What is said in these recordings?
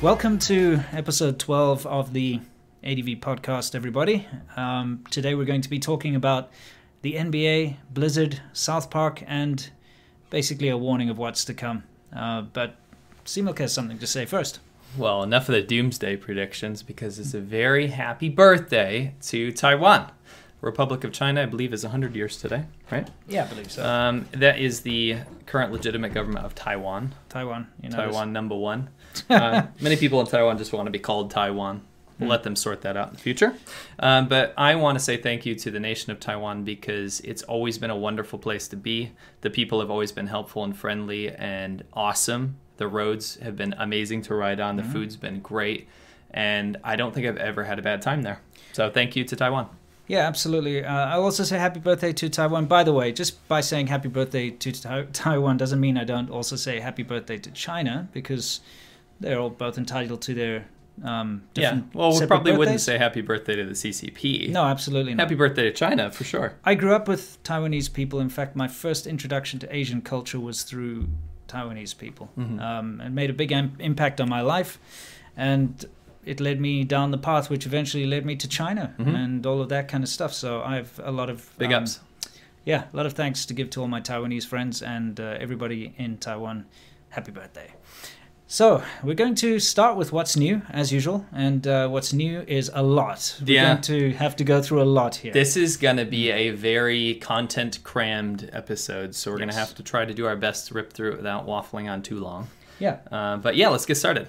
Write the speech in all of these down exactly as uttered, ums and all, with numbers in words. Welcome to episode twelve of the A D V podcast, everybody. Um, today we're going to be talking about the N B A, Blizzard, South Park, and basically a warning of what's to come. Uh, but Seamilk has something to say first. Well, enough of the doomsday predictions, because it's a very happy birthday to Taiwan. Republic of China, I believe, is one hundred years today, right? Yeah, I believe so. Um, that is the current legitimate government of Taiwan. Taiwan. You know, Taiwan number one. uh, many people in Taiwan just want to be called Taiwan. We'll mm. let them sort that out in the future. Um, but I want to say thank you to the nation of Taiwan, because it's always been a wonderful place to be. The people have always been helpful and friendly and awesome. The roads have been amazing to ride on. The mm. food's been great. And I don't think I've ever had a bad time there. So thank you to Taiwan. Yeah, absolutely. Uh, I'll also say happy birthday to Taiwan. By the way, just by saying happy birthday to ta- Taiwan doesn't mean I don't also say happy birthday to China, because they're all both entitled to their um, different yeah. Well, we probably birthdays. Wouldn't say happy birthday to the C C P. No, absolutely not. Happy birthday to China, for sure. I grew up with Taiwanese people. In fact, my first introduction to Asian culture was through Taiwanese people. Mm-hmm. Um, it made a big am- impact on my life. And it led me down the path, which eventually led me to China mm-hmm. and all of that kind of stuff. So I have a lot of big um, ups. Yeah, a lot of thanks to give to all my Taiwanese friends and uh, everybody in Taiwan. Happy birthday. So we're going to start with what's new, as usual. And uh, what's new is a lot. We're yeah. going to have to go through a lot here. This is going to be a very content-crammed episode. So we're yes. going to have to try to do our best to rip through it without waffling on too long. Yeah. Uh, but yeah, let's get started.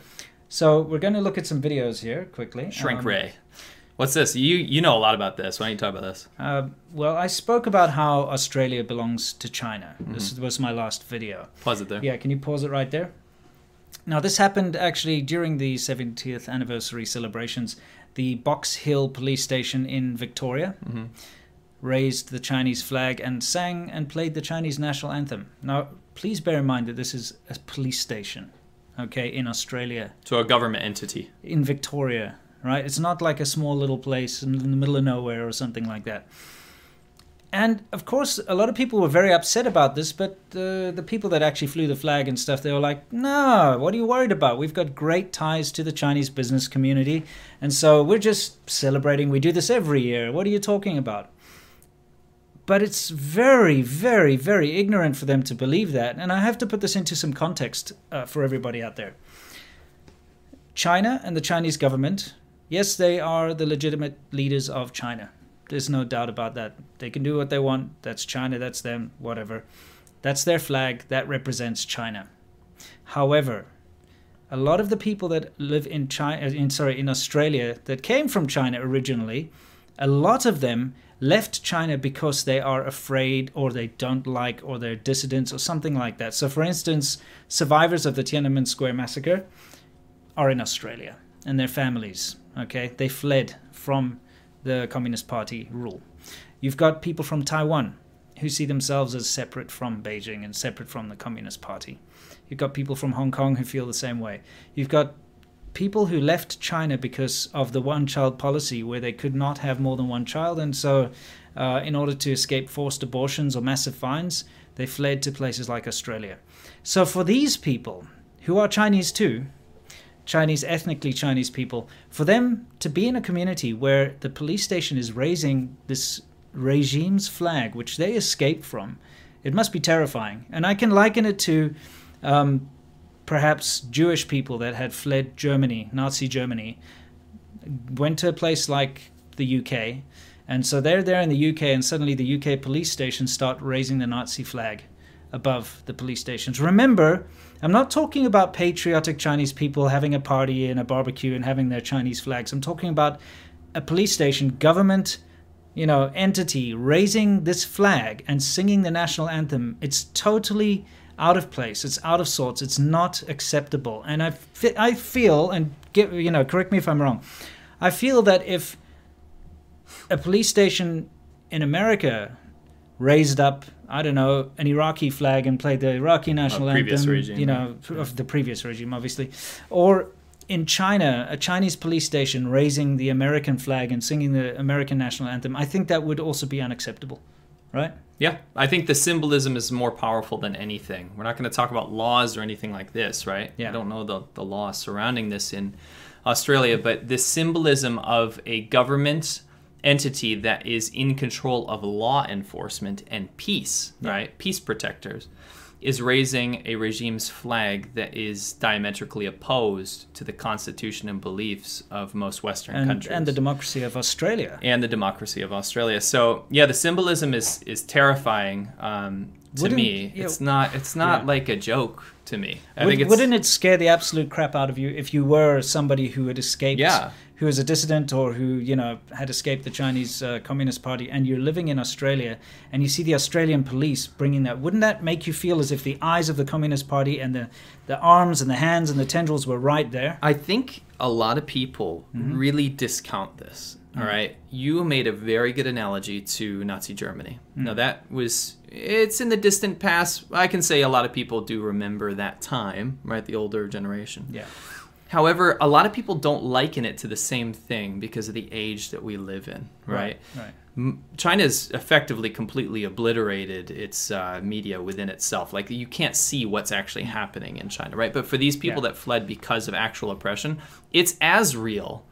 So we're going to look at some videos here quickly. Shrink um, Ray. What's this? You you know a lot about this. Why don't you talk about this? Uh, well, I spoke about how Australia belongs to China. Mm-hmm. This was my last video. Pause it there. Yeah, can you pause it right there? Now, this happened actually during the seventieth anniversary celebrations. The Box Hill police station in Victoria mm-hmm. raised the Chinese flag and sang and played the Chinese national anthem. Now, please bear in mind that this is a police station. Okay, in Australia. So a government entity. In Victoria, right? It's not like a small little place in the middle of nowhere or something like that. And, of course, a lot of people were very upset about this, but uh, the people that actually flew the flag and stuff, they were like, no, what are you worried about? We've got great ties to the Chinese business community, and so we're just celebrating. We do this every year. What are you talking about? But it's very, very, very ignorant for them to believe that. And I have to put this into some context uh, for everybody out there. China and the Chinese government, yes, they are the legitimate leaders of China. There's no doubt about that. They can do what they want. That's China. That's them. Whatever. That's their flag. That represents China. However, a lot of the people that live in China, in, sorry, in Australia that came from China originally, a lot of them left China because they are afraid or they don't like or they're dissidents or something like that. So, for instance, survivors of the Tiananmen Square massacre are in Australia and their families, okay? They fled from the Communist Party rule. You've got people from Taiwan who see themselves as separate from Beijing and separate from the Communist Party. You've got people from Hong Kong who feel the same way. You've got people who left China because of the one-child policy where they could not have more than one child. And so uh, in order to escape forced abortions or massive fines, they fled to places like Australia. So for these people, who are Chinese too, Chinese, ethnically Chinese people, for them to be in a community where the police station is raising this regime's flag, which they escaped from, it must be terrifying. And I can liken it to Um, perhaps Jewish people that had fled Germany, Nazi Germany, went to a place like the U K. And so they're there in the U K, and suddenly the U K police stations start raising the Nazi flag above the police stations. Remember, I'm not talking about patriotic Chinese people having a party and a barbecue and having their Chinese flags. I'm talking about a police station, government, you know, entity raising this flag and singing the national anthem. It's totally out of place. It's out of sorts. It's not acceptable. And I, f- I feel, and get, you know, correct me if I'm wrong, I feel that if a police station in America raised up, I don't know, an Iraqi flag and played the Iraqi national anthem, regime, you know, right? of the previous regime, obviously, or in China, a Chinese police station raising the American flag and singing the American national anthem, I think that would also be unacceptable. right? Yeah, I think the symbolism is more powerful than anything. We're not going to talk about laws or anything like this, right? Yeah. I don't know the, the law surrounding this in Australia, but the symbolism of a government entity that is in control of law enforcement and peace, yeah. right? Peace protectors, is raising a regime's flag that is diametrically opposed to the constitution and beliefs of most Western and, countries. And the democracy of Australia. And the democracy of Australia. So yeah, the symbolism is is terrifying um, to wouldn't, me. You know, it's not it's not yeah. like a joke to me. I Would, think it's, wouldn't it scare the absolute crap out of you if you were somebody who had escaped, yeah. who is a dissident or who, you know, had escaped the Chinese uh, Communist Party, and you're living in Australia and you see the Australian police bringing that? Wouldn't that make you feel as if the eyes of the Communist Party and the, the arms and the hands and the tendrils were right there? I think a lot of people mm-hmm. really discount this. All right, you made a very good analogy to Nazi Germany. Mm. Now that was, it's in the distant past. I can say a lot of people do remember that time, right? The older generation. Yeah. However, a lot of people don't liken it to the same thing because of the age that we live in, right? Right. right. China's effectively completely obliterated its uh, media within itself. Like, you can't see what's actually happening in China, right? But for these people yeah. that fled because of actual oppression, it's as real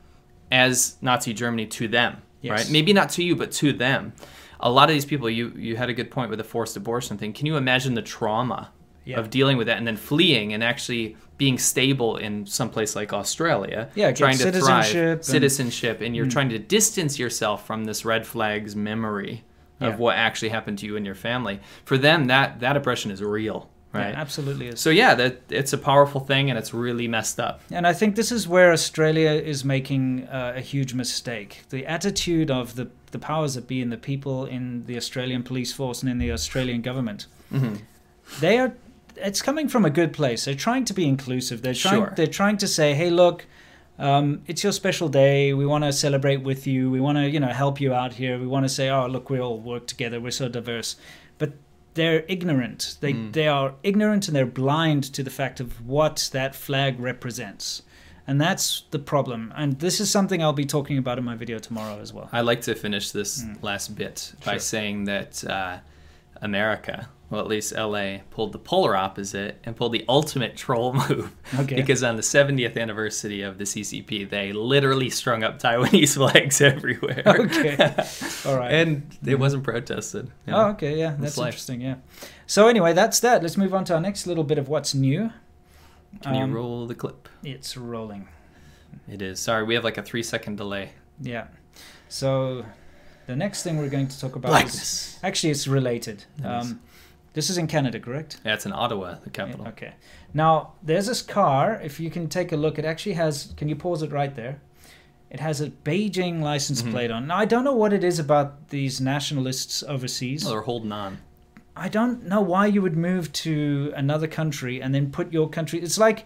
as Nazi Germany to them, yes. right? Maybe not to you, but to them. A lot of these people, you, you had a good point with the forced abortion thing. Can you imagine the trauma yeah. of dealing with that and then fleeing and actually being stable in some place like Australia, yeah, trying to thrive, and, citizenship, and you're mm. trying to distance yourself from this red flag's memory of yeah. what actually happened to you and your family. For them, that, that oppression is real. Right. Yeah, absolutely is. So yeah, that it's a powerful thing and it's really messed up. And I think this is where Australia is making uh, a huge mistake. The attitude of the, the powers that be and the people in the Australian police force and in the Australian government, mm-hmm. they are, it's coming from a good place. They're trying to be inclusive. They're trying, sure. they're trying to say, hey, look, um, it's your special day. We want to celebrate with you. We want to, you know, help you out here. We want to say, oh, look, we all work together. We're so diverse. But they're ignorant. They mm. they are ignorant and they're blind to the fact of what that flag represents. And that's the problem. And this is something I'll be talking about in my video tomorrow as well. I like to finish this mm. last bit sure. by saying that uh, America, well, at least L A, pulled the polar opposite and pulled the ultimate troll move. Okay. Because on the seventieth anniversary of the C C P, they literally strung up Taiwanese flags everywhere. Okay. All right. And it mm. wasn't protested. You know? Oh, okay. Yeah. That's interesting. Yeah. So anyway, that's that. Let's move on to our next little bit of what's new. Can um, you roll the clip? It's rolling. It is. Sorry, we have like a three second delay. Yeah. So the next thing we're going to talk about Blackness. is actually it's related. Nice. Um, This is in Canada, correct? Yeah, it's in Ottawa, the capital. Yeah, okay. Now, there's this car. If you can take a look, it actually has... Can you pause it right there? It has a Beijing license mm-hmm. plate on. Now, I don't know what it is about these nationalists overseas. Well, they're holding on. I don't know why you would move to another country and then put your country... It's like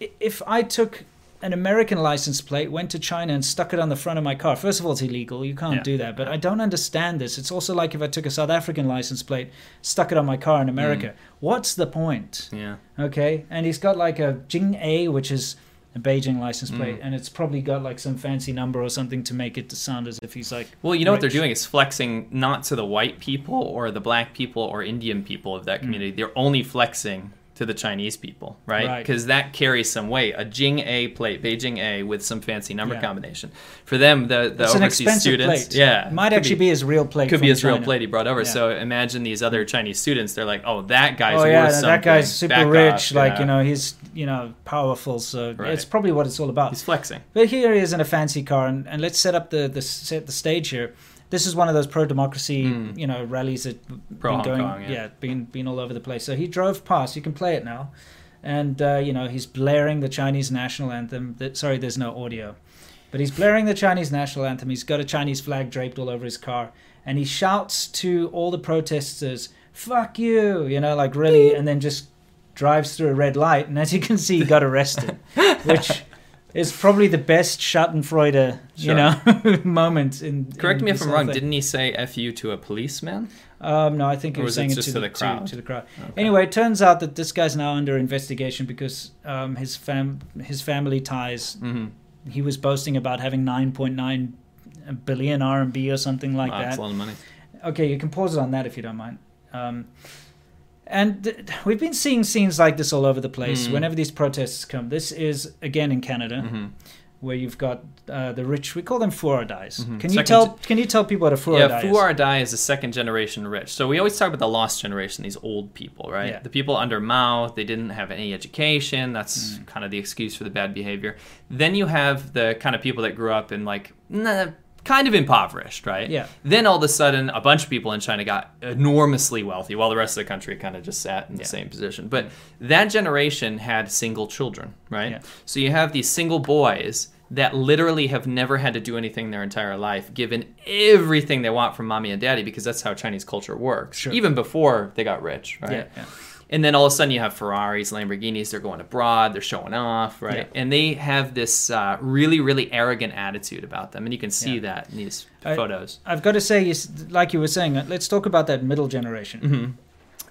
if I took an American license plate, went to China and stuck it on the front of my car. First of all, it's illegal. You can't yeah. do that. But I don't understand this. It's also like if I took a South African license plate, stuck it on my car in America. Mm. What's the point? Yeah. Okay. And he's got like a Jing A, which is a Beijing license plate. Mm. And it's probably got like some fancy number or something to make it to sound as if he's like, well, you know rich. What they're doing is flexing not to the white people or the black people or Indian people of that community. Mm. They're only flexing to the Chinese people, right? Because right. that carries some weight. A Jing A plate, Beijing A, with some fancy number yeah. combination. For them, the, the overseas students... Plate. Yeah. It might actually be, be his real plate. Could be his China. real plate he brought over. Yeah. So imagine these other Chinese students, they're like, oh, that guy's oh, yeah, worth something. That guy's super Back rich, off, like, yeah. you know, he's, you know, powerful. So right. it's probably what it's all about. He's flexing. But here he is in a fancy car, and, and let's set up the, the, set the stage here. This is one of those pro-democracy, mm. you know, rallies that Pro been going, Hong Kong, yeah, yeah been, been all over the place. So he drove past. You can play it now, and uh, you know he's blaring the Chinese national anthem. That, sorry, there's no audio, but he's blaring the Chinese national anthem. He's got a Chinese flag draped all over his car, and he shouts to all the protesters, "Fuck you!" You know, like really, and then just drives through a red light. And as you can see, he got arrested, which. It's probably the best Schadenfreude, you sure. know, moment. In correct in me if I'm wrong. Thing. Didn't he say "f you" to a policeman? Um, no, I think he was, was saying it, just it to, to the, the crowd. To, to the crowd. Okay. Anyway, it turns out that this guy's now under investigation because um, his fam his family ties. Mm-hmm. He was boasting about having nine point nine billion R M B or something like wow, that. That's a lot of money. Okay, you can pause it on that if you don't mind. Um, and th we've been seeing scenes like this all over the place. Mm. Whenever these protests come, this is again in Canada, mm-hmm. where you've got uh, the rich. We call them Fuerdais. Mm-hmm. Can second you tell? Can you tell people what a Fuerdai yeah, is? Yeah, Fuerdai is the second generation rich. So we always talk about the lost generation, these old people, right? Yeah. The people under Mao, they didn't have any education. That's mm. kind of the excuse for the bad behavior. Then you have the kind of people that grew up in like. Nah, kind of impoverished, right? Yeah. Then all of a sudden, a bunch of people in China got enormously wealthy, while the rest of the country kind of just sat in the yeah. same position. But that generation had single children, right? Yeah. So you have these single boys that literally have never had to do anything their entire life, given everything they want from mommy and daddy, because that's how Chinese culture works, sure. even before they got rich, right? Yeah. yeah. And then all of a sudden you have Ferraris, Lamborghinis, they're going abroad, they're showing off, right? Yeah. And they have this uh, really, really arrogant attitude about them. And you can see yeah. that in these I, photos. I've got to say, like you were saying, let's talk about that middle generation. Mm-hmm.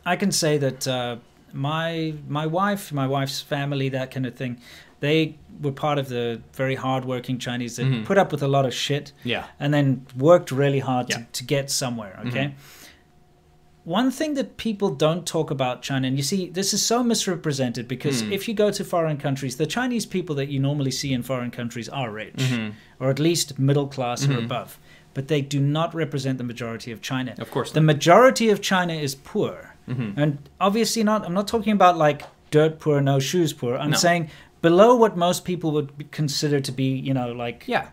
I can say that uh, my my wife, my wife's family, that kind of thing, they were part of the very hardworking Chinese that mm-hmm. put up with a lot of shit yeah. and then worked really hard yeah. to, to get somewhere, okay? Mm-hmm. One thing that people don't talk about China, and you see, this is so misrepresented because mm. if you go to foreign countries, the Chinese people that you normally see in foreign countries are rich, mm-hmm. or at least middle class mm-hmm. or above. But they do not represent the majority of China. Of course not. The majority of China is poor. Mm-hmm. And obviously not, I'm not talking about like dirt poor, no shoes poor. I'm no. saying below what most people would consider to be, you know, like, yeah.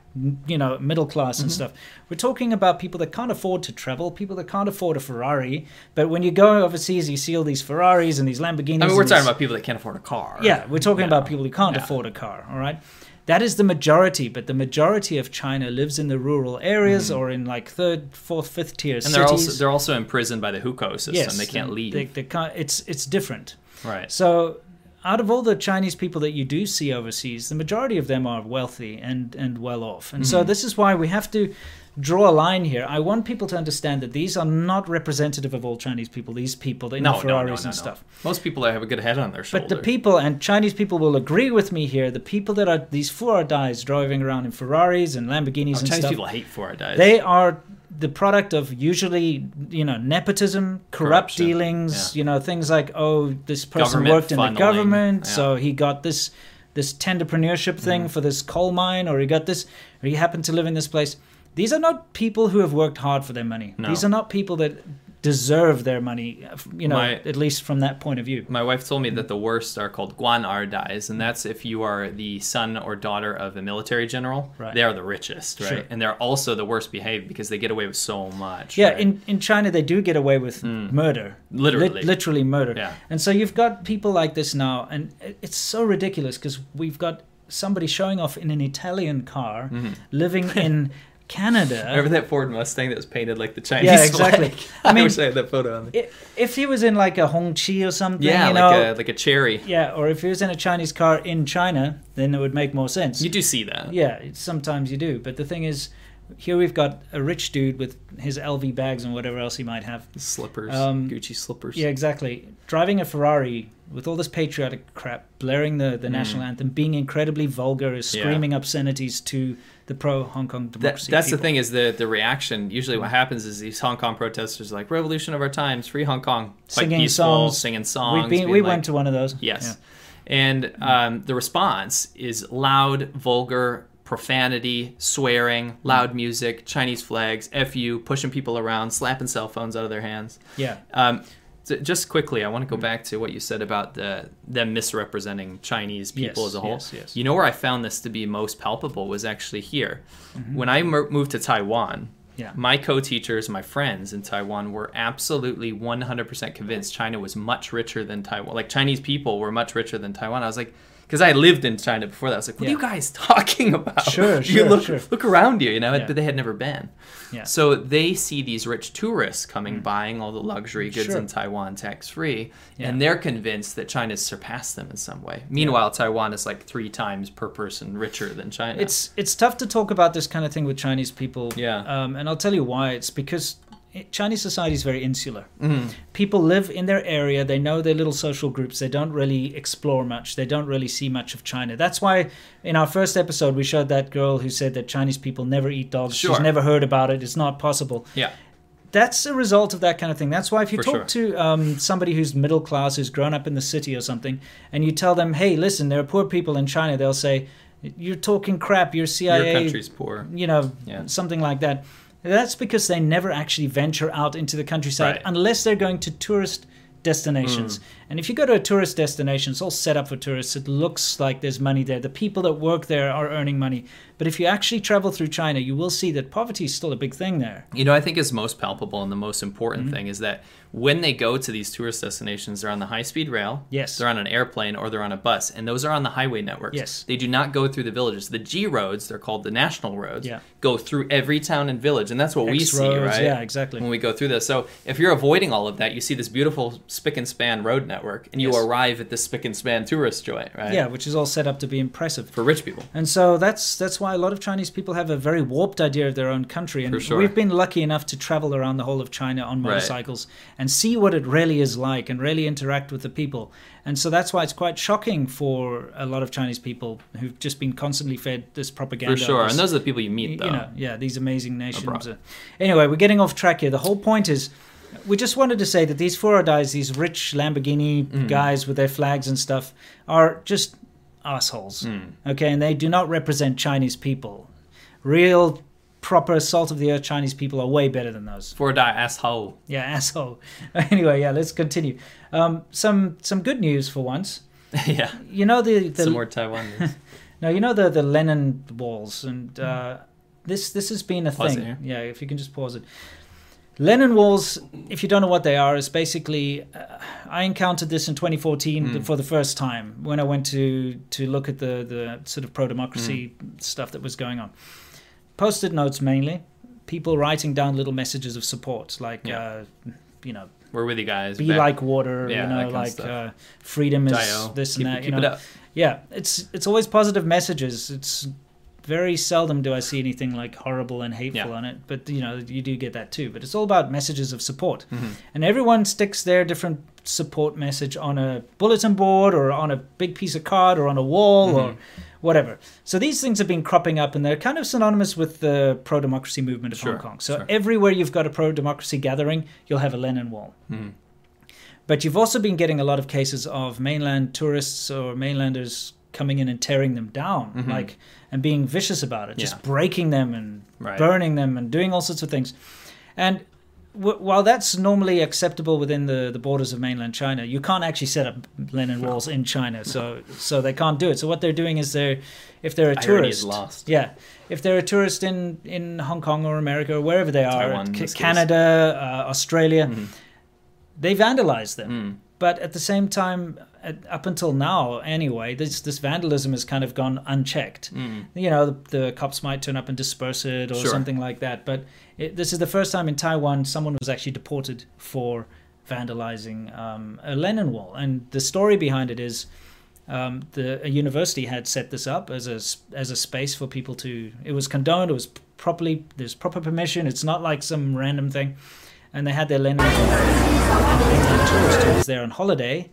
you know, middle class mm-hmm. and stuff. We're talking about people that can't afford to travel, people that can't afford a Ferrari. But when you go overseas, you see all these Ferraris and these Lamborghinis. I mean, we're talking these... about people that can't afford a car. Yeah, we're talking yeah. about people who can't yeah. afford a car, all right? That is the majority, but the majority of China lives in the rural areas mm-hmm. or in like third, fourth, fifth tier and cities. And they're also, they're also imprisoned by the Hukou system. Yes, they can't they, leave. They, they can't, it's, it's different. Right. So... out of all the Chinese people that you do see overseas, the majority of them are wealthy and, and well off. And mm-hmm. so this is why we have to draw a line here. I want people to understand that these are not representative of all Chinese people, these people in no, the Ferraris no, no, no, and no. stuff. Most people have a good head on their shoulders. But the people, and Chinese people will agree with me here, the people that are these Fuerdais driving around in Ferraris and Lamborghinis oh, and Chinese stuff. Chinese people hate Fuerdais. They are... the product of usually, you know, nepotism, corrupt Corruption. dealings, yeah. you know, things like, oh, this person government worked in funneling. the government, yeah. so he got this this tenderpreneurship thing mm. for this coal mine, or he got this, or he happened to live in this place. These are not people who have worked hard for their money. No. These are not people that deserve their money, you know, my, at least from that point of view. My wife told me that the worst are called Guanardais, and that's if you are the son or daughter of a military general. Right. They are the richest, right? Sure. And they're also the worst behaved because they get away with so much. Yeah, right? in, in China, they do get away with mm. murder. Literally. Li literally murder. Yeah. And so you've got people like this now, and it's so ridiculous because we've got somebody showing off in an Italian car, mm-hmm. living in... Canada. Remember that Ford Mustang that was painted like the Chinese flag? Yeah, exactly. Flag? I, I mean, wish I had that photo on there. If he was in like a Hongqi or something, yeah, you like know, a like a Chery. Yeah, or if he was in a Chinese car in China, then it would make more sense. You do see that. Yeah, sometimes you do. But the thing is, here we've got a rich dude with his L V bags and whatever else he might have. Slippers, um, Gucci slippers. Yeah, exactly. Driving a Ferrari with all this patriotic crap, blaring the, the mm. national anthem, being incredibly vulgar, screaming yeah. obscenities to the pro-Hong Kong democracy that, That's people. the thing is the, the reaction. Usually what happens is these Hong Kong protesters are like, revolution of our times, free Hong Kong. Quite singing peaceful, songs. Singing songs. We've been, we like, went to one of those. Yes. Yeah. And um, the response is loud, vulgar, profanity, swearing, loud music, Chinese flags, F U, pushing people around, slapping cell phones out of their hands. Yeah. Um, so just quickly, I want to go back to what you said about the them misrepresenting Chinese people yes, as a whole. Yes, yes. You know where I found this to be most palpable was actually here. Mm-hmm. When I moved to Taiwan, yeah. my co-teachers, my friends in Taiwan were absolutely one hundred percent convinced China was much richer than Taiwan. Like Chinese people were much richer than Taiwan. I was like, because I lived in China before that. I was like, what yeah. are you guys talking about? Sure, sure, you look, sure. Look around you, you know? Yeah. But they had never been. Yeah. So they see these rich tourists coming, mm. buying all the luxury goods sure. in Taiwan tax-free, yeah. and they're convinced that China's surpassed them in some way. Meanwhile, yeah. Taiwan is like three times per person richer than China. It's it's tough to talk about this kind of thing with Chinese people. Yeah. Um, and I'll tell you why. It's because... Chinese society is very insular. Mm. People live in their area. They know their little social groups. They don't really explore much. They don't really see much of China. That's why in our first episode, we showed that girl who said that Chinese people never eat dogs. Sure. She's never heard about it. It's not possible. Yeah. that's a result of that kind of thing. That's why if you For talk sure. to um, somebody who's middle class, who's grown up in the city or something, and you tell them, hey, listen, there are poor people in China, they'll say, you're talking crap, you're C I A. Your country's poor. You know, yeah. something like that. That's because they never actually venture out into the countryside right. unless they're going to tourist destinations. Mm. And if you go to a tourist destination, it's all set up for tourists. It looks like there's money there. The people that work there are earning money. But if you actually travel through China, you will see that poverty is still a big thing there. You know, I think it's most palpable and the most important mm-hmm. thing is that when they go to these tourist destinations, they're on the high-speed rail, yes. they're on an airplane, or they're on a bus, and those are on the highway networks. Yes. They do not go through the villages. The G roads, they're called the national roads, yeah. go through every town and village, and that's what X we see, roads, right? Yeah, exactly. When we go through this. So if you're avoiding all of that, you see this beautiful spick-and-span road network, and you yes. arrive at the spick-and-span tourist joint, right? Yeah, which is all set up to be impressive. For rich people. And so that's that's why a lot of Chinese people have a very warped idea of their own country, and sure. we've been lucky enough to travel around the whole of China on motorcycles right. and see what it really is like and really interact with the people. And so that's why it's quite shocking for a lot of Chinese people who've just been constantly fed this propaganda. For sure, this, and those are the people you meet, though. You know, yeah, these amazing nations. Abroad. Anyway, we're getting off track here. The whole point is we just wanted to say that these Fuerdais, these rich Lamborghini mm. guys with their flags and stuff, are just assholes. Mm. Okay, and they do not represent Chinese people. Real, proper, salt-of-the-earth Chinese people are way better than those. Fuerdai asshole. Yeah, asshole. Anyway, yeah, let's continue. Um, some some good news for once. yeah. You know the, the some more Taiwan news. No, you know the the Lenin walls, and uh, this this has been a pause thing. It here. Yeah, if you can just pause it. Lenin walls, if you don't know what they are, is basically, uh, I encountered this in twenty fourteen mm. for the first time when I went to to look at the, the sort of pro-democracy mm. stuff that was going on. Post-it notes mainly, people writing down little messages of support, like, yeah. uh, you know, we're with you guys. Be back. Like water, yeah, you know, like uh, freedom is Dio. This keep, and that. Keep you know? It up. Yeah, it's, it's always positive messages. It's very seldom do I see anything like horrible and hateful yeah. on it, but you know, you do get that too. But it's all about messages of support. Mm-hmm. And everyone sticks their different support message on a bulletin board or on a big piece of card or on a wall mm-hmm. or whatever. So these things have been cropping up, and they're kind of synonymous with the pro-democracy movement of sure, Hong Kong. So sure. everywhere you've got a pro-democracy gathering, you'll have a Lenin wall. Mm-hmm. But you've also been getting a lot of cases of mainland tourists or mainlanders coming in and tearing them down, mm-hmm. like, and being vicious about it, yeah. just breaking them and right. burning them and doing all sorts of things. And w- while that's normally acceptable within the, the borders of mainland China, you can't actually set up Lenin walls in China, so so they can't do it. So what they're doing is they're, if they're a tourist, lost. yeah, if they're a tourist in, in Hong Kong or America or wherever they are, Taiwan, C- Canada, uh, Australia, mm. they vandalize them. Mm. But at the same time, up until now, anyway, this this vandalism has kind of gone unchecked. Mm. You know, the, the cops might turn up and disperse it or sure. something like that. But it, this is the first time in Taiwan someone was actually deported for vandalizing um, a Lenin wall. And the story behind it is um, the a university had set this up as a as a space for people to. It was condoned. It was properly. There's proper permission. It's not like some random thing. And they had their Lenin wall. Tourist who was there on holiday.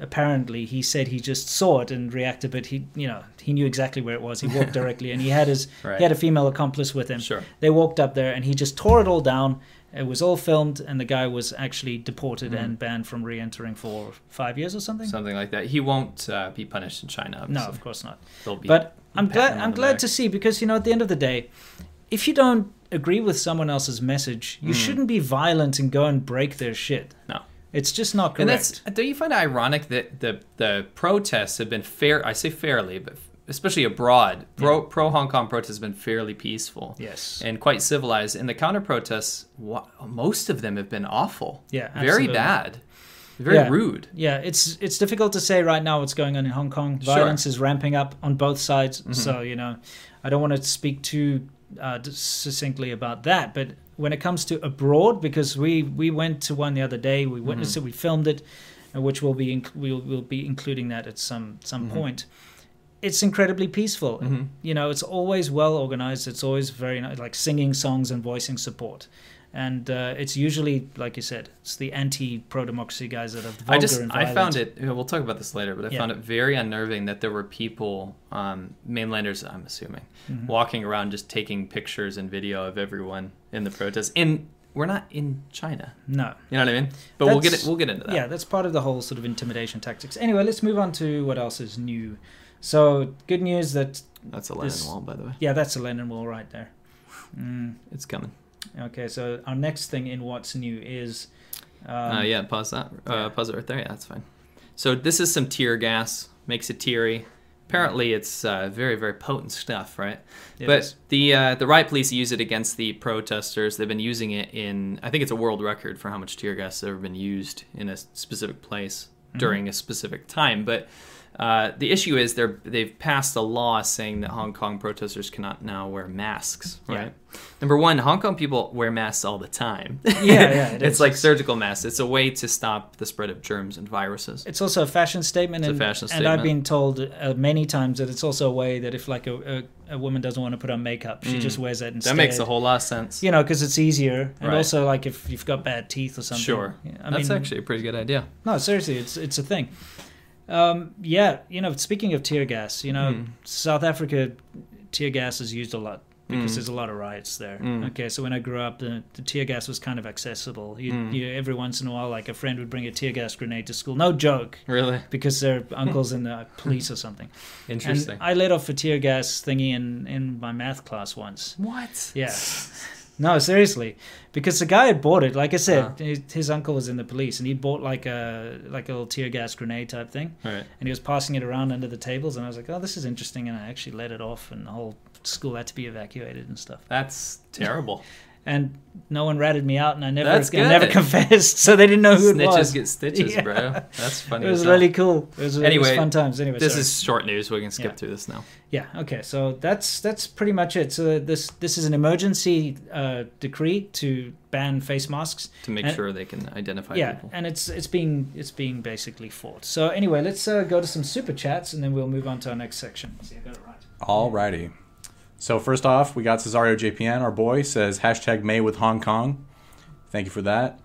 Apparently, he said he just saw it and reacted, but he, you know, he knew exactly where it was. He walked directly, and he had his right. he had a female accomplice with him. Sure. They walked up there, and he just tore it all down. It was all filmed, and the guy was actually deported mm. and banned from re-entering for five years or something. Something like that. He won't uh, be punished in China. Obviously. No, of course not. They'll be but I'm glad I'm glad back. to see, because you know, at the end of the day, if you don't agree with someone else's message, you mm. shouldn't be violent and go and break their shit. No. It's just not correct. And that's, don't you find it ironic that the, the protests have been fair? I say fairly, but especially abroad, pro, yeah. pro Hong Kong protests have been fairly peaceful, yes, and quite civilized. And the counter protests, most of them have been awful, yeah, absolutely. very bad, very yeah. rude. Yeah, it's it's difficult to say right now what's going on in Hong Kong. Violence sure. is ramping up on both sides, mm-hmm. so you know, I don't want to speak too uh, succinctly about that, but. When it comes to abroad, because we, we went to one the other day, we witnessed mm-hmm. it, we filmed it, which we'll be inc- we'll, we'll be including that at some some mm-hmm. point. It's incredibly peaceful. Mm-hmm. You know, it's always well organized. It's always very nice, like singing songs and voicing support. And uh, it's usually, like you said, it's the anti-pro-democracy guys that are vulgar I just, and violent. I found it, we'll talk about this later, but I yeah. found it very unnerving that there were people, um, mainlanders, I'm assuming, mm-hmm. walking around just taking pictures and video of everyone in the protests in we're not in China. No. You know what I mean? But that's, we'll get it, we'll get into that. Yeah, that's part of the whole sort of intimidation tactics. Anyway, let's move on to what else is new. So, good news that... That's a Lenin this, wall, by the way. Yeah, that's a Lenin wall right there. Mm. It's coming. Okay, so our next thing in what's new is... Um, uh, yeah, pause that. Uh, yeah. Pause it right there. Yeah, that's fine. So, this is some tear gas. Makes it teary. Apparently, it's uh, very, very potent stuff, right? It but is. the uh, the riot police use it against the protesters. They've been using it in, I think it's a world record for how much tear gas has ever been used in a specific place mm-hmm. during a specific time. But uh, the issue is they're, they've passed a law saying that Hong Kong protesters cannot now wear masks, right? Yeah. Number one, Hong Kong people wear masks all the time. Yeah, yeah. It it's is. like surgical masks. It's a way to stop the spread of germs and viruses. It's also a fashion statement. It's and, a fashion statement. And I've been told uh, many times that it's also a way that if like a, a, a woman doesn't want to put on makeup, she mm. just wears it instead. That makes a whole lot of sense. You know, because it's easier. And right. also like if you've got bad teeth or something. Sure. I That's mean, actually a pretty good idea. No, seriously, it's it's a thing. Um, yeah, you know, speaking of tear gas, you know, mm. South Africa, tear gas is used a lot because mm. there's a lot of riots there. Mm. Okay, so when I grew up, the, the tear gas was kind of accessible. You, mm. you, every once in a while, like a friend would bring a tear gas grenade to school. No joke. Really? Because their uncle's in the police or something. Interesting. And I let off a tear gas thingy in, in my math class once. What? Yeah. No, seriously, because the guy had bought it. Like I said, uh-huh. his, his uncle was in the police, and he bought like a like a little tear gas grenade type thing, right. and he was passing it around under the tables. And I was like, "Oh, this is interesting," and I actually let it off, and the whole school had to be evacuated and stuff. That's terrible. And no one ratted me out, and I never I never confessed, so they didn't know who Snitches it was. Snitches get stitches, yeah. bro. That's funny. It was really well. cool. It was, anyway, it was fun times. Anyway, this sorry. is short news. We can skip yeah. through this now. Yeah. Okay. So that's that's pretty much it. So this this is an emergency uh, decree to ban face masks to make and, sure they can identify yeah, people. Yeah, and it's it's being it's being basically fought. So anyway, let's uh, go to some super chats, and then we'll move on to our next section. Let's see, I got it right. All righty. So first off, we got Cesario J P N, our boy, says, hashtag May with Hong Kong. Thank you for that.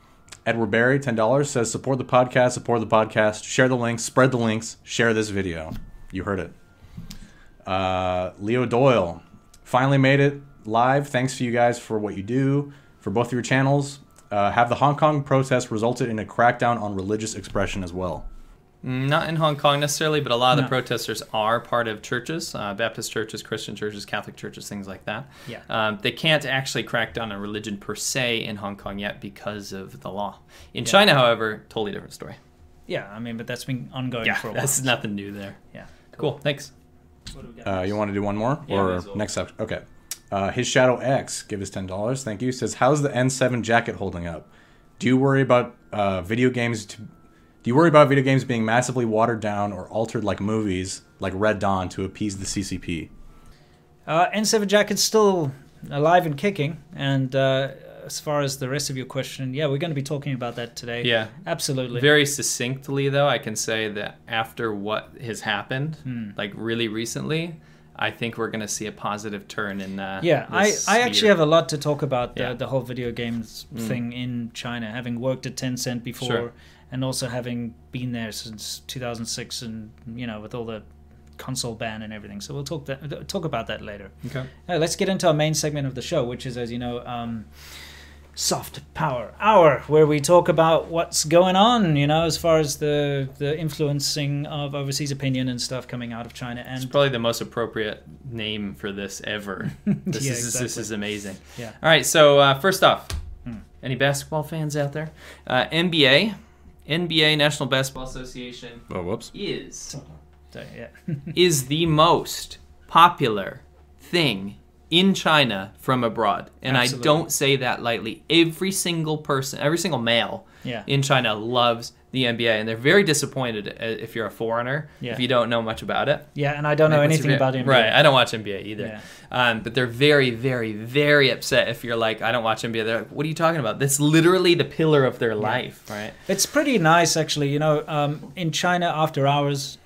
Edward Barry, ten dollars, says, support the podcast, support the podcast, share the links, spread the links, share this video. You heard it. Uh, Leo Doyle, finally made it live. Thanks to you guys for what you do, for both of your channels. Uh, have the Hong Kong protests resulted in a crackdown on religious expression as well? Not in Hong Kong necessarily, but a lot of no. the protesters are part of churches, uh, Baptist churches, Christian churches, Catholic churches, things like that. Yeah. Um, they can't actually crack down on religion per se in Hong Kong yet because of the law. In yeah. China, however, totally different story. Yeah, I mean, but that's been ongoing yeah, for a while. That's nothing new there. Yeah. Cool. cool. Thanks. What do we got uh, you want to do one more yeah, or next up? Okay. Uh, His Shadow X, give us ten dollars. Thank you. Says, how's the N seven jacket holding up? Do you worry about uh, video games... to Do you worry about video games being massively watered down or altered like movies, like Red Dawn, to appease the C C P? Uh, N seven Jacket's still alive and kicking. And uh, as far as the rest of your question, yeah, we're going to be talking about that today. Yeah. Absolutely. Very succinctly, though, I can say that after what has happened, hmm. like really recently, I think we're going to see a positive turn in uh, yeah, this I, I actually year. have a lot to talk about the, yeah. the whole video games mm. thing in China, having worked at Tencent before. Sure. And also having been there since two thousand six and, you know, with all the console ban and everything. So we'll talk that, talk about that later. Okay. Now, let's get into our main segment of the show, which is, as you know, um, Soft Power Hour, where we talk about what's going on, you know, as far as the, the influencing of overseas opinion and stuff coming out of China. And it's probably the most appropriate name for this ever. This, yeah, is, exactly. this is amazing. Yeah. All right. So uh, first off, hmm. any basketball fans out there? Uh, N B A. N B A, National Basketball Association, oh, whoops. is is the most popular thing in China from abroad. And Absolutely. I don't say that lightly. Every single person, every single male yeah. in China loves the N B A. And they're very disappointed if you're a foreigner, yeah. if you don't know much about it. Yeah, and I don't know anything about N B A. Right, I don't watch N B A either. Yeah. Um, but they're very, very, very upset if you're like, I don't watch N B A. They're like, what are you talking about? That's literally the pillar of their life, yeah. right? It's pretty nice, actually. You know, um, in China, after hours,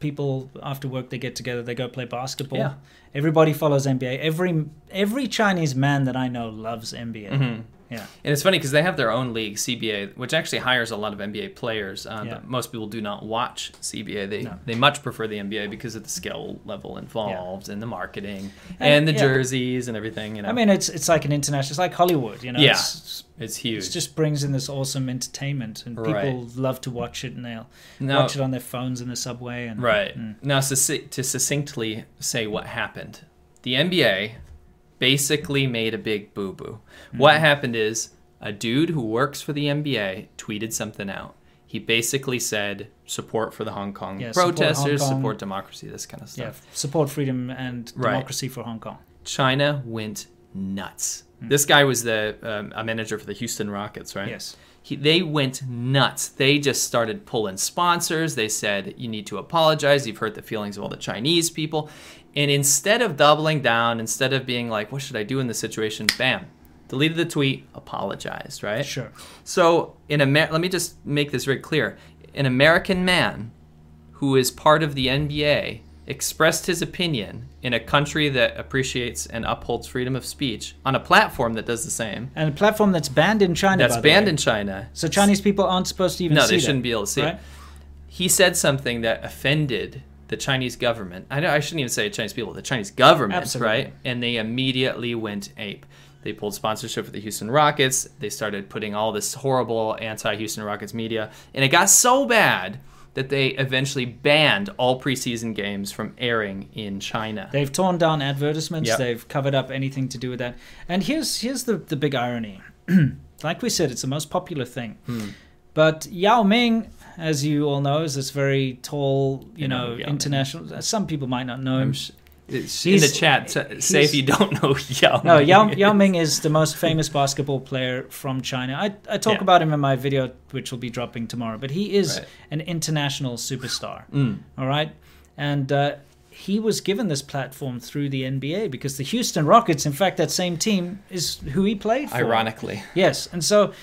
people after work, they get together, they go play basketball. Yeah. Everybody follows N B A. Every every Chinese man that I know loves N B A. Mm-hmm. Yeah. And it's funny because they have their own league, C B A, which actually hires a lot of N B A players. Uh, yeah. But most people do not watch C B A. They no. they much prefer the N B A because of the skill level involved yeah. and the marketing and, and the yeah. jerseys and everything. You know, I mean, it's it's like an international, it's like Hollywood. You know, yeah, it's, it's huge. It just brings in this awesome entertainment, and people right. love to watch it, and they'll now, watch it on their phones in the subway. And right and, now, succ- to succinctly say what happened, the N B A basically made a big boo-boo. Mm-hmm. What happened is a dude who works for the N B A tweeted something out. He basically said support for the Hong Kong yeah, protesters, support, Hong Kong, support democracy, this kind of stuff. Yeah, support freedom and democracy right. for Hong Kong. China went nuts. Mm-hmm. This guy was the um, a manager for the Houston Rockets, right? Yes. He, they went nuts. They just started pulling sponsors. They said, you need to apologize. You've hurt the feelings of all the Chinese people. And instead of doubling down, instead of being like, what should I do in this situation? Bam. Deleted the tweet, apologized, right? Sure. So in Amer- let me just make this very clear. An American man who is part of the N B A expressed his opinion in a country that appreciates and upholds freedom of speech on a platform that does the same. And a platform that's banned in China, That's by banned the way. in China. So Chinese people aren't supposed to even no, see it. No, they shouldn't that, be able to see right? it. He said something that offended the Chinese government. I know I shouldn't even say Chinese people, the Chinese government, Absolutely. right? And they immediately went ape. They pulled sponsorship for the Houston Rockets. They started putting all this horrible anti-Houston Rockets media. And it got so bad that they eventually banned all preseason games from airing in China. They've torn down advertisements. Yep. They've covered up anything to do with that. And here's here's the, the big irony. Like we said, it's the most popular thing. Hmm. But Yao Ming, as you all know, is this very tall, you, you know, know international. Some people might not know him. It's in the chat, say if you don't know Yao Ming. No, Yao, Yao Ming is the most famous basketball player from China. I, I talk yeah. about him in my video, which will be dropping tomorrow. But he is right. an international superstar, mm. all right? And uh, he was given this platform through the N B A because the Houston Rockets, in fact, that same team is who he played for. Ironically. Yes, and so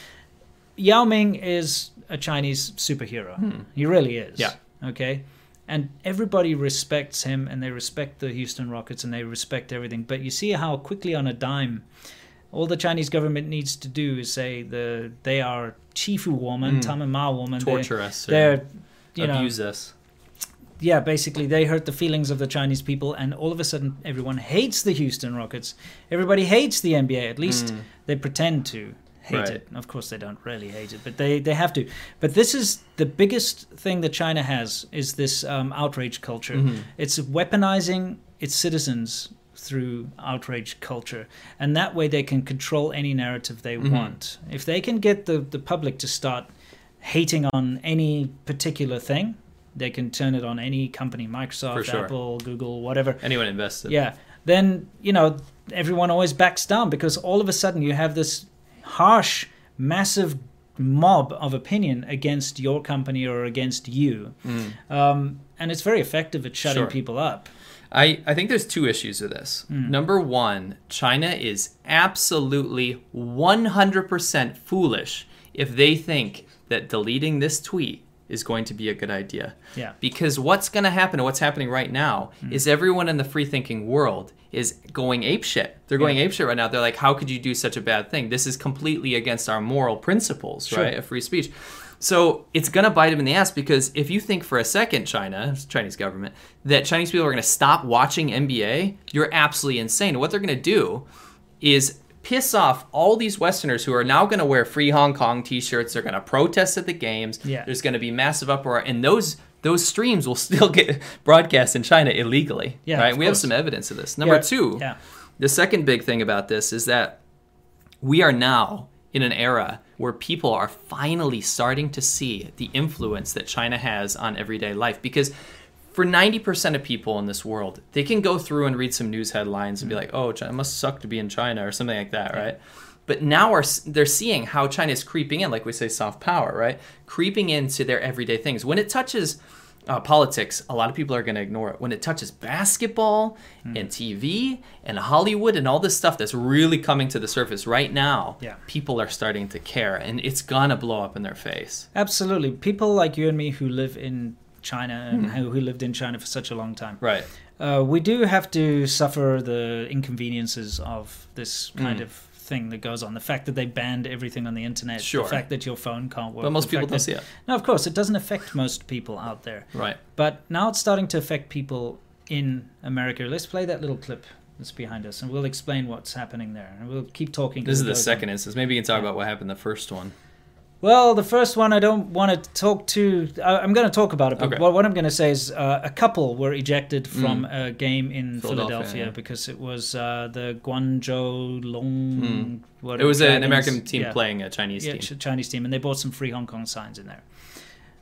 Yao Ming is a Chinese superhero. Hmm. He really is. Yeah. Okay. And everybody respects him, and they respect the Houston Rockets, and they respect everything. But you see how quickly on a dime, all the Chinese government needs to do is say the they are Chifu woman, mm. Tamima woman. Torture they're, us. They're, you know, abuse us. Yeah, basically they hurt the feelings of the Chinese people, and all of a sudden everyone hates the Houston Rockets. Everybody hates the N B A. At least mm. they pretend to. Hate right. it. Of course, they don't really hate it, but they, they have to. But this is the biggest thing that China has, is this um, outrage culture. Mm-hmm. It's weaponizing its citizens through outrage culture. And that way they can control any narrative they mm-hmm. want. If they can get the, the public to start hating on any particular thing, they can turn it on any company, Microsoft, sure. Apple, Google, whatever. Anyone invested. Yeah. Then, you know, everyone always backs down because all of a sudden you have this harsh, massive mob of opinion against your company or against you. Mm. Um, and it's very effective at shutting sure. people up. I, I think there's two issues with this. Mm. Number one, China is absolutely one hundred percent foolish if they think that deleting this tweet is going to be a good idea. Yeah. Because what's going to happen, what's happening right now, mm. is everyone in the free-thinking world is going apeshit. They're going yeah. apeshit right now. They're like, how could you do such a bad thing? This is completely against our moral principles, sure. right, of free speech. So it's going to bite them in the ass, because if you think for a second, China, Chinese government, that Chinese people are going to stop watching N B A, you're absolutely insane. What they're going to do is piss off all these Westerners who are now going to wear free Hong Kong t-shirts. They're going to protest at the games. Yeah. There's going to be massive uproar. And those those streams will still get broadcast in China illegally. Yeah, right? We course. have some evidence of this. Number yeah. two, yeah. the second big thing about this is that we are now in an era where people are finally starting to see the influence that China has on everyday life. Because for ninety percent of people in this world, they can go through and read some news headlines and be like, oh, China must suck to be in China or something like that, right? But now are, they're seeing how China is creeping in, like we say, soft power, right? Creeping into their everyday things. When it touches uh, politics, a lot of people are going to ignore it. When it touches basketball mm. and T V and Hollywood and all this stuff that's really coming to the surface right now, yeah. people are starting to care, and it's going to blow up in their face. Absolutely. People like you and me who live in China and mm. who lived in China for such a long time. Right. Uh, we do have to suffer the inconveniences of this kind mm. of thing that goes on. The fact that they banned everything on the internet, sure. The fact that your phone can't work. But most people don't see it. No, of course, it doesn't affect most people out there. Right. But now it's starting to affect people in America. Let's play that little clip that's behind us, and we'll explain what's happening there. And we'll keep talking. This is the second instance. Maybe you can talk about what happened the first one. Well, the first one I don't want to talk to. Uh, I'm going to talk about it, but okay. what, what I'm going to say is uh, a couple were ejected from mm. a game in Philadelphia, Philadelphia yeah. because it was uh, the Guangzhou Long. Mm. It was an American team yeah. playing a Chinese yeah, team. Yeah, Chinese team, and they bought some free Hong Kong signs in there.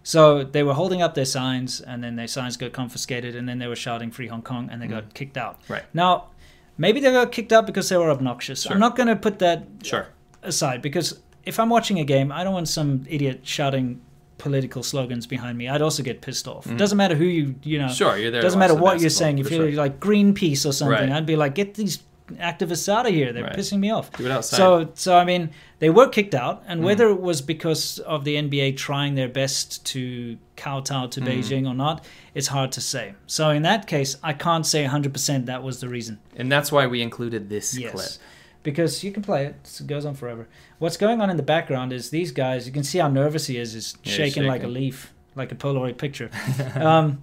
So they were holding up their signs, and then their signs got confiscated, and then they were shouting "Free Hong Kong," and they mm. got kicked out. Right. Now, maybe they got kicked out because they were obnoxious. Sure. I'm not going to put that sure. aside because. If I'm watching a game, I don't want some idiot shouting political slogans behind me. I'd also get pissed off. Mm-hmm. It doesn't matter who you, you know. Sure, you're there. Doesn't matter what you're saying. If you're sure. like Greenpeace or something, right. I'd be like, get these activists out of here. They're right. pissing me off. Do it outside. So, so I mean, they were kicked out, and mm. whether it was because of the N B A trying their best to kowtow to mm. Beijing or not, it's hard to say. So in that case, I can't say one hundred percent that was the reason. And that's why we included this yes. clip. Because you can play it. It goes on forever. What's going on in the background is these guys, you can see how nervous he is. He's yeah, shaking, shaking like a leaf, like a Polaroid picture. um,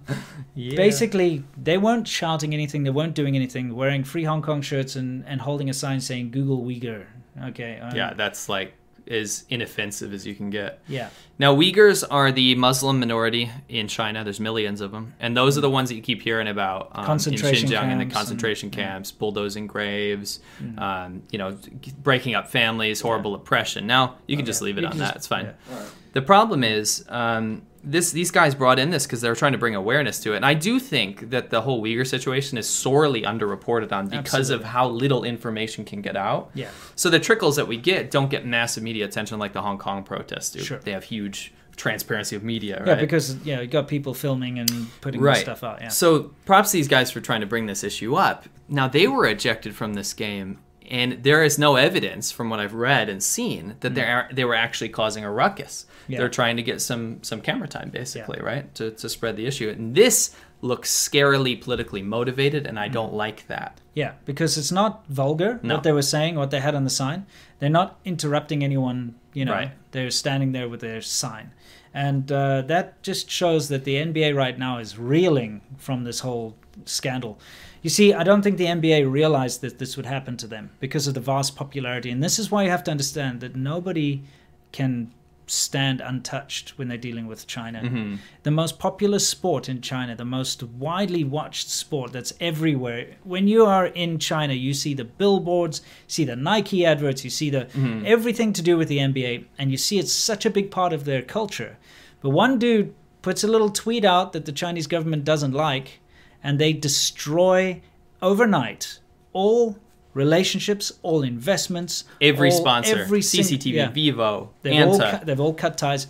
yeah. Basically, they weren't shouting anything. They weren't doing anything. Wearing Free Hong Kong shirts and, and holding a sign saying Google Uyghur. Okay. Um, yeah, that's like as inoffensive as you can get. Yeah. Now, Uyghurs are the Muslim minority in China. There's millions of them. And those are the ones that you keep hearing about um, in Xinjiang and the concentration and, camps, yeah. bulldozing graves, mm. um, you know, breaking up families, horrible yeah. oppression. Now, you can okay. just leave it you on just, that. It's fine. Yeah. Right. The problem is um, this. These guys brought in this because they were trying to bring awareness to it. And I do think that the whole Uyghur situation is sorely underreported on because Absolutely. Of how little information can get out. Yeah. So the trickles that we get don't get massive media attention like the Hong Kong protests do. Sure. They have huge transparency of media, right? Yeah, because you know, you got people filming and putting right. stuff out. Yeah. So props to these guys for trying to bring this issue up. Now, they were ejected from this game, and there is no evidence from what I've read and seen that mm. they are, they were actually causing a ruckus. Yeah. They're trying to get some some camera time, basically, yeah. right, to, to spread the issue. And this looks scarily politically motivated, and I mm. don't like that. Yeah, because it's not vulgar, no. what they were saying, what they had on the sign. They're not interrupting anyone, you know. Right. They're standing there with their sign. And uh, that just shows that the N B A right now is reeling from this whole scandal. You see, I don't think the N B A realized that this would happen to them because of the vast popularity. And this is why you have to understand that nobody can stand untouched when they're dealing with China. Mm-hmm. The most popular sport in China, the most widely watched sport that's everywhere. When you are in China, you see the billboards, see the Nike adverts, you see the mm-hmm. everything to do with the N B A, and you see it's such a big part of their culture. But one dude puts a little tweet out that the Chinese government doesn't like, and they destroy overnight all relationships, all investments, every all, sponsor, every C C T V, yeah. Vivo, they've Anta. All cu- they've all cut ties,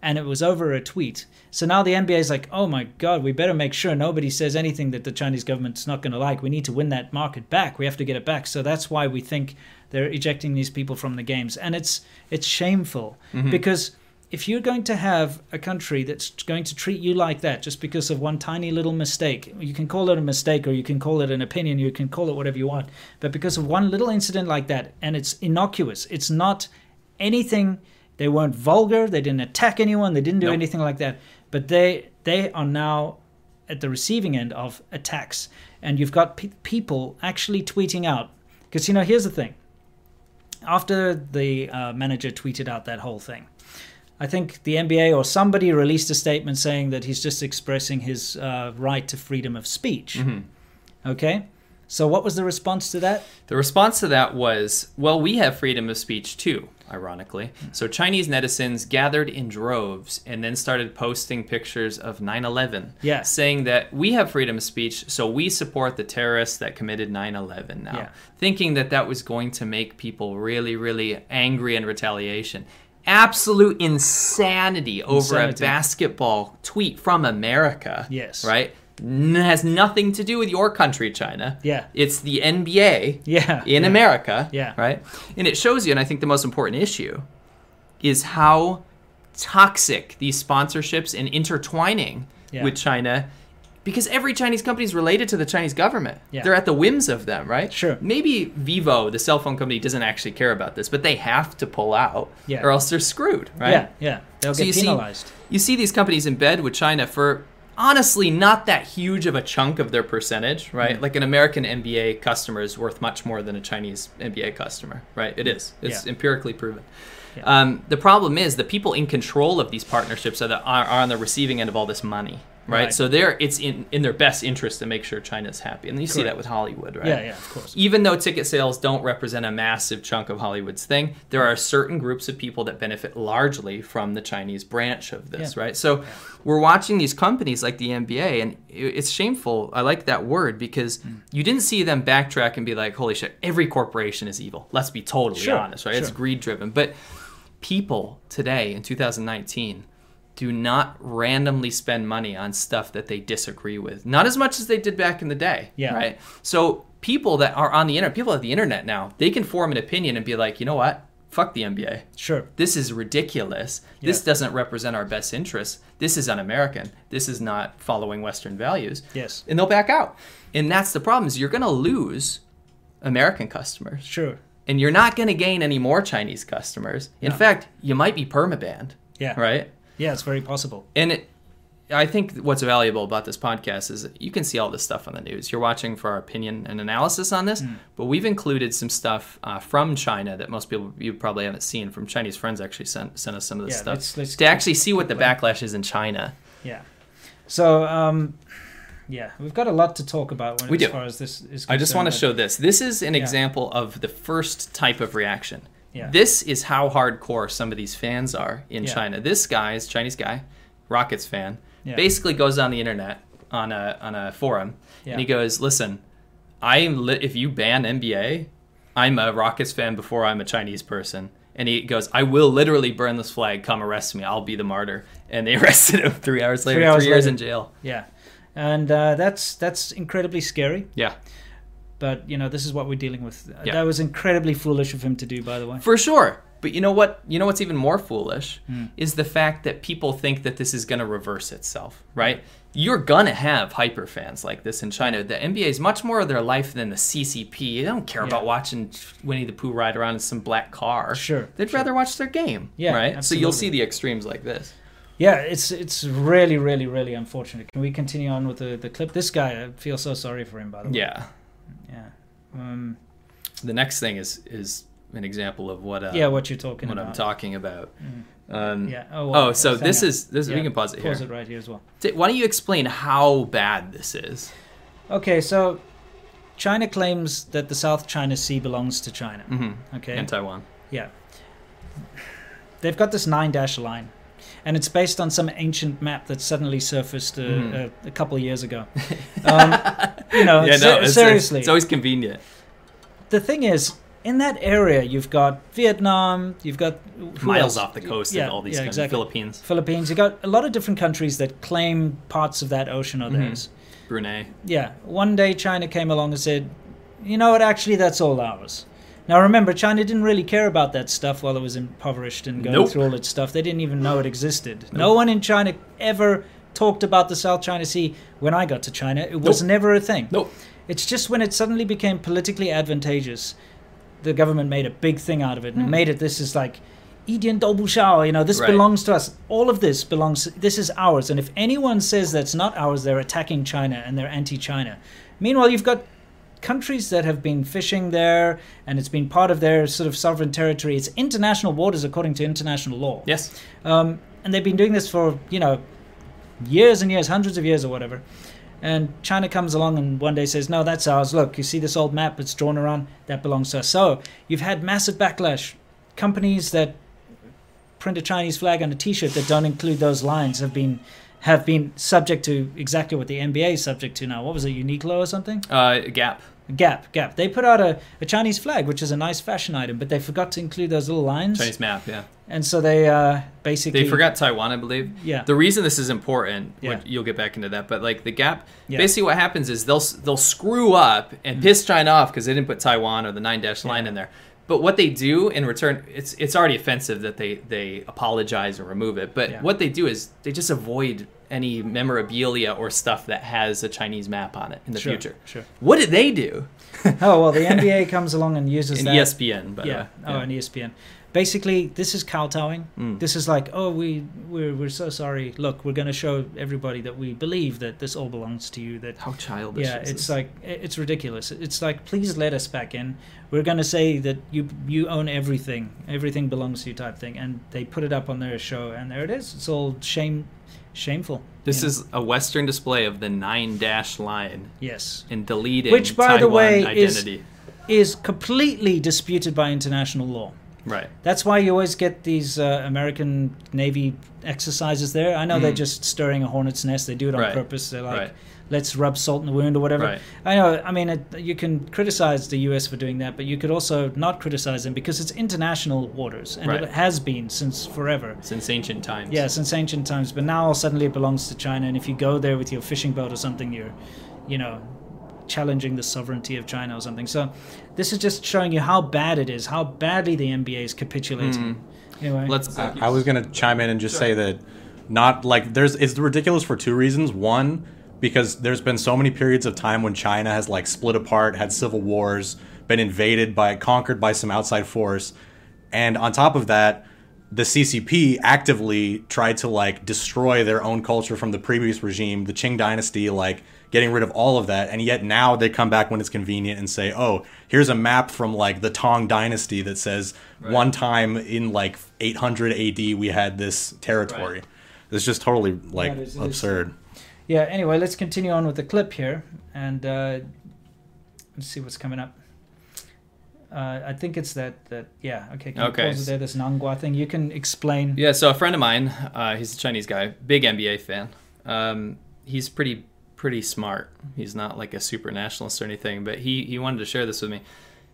and it was over a tweet. So now the N B A is like, oh my God, we better make sure nobody says anything that the Chinese government's not going to like. We need to win that market back. We have to get it back. So that's why we think they're ejecting these people from the games, and it's it's shameful mm-hmm. because if you're going to have a country that's going to treat you like that just because of one tiny little mistake, you can call it a mistake or you can call it an opinion, you can call it whatever you want, but because of one little incident like that, and it's innocuous, it's not anything, they weren't vulgar, they didn't attack anyone, they didn't do nope. anything like that, but they they are now at the receiving end of attacks. And you've got pe- people actually tweeting out, because, you know, here's the thing. After the uh, manager tweeted out that whole thing, I think the N B A or somebody released a statement saying that he's just expressing his uh, right to freedom of speech. Mm-hmm. Okay? So what was the response to that? The response to that was, well, we have freedom of speech too, ironically. Mm-hmm. So Chinese netizens gathered in droves and then started posting pictures of nine eleven, yeah. saying that we have freedom of speech, so we support the terrorists that committed nine eleven now, yeah. thinking that that was going to make people really, really angry in retaliation. Absolute insanity over insanity. A basketball tweet from America. Yes. Right? N- has nothing to do with your country, China. Yeah. It's the N B A yeah. in yeah. America. Yeah. Right? And it shows you, and I think the most important issue is how toxic these sponsorships and intertwining yeah. with China Because every Chinese company is related to the Chinese government. Yeah. They're at the whims of them, right? Sure. Maybe Vivo, the cell phone company, doesn't actually care about this, but they have to pull out, yeah. or else they're screwed, right? Yeah, yeah. They'll so get you penalized. See, you see these companies in bed with China for, honestly, not that huge of a chunk of their percentage, right? Mm-hmm. Like an American N B A customer is worth much more than a Chinese N B A customer, right? It is. It's yeah. empirically proven. Yeah. Um, the problem is the people in control of these partnerships are, the, are, are on the receiving end of all this money. Right? right, so they're it's in, in their best interest to make sure China's happy, and you Correct. See that with Hollywood, right? Yeah, yeah, of course. Even though ticket sales don't represent a massive chunk of Hollywood's thing, there are certain groups of people that benefit largely from the Chinese branch of this, yeah. right? So yeah. we're watching these companies like the N B A, and it's shameful. I like that word because mm. you didn't see them backtrack and be like, "Holy shit, every corporation is evil." Let's be totally sure. honest, right? Sure. It's greed-driven, but people today in two thousand nineteen. Do not randomly spend money on stuff that they disagree with. Not as much as they did back in the day, yeah. right? So people that are on the internet, people at the internet now, they can form an opinion and be like, you know what? Fuck the N B A. Sure. This is ridiculous. Yeah. This doesn't represent our best interests. This is un-American. This is not following Western values. Yes. And they'll back out. And that's the problem is you're going to lose American customers. Sure. And you're not going to gain any more Chinese customers. In no. fact, you might be permabanned. Yeah. Right? Yeah, it's very possible. And it, I think what's valuable about this podcast is you can see all this stuff on the news. You're watching for our opinion and analysis on this, mm. but we've included some stuff uh, from China that most people you probably haven't seen. From Chinese friends actually sent sent us some of this yeah, stuff let's, let's to actually see what the backlash is in China. Yeah. So, um, yeah, we've got a lot to talk about when, we as do. far as this is concerned. I just want to show this. This is an yeah. example of the first type of reaction. Yeah. This is how hardcore some of these fans are in yeah. China. This guy is Chinese guy, Rockets fan, yeah. basically goes on the internet on a on a forum yeah. and he goes, "Listen, I'm li- if you ban N B A, I'm a Rockets fan before I'm a Chinese person." And he goes, "I will literally burn this flag. Come arrest me. I'll be the martyr." And they arrested him three hours later, three, hours three years later. in jail. Yeah, and uh, that's that's incredibly scary. Yeah. But, you know, this is what we're dealing with. Yeah. That was incredibly foolish of him to do, by the way. For sure. But you know what? You know what's even more foolish mm. is the fact that people think that this is going to reverse itself, right? You're going to have hyper fans like this in China. The N B A is much more of their life than the C C P. They don't care yeah. about watching Winnie the Pooh ride around in some black car. Sure. They'd sure. rather watch their game, yeah, right? Absolutely. So you'll see the extremes like this. Yeah, it's it's really, really, really unfortunate. Can we continue on with the, the clip? This guy, I feel so sorry for him, by the way. Yeah. Yeah. Um, the next thing is, is an example of what uh, yeah what you're talking what about. I'm talking about. Mm. Um, yeah. Oh, well, oh so this is this yeah, we can pause it pause here. Pause it right here as well. Why don't you explain how bad this is? Okay, so China claims that the South China Sea belongs to China. Mm-hmm. Okay. And Taiwan. Yeah. They've got this nine dash line. And it's based on some ancient map that suddenly surfaced uh, mm. a, a couple of years ago. Um, you know, yeah, no, ser- it's, seriously. It's always convenient. The thing is, in that area, you've got Vietnam, you've got... Miles else? off the coast yeah, and all these yeah, kinds exactly. of Philippines. Philippines. You've got a lot of different countries that claim parts of that ocean are theirs. Mm-hmm. Brunei. Yeah. One day China came along and said, you know what, actually, that's all ours. Now, remember, China didn't really care about that stuff while it was impoverished and going nope. through all its stuff. They didn't even know it existed. Nope. No one in China ever talked about the South China Sea when I got to China. It nope. was never a thing. Nope. It's just when it suddenly became politically advantageous, the government made a big thing out of it and mm. made it this is like, you know, this right. belongs to us. All of this belongs, this is ours. And if anyone says that's not ours, they're attacking China and they're anti-China. Meanwhile, you've got countries that have been fishing there and it's been part of their sort of sovereign territory. It's international waters according to international law. Yes. Um, and they've been doing this for, you know, years and years, hundreds of years or whatever. And China comes along and one day says, no, that's ours. Look, you see this old map, it's drawn around, that belongs to us. So you've had massive backlash. Companies that print a Chinese flag on a T-shirt that don't include those lines have been... have been subject to exactly what the N B A is subject to now. What was it, Uniqlo or something? Uh, Gap. Gap, Gap. They put out a, a Chinese flag, which is a nice fashion item, but they forgot to include those little lines. Chinese map, yeah. And so they uh, basically... They forgot Taiwan, I believe. Yeah. The reason this is important, yeah. which you'll get back into that, but like the Gap, yeah. basically what happens is they'll they'll screw up and mm-hmm. piss China off because they didn't put Taiwan or the nine dash line yeah. in there. But what they do in return, it's it's already offensive that they, they apologize or remove it. But yeah. what they do is they just avoid any memorabilia or stuff that has a Chinese map on it in the sure, future. Sure. What did they do? Oh, well, the N B A comes along and uses and that. E S P N, by yeah. the way. Oh, yeah. and E S P N. Basically, this is kowtowing. Mm. This is like, oh, we, we're, we're so sorry. Look, we're going to show everybody that we believe that this all belongs to you. That How childish yeah, is it's this? Like, it's ridiculous. It's like, please let us back in. We're going to say that you you own everything. Everything belongs to you type thing. And they put it up on their show, and there it is. It's all shame, shameful. This is know? a Western display of the nine-dash line. Yes. And deleting Which, by Taiwan the way, identity. Is, is completely disputed by international law. Right. That's why you always get these uh, American Navy exercises there. I know mm. they're just stirring a hornet's nest. They do it on right. purpose. They're like, right. let's rub salt in the wound or whatever. Right. I know. I mean, it, you can criticize the U S for doing that, but you could also not criticize them because it's international waters. And right. it has been since forever. Since ancient times. Yeah, since ancient times. But now suddenly it belongs to China. And if you go there with your fishing boat or something, you're, you know... challenging the sovereignty of China or something. So this is just showing you how bad it is, how badly the N B A is capitulating. Mm. Anyway, let's. I, I was going to chime in and just sure. say that not like there's it's ridiculous for two reasons. One, because there's been so many periods of time when China has like split apart, had civil wars, been invaded by, conquered by some outside force. And on top of that, the C C P actively tried to like destroy their own culture from the previous regime, the Qing dynasty, like getting rid of all of that. And yet now they come back when it's convenient and say, oh, here's a map from like the Tang dynasty that says right. one time in like eight hundred A D we had this territory. Right. It's just totally like yeah, it's, absurd. It's, yeah. Anyway, let's continue on with the clip here and uh, let's see what's coming up. Uh, I think it's that, that yeah, okay, can okay. you pause there, this Nanghua thing? You can explain. Yeah, so a friend of mine, uh, he's a Chinese guy, big N B A fan. Um, he's pretty pretty smart. He's not like a super nationalist or anything, but he, he wanted to share this with me.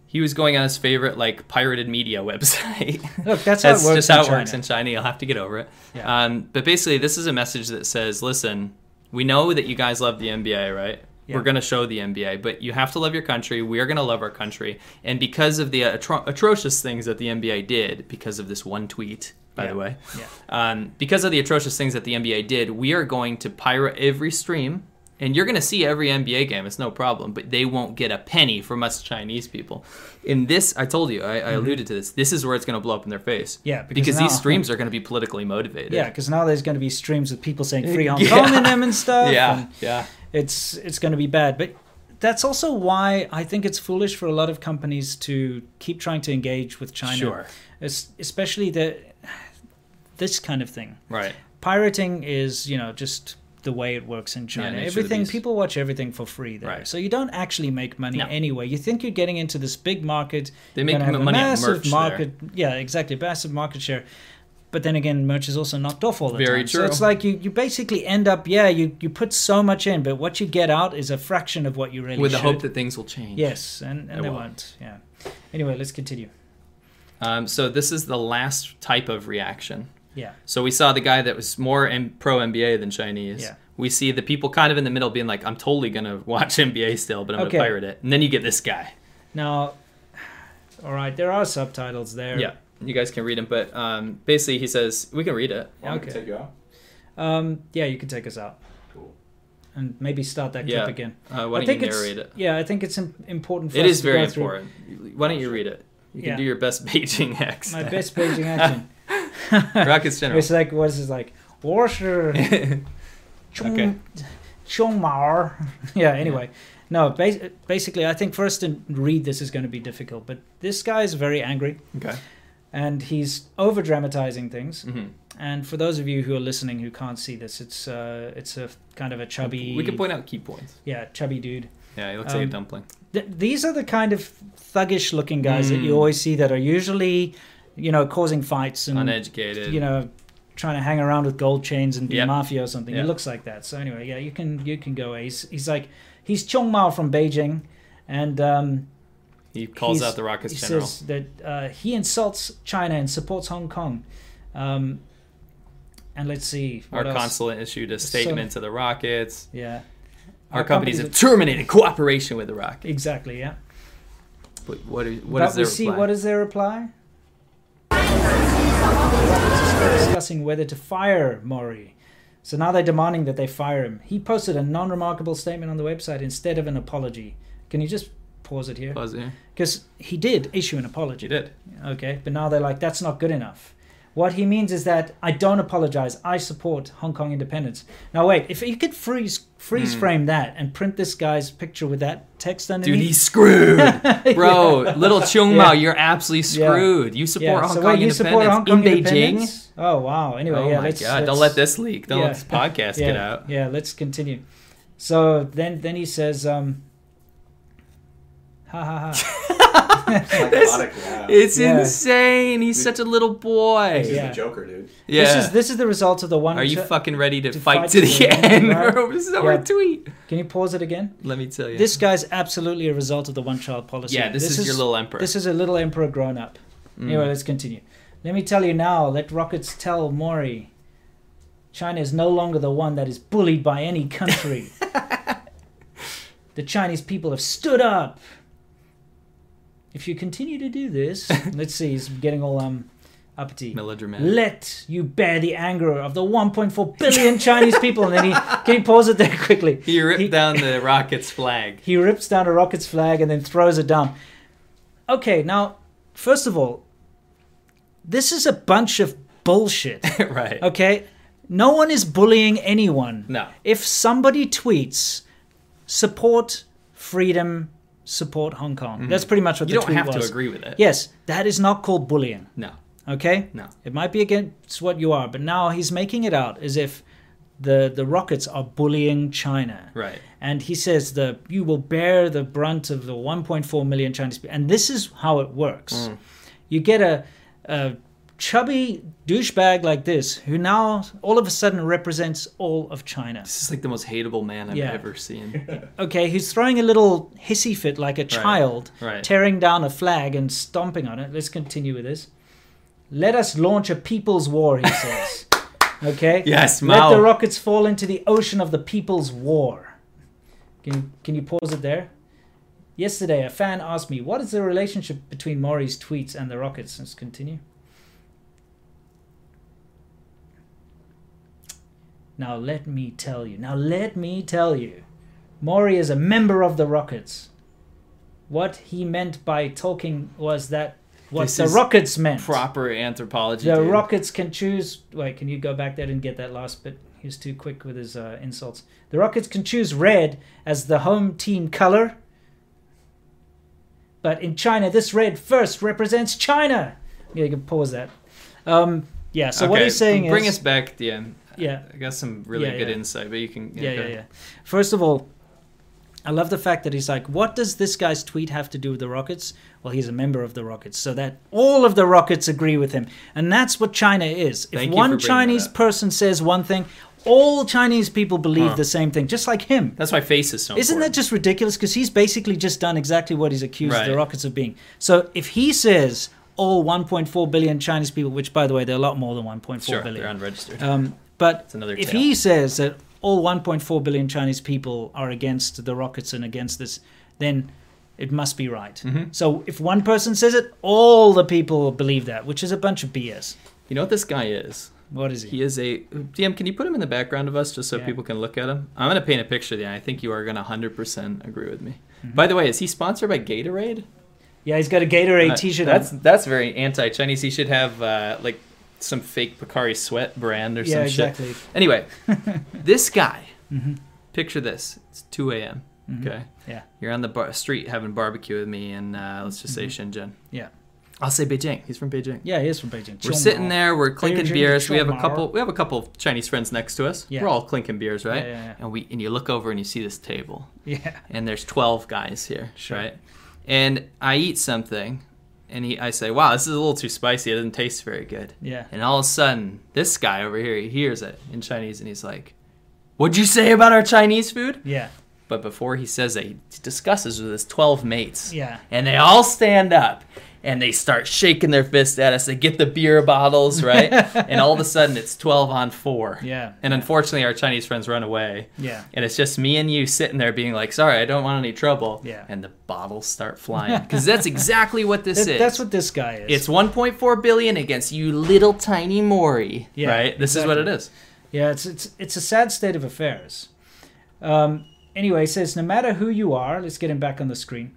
He was going on his favorite like pirated media website. Look, that's, that's how it works just how it China. works in China. You'll have to get over it. Yeah. Um, but basically, this is a message that says, listen, we know that you guys love the N B A, right? Yeah. We're going to show the N B A, but you have to love your country. We are going to love our country. And because of the atro- atrocious things that the N B A did, because of this one tweet, by yeah. the way, yeah. um, because of the atrocious things that the N B A did, we are going to pirate every stream, and you're going to see every N B A game. It's no problem, but they won't get a penny from us Chinese people. In this, I told you, I, I mm-hmm. alluded to this, this is where it's going to blow up in their face. Yeah, Because, because now, these streams are going to be politically motivated. Yeah, because now there's going to be streams with people saying free Hong Kong in them and stuff. Yeah, and, yeah. It's it's going to be bad, but that's also why I think it's foolish for a lot of companies to keep trying to engage with China, sure. es- especially the this kind of thing. Right, pirating is you know just the way it works in China. Yeah, everything these... people watch everything for free there, right. so you don't actually make money no. anyway. You think you're getting into this big market, they make have money a massive merch market, there. yeah, exactly, massive market share. But then again, merch is also knocked off all the Very time. True. So it's like you, you basically end up, yeah, you, you put so much in, but what you get out is a fraction of what you really With should. With the hope that things will change. Yes, and, and they, they won't. won't. Yeah. Anyway, let's continue. Um, so this is the last type of reaction. Yeah. So we saw the guy that was more M- pro-N B A than Chinese. Yeah. We see the people kind of in the middle being like, I'm totally going to watch N B A still, but I'm okay. going to pirate it. And then you get this guy. Now, all right, there are subtitles there. Yeah. You guys can read him, but um, basically he says, we can read it. Well, okay. I can take you out. Um, yeah, you can take us out. Cool. And maybe start that clip yeah. again. Uh, why don't I think you narrate it? Yeah, I think it's important for it us It is to very important. Through. Why don't you read it? You yeah. can do your best Beijing accent. My best Beijing accent. Rockets General. It's like, what is this like? Warsher. Okay. Chongmao. Yeah, anyway. Yeah. No, bas- basically, I think for us to read this is going to be difficult, but this guy is very angry. Okay. And he's over-dramatizing things. Mm-hmm. And for those of you who are listening who can't see this, it's uh, it's a kind of a chubby... We can point out key points. Yeah, chubby dude. Yeah, he looks um, like a dumpling. Th- these are the kind of thuggish-looking guys mm. that you always see that are usually, you know, causing fights and... uneducated. You know, trying to hang around with gold chains and be yep. mafia or something. Yep. He looks like that. So anyway, yeah, you can you can go. He's, he's like... He's Chongmao from Beijing. And... Um, He calls He's, out the Rockets he General. He says that uh, he insults China and supports Hong Kong. Um, and let's see. Our else? consulate issued a statement so, to the Rockets. Yeah. Our, Our companies, companies have terminated cooperation with the Rockets. Exactly, yeah. But what, is, what but is their we see, reply? What is their reply? Discussing whether to fire Mori. So now they're demanding that they fire him. He posted a non-remarkable statement on the website instead of an apology. Can you just pause it here? Pause it here. Because he did issue an apology. He did. Okay, but now they're like, that's not good enough. What he means is that I don't apologize. I support Hong Kong independence. Now wait, if you could freeze freeze mm. frame that and print this guy's picture with that text underneath. Dude, he's screwed, bro. Yeah. Little Chung Mao, yeah. You're absolutely screwed. Yeah. You support yeah. Hong so Kong wait, you independence support Hong Kong in independence? Beijing. Oh wow. Anyway, oh yeah. My let's, God, let's, don't let this leak. Don't yeah. let this podcast yeah. get out. Yeah, let's continue. So then, then he says, um, ha ha ha. It's yeah. insane. He's dude, such a little boy. He's yeah. a joker, dude. Yeah. This is this is the result of the one. Are you fucking ready to, to fight, fight to, to the, the end? end right? This is our yeah. tweet. Can you pause it again? Let me tell you. This guy's absolutely a result of the one-child policy. Yeah, this, this is, is your little emperor. This is a little emperor grown up. Mm. Anyway, let's continue. Let me tell you now. Let rockets tell Mori. China is no longer the one that is bullied by any country. The Chinese people have stood up. If you continue to do this, let's see, he's getting all um, uppity. Melodramatic. Let you bear the anger of the one point four billion Chinese people. And then he, can he pause it there quickly? He ripped he, down the Rockets flag. He rips down a Rockets flag and then throws it down. Okay, now, first of all, this is a bunch of bullshit. Right. Okay? No one is bullying anyone. No. If somebody tweets, support freedom, support Hong Kong. Mm-hmm. That's pretty much what you the tweet was. You don't have to agree with it. Yes. That is not called bullying. No. Okay? No. It might be against what you are, but now he's making it out as if the, the rockets are bullying China. Right. And he says the you will bear the brunt of the one point four million Chinese people. And this is how it works. Mm. You get a, a chubby douchebag like this who now all of a sudden represents all of China. This is like the most hateable man I've yeah. ever seen. Okay, who's throwing a little hissy fit like a child, right. Right. tearing down a flag and stomping on it. Let's continue with this. Let us launch a people's war, he says. Okay? Yes, Mao. Let the rockets fall into the ocean of the people's war. Can, can you pause it there? Yesterday, a fan asked me, what is the relationship between Mori's tweets and the rockets? Let's continue. Now let me tell you, now let me tell you, Mori is a member of the Rockets. What he meant by talking was that what this the Rockets meant. Proper anthropology. The dude. Rockets can choose, wait, can you go back there and get that last bit? He was too quick with his uh, insults. The Rockets can choose red as the home team color. But in China, this red first represents China. Yeah, you can pause that. Um, yeah, so okay. What he's saying Bring is... Bring us back at the end. Yeah, I got some really yeah, good yeah. insight, but you can... You yeah, know, yeah, yeah. First of all, I love the fact that he's like, what does this guy's tweet have to do with the Rockets? Well, he's a member of the Rockets, so that all of the Rockets agree with him. And that's what China is. Thank if one Chinese person says one thing, all Chinese people believe huh. the same thing, just like him. That's why face is so Isn't important. That just ridiculous? Because he's basically just done exactly what he's accused right. the Rockets of being. So if he says all one point four billion Chinese people, which, by the way, they're a lot more than one point four sure, billion. They're unregistered. Um, But if he says that all one point four billion Chinese people are against the rockets and against this, then it must be right. Mm-hmm. So if one person says it, all the people believe that, which is a bunch of B S. You know what this guy is? What is he? He is a... D M, can you put him in the background of us just so yeah. people can look at him? I'm going to paint a picture of him. I think you are going to one hundred percent agree with me. Mm-hmm. By the way, is he sponsored by Gatorade? Yeah, he's got a Gatorade uh, t-shirt that's, on. That's very anti-Chinese. He should have, uh, like... some fake Pocari Sweat brand or yeah, some exactly. shit. Anyway, this guy, mm-hmm. picture this. It's two a.m. Mm-hmm. Okay. Yeah. You're on the bar- street having barbecue with me in, uh, let's just mm-hmm. say, Shenzhen. Yeah. I'll say Beijing. He's from Beijing. Yeah, he is from Beijing. We're Chum sitting Mao. There. We're clinking Beijing beers. We have a couple. We have a couple Chinese friends next to us. Yeah. We're all clinking beers, right? Yeah, yeah, yeah. And we and you look over and you see this table. Yeah. And there's twelve guys here, sure. right? And I eat something. And he, I say, wow, this is a little too spicy. It doesn't taste very good. Yeah. And all of a sudden, this guy over here, he hears it in Chinese, and he's like, what'd you say about our Chinese food? Yeah. But before he says that, he discusses with his twelve mates. Yeah. And they all stand up. and they start shaking their fist at us. They get the beer bottles, right? And all of a sudden, it's twelve on four. Yeah. And unfortunately, our Chinese friends run away. Yeah. And it's just me and you sitting there being like, sorry, I don't want any trouble. Yeah. And the bottles start flying. Because that's exactly what this that, is. That's what this guy is. It's one point four billion dollars against you little tiny Maury, yeah, right? This exactly. is what it is. Yeah, it's, it's, it's a sad state of affairs. Um, anyway, it says, no matter who you are, let's get him back on the screen.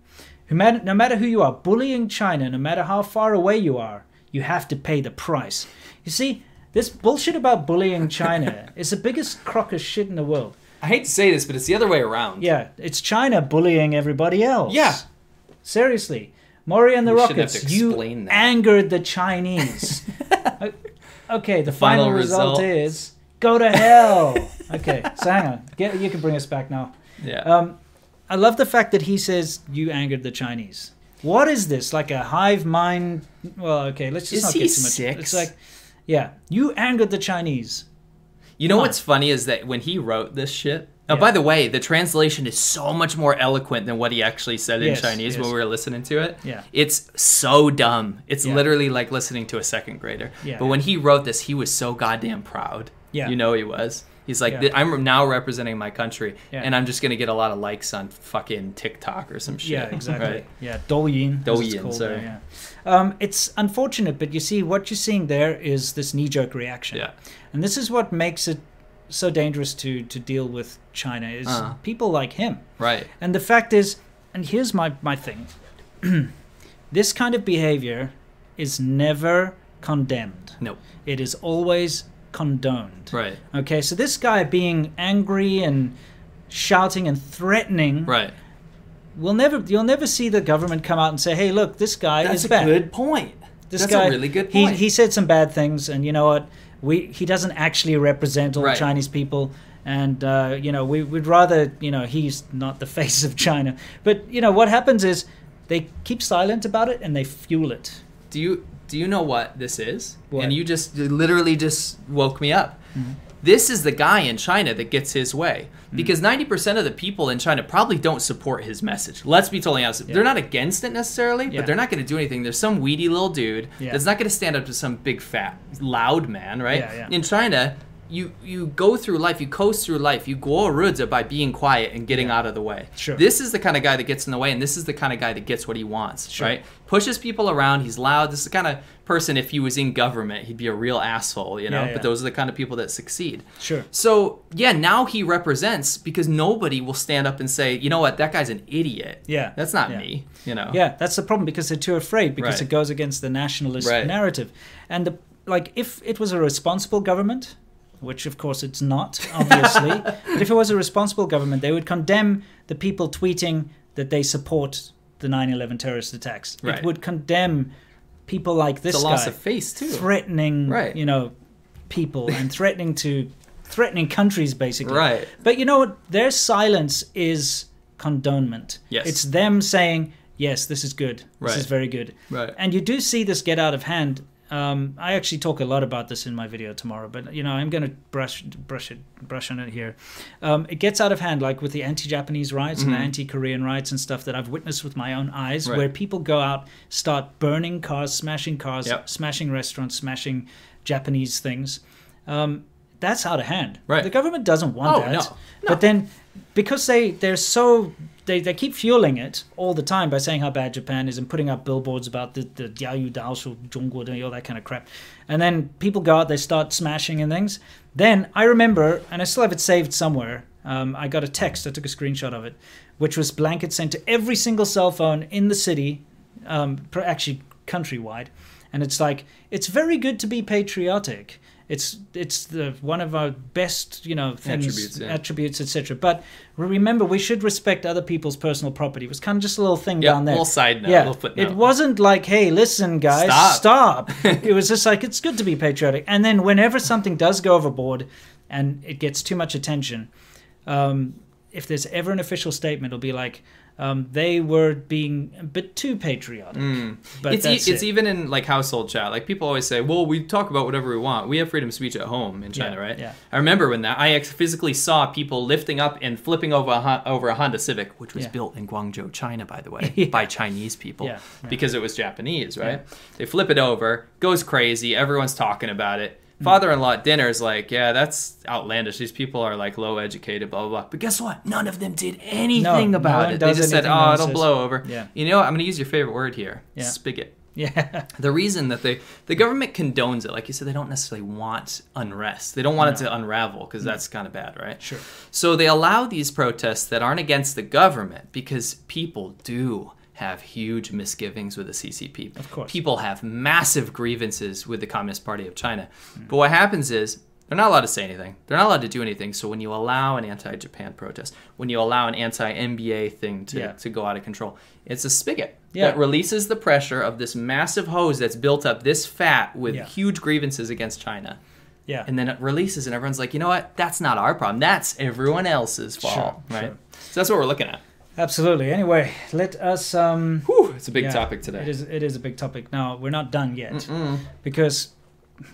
No matter who you are, bullying China, no matter how far away you are, you have to pay the price. You see, this bullshit about bullying China is the biggest crock of shit in the world. I hate to say this, but it's the other way around. Yeah, it's China bullying everybody else. Yeah. Seriously. Maury and the we Rockets, you that. angered the Chinese. Okay, the final, final result, result is go to hell. Okay, so hang on. Get, you can bring us back now. Yeah. Um, I love the fact that he says you angered the Chinese. What is this? Like a hive mind? Well, okay, let's just is not get too six? much. It's like, yeah, you angered the Chinese. You Come know on. What's funny is that when he wrote this shit. Now, yeah. by the way, the translation is so much more eloquent than what he actually said yes, in Chinese yes. when we were listening to it. Yeah. It's so dumb. It's yeah. literally like listening to a second grader. Yeah. But when he wrote this, he was so goddamn proud. Yeah. You know he was. He's like, yeah. I'm now representing my country, yeah. and I'm just going to get a lot of likes on fucking TikTok or some shit. Yeah, exactly. Right? Yeah, Douyin. Douyin, sorry. Yeah. Um, it's unfortunate, but you see, what you're seeing there is this knee-jerk reaction. Yeah. And this is what makes it so dangerous to, to deal with China, is uh-huh. people like him. Right. And the fact is, and here's my, my thing. This kind of behavior is never condemned. No. It is always condoned. Right. Okay, so this guy being angry and shouting and threatening. Right. We'll never you'll never see the government come out and say, "Hey, look, this guy That's is bad." That's a good point. This That's guy, a really good point. He he said some bad things, and you know what? We he doesn't actually represent all right. Chinese people, and uh, you know, we would rather, you know, he's not the face of China. But, you know, what happens is they keep silent about it and they fuel it. Do you Do you know what this is? What? And you just you literally just woke me up. Mm-hmm. This is the guy in China that gets his way. Mm-hmm. Because ninety percent of the people in China probably don't support his message. Let's be totally honest. Yeah. They're not against it necessarily, yeah. but they're not going to do anything. There's some weedy little dude yeah. that's not going to stand up to some big, fat, loud man, right? Yeah, yeah. In China, you, you go through life, you coast through life, you go rude by being quiet and getting yeah. out of the way. Sure. This is the kind of guy that gets in the way, and this is the kind of guy that gets what he wants, sure. right? Pushes people around, he's loud. This is the kind of person, if he was in government, he'd be a real asshole, you know? Yeah, yeah. But those are the kind of people that succeed. Sure. So, yeah, now he represents, because nobody will stand up and say, you know what, that guy's an idiot. Yeah. That's not yeah. me, you know? Yeah, that's the problem, because they're too afraid, because right. it goes against the nationalist right. narrative. And, the, like, if it was a responsible government, which of course it's not, obviously. But if it was a responsible government, they would condemn the people tweeting that they support the nine eleven terrorist attacks. Right. It would condemn people like this it's a guy loss of face too. Threatening, right. you know, people and threatening to threatening countries basically. Right. But you know what? Their silence is condonement. Yes. It's them saying, yes, this is good. Right. This is very good. Right. And you do see this get out of hand. Um, I actually talk a lot about this in my video tomorrow, but you know I'm going to brush brush it brush on it here. Um, it gets out of hand, like with the anti-Japanese riots mm-hmm. and the anti-Korean riots and stuff that I've witnessed with my own eyes, right. where people go out, start burning cars, smashing cars, yep. smashing restaurants, smashing Japanese things. Um, that's out of hand. Right. The government doesn't want oh, that, no. No. But then because they they're so. They they keep fueling it all the time by saying how bad Japan is and putting up billboards about the the Diaoyu Daoshu, Zhongguo, all that kind of crap. And then people go out, they start smashing and things. Then I remember, and I still have it saved somewhere, um, I got a text, I took a screenshot of it, which was blanket sent to every single cell phone in the city, um, actually countrywide. And it's like, it's very good to be patriotic. It's it's the one of our best, you know, things, attributes, yeah. attributes, et cetera. But remember, we should respect other people's personal property. It was kind of just a little thing yep, down there. Little side note, yeah, little footnote. It wasn't like, hey, listen, guys, stop. stop. It was just like, it's good to be patriotic. And then whenever something does go overboard and it gets too much attention, um, if there's ever an official statement, it'll be like, Um, they were being a bit too patriotic. Mm. But it's, that's e- it's it. Even in like household chat. Like people always say, well, we talk about whatever we want. We have freedom of speech at home in China, yeah, right? Yeah. I remember when that I physically saw people lifting up and flipping over a, over a Honda Civic, which was yeah. built in Guangzhou, China, by the way, yeah. by Chinese people yeah. Yeah. because it was Japanese, right? Yeah. They flip it over, goes crazy. Everyone's talking about it. Father-in-law at dinner is like, yeah, that's outlandish. These people are like low educated, blah, blah, blah. But guess what? None of them did anything no, about no it. They just said, oh, it'll says. blow over. Yeah. You know, I'm going to use your favorite word here, yeah. spigot. Yeah. The reason that they, the government condones it, like you said, they don't necessarily want unrest. They don't want no. it to unravel because no. that's kind of bad, right? Sure. So they allow these protests that aren't against the government because people do have huge misgivings with the C C P. Of course. People have massive grievances with the Communist Party of China. Mm. But what happens is they're not allowed to say anything. They're not allowed to do anything. So when you allow an anti-Japan protest, when you allow an anti-N B A thing to, yeah. to go out of control, it's a spigot yeah. that releases the pressure of this massive hose that's built up this fat with yeah. huge grievances against China. Yeah. And then it releases and everyone's like, you know what? That's not our problem. That's everyone else's fault. Sure, right? Sure. So that's what we're looking at. Absolutely. Anyway, let us... Um, Whew, it's a big yeah, topic today. It is, it is a big topic. Now, we're not done yet Mm-mm. because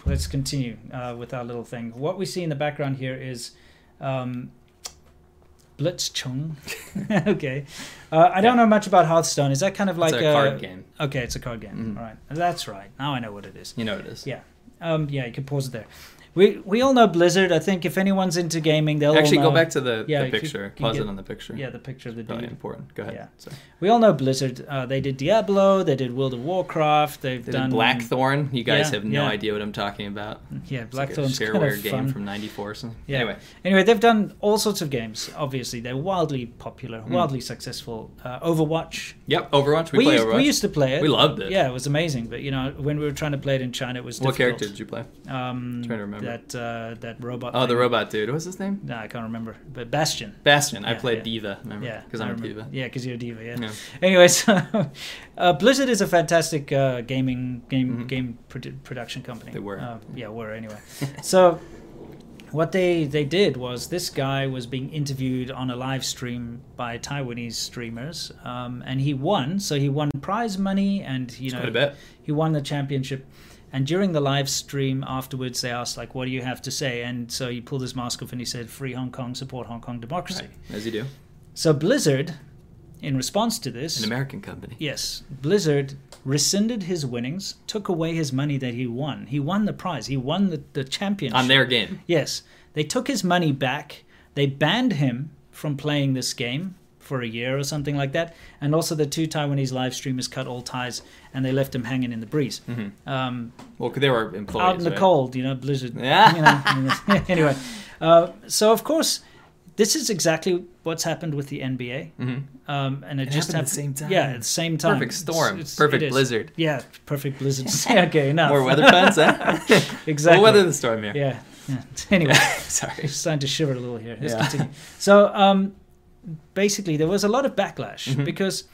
let's continue uh, with our little thing. What we see in the background here is um, Blitzchung. okay. Uh, I don't yeah. know much about Hearthstone. Is that kind of like it's a... It's a card game. Okay, it's a card game. Mm-hmm. All right. That's right. Now I know what it is. You know what it is. Yeah. Um, yeah, you can pause it there. We we all know Blizzard. I think if anyone's into gaming, they'll actually all know. go back to the, yeah, the picture. Pause get, it on the picture. Yeah, the picture of the dude. Really important. Go ahead. Yeah. Sorry. We all know Blizzard. Uh, they did Diablo. They did World of Warcraft. They've they done did Blackthorn. You guys yeah, have no yeah. idea what I'm talking about. Yeah, Blackthorn's like a shareware kind of game fun. From ninety-four or something. Yeah. Anyway, anyway, they've done all sorts of games. Obviously, they're wildly popular, wildly mm. successful. Uh, Overwatch. Yep, Overwatch. We, we play used, Overwatch. We used to play it. We loved it. Yeah, it was amazing. But you know, when we were trying to play it in China, it was difficult. What character did you play? Um, I'm trying to remember. That uh, that robot. Oh, thing. The robot dude. What's his name? No, I can't remember. But Bastion. Bastion. Yeah, I played yeah. Diva. Remember? Yeah, because I'm a Diva. Yeah, because you're a Diva. Yeah. yeah. Anyways, uh, Blizzard is a fantastic uh, gaming game mm-hmm. game produ- production company. They were. Uh, yeah, were anyway. So, what they they did was this guy was being interviewed on a live stream by Taiwanese streamers, um, and he won. So he won prize money, and you That's know, quite a bit. He won the championship. And during the live stream afterwards, they asked, like, what do you have to say? And so he pulled his mask off and he said, free Hong Kong, support Hong Kong democracy. Right. As you do. So Blizzard, in response to this... An American company. Yes. Blizzard rescinded his winnings, took away his money that he won. He won the prize. He won the, the championship. On their game. Yes. They took his money back. They banned him from playing this game for a year or something like that, and also the two Taiwanese live streamers cut all ties and they left him hanging in the breeze. Mm-hmm. Um, well, they were employees out in the right? cold, you know, Blizzard. Yeah. You know, anyway, uh, so of course, this is exactly what's happened with the N B A, mm-hmm. um, and it, it just happened, happened at the same time. Yeah, at the same time. Perfect storm. It's, it's, perfect it blizzard. Yeah, perfect blizzard. Okay, enough. More weather puns, huh? Exactly. We'll weather the storm here. Yeah. yeah. Anyway, sorry, I'm starting to shiver a little here. Let's yeah. continue. So. Um, Basically, there was a lot of backlash mm-hmm. because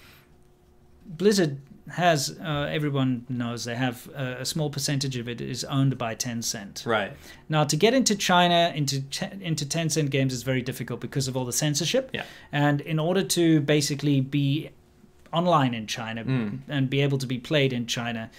Blizzard has, uh, everyone knows, they have a, a small percentage of it is owned by Tencent. Right. Now, to get into China, into into Tencent games is very difficult because of all the censorship. Yeah. And in order to basically be online in China mm. and be able to be played in China...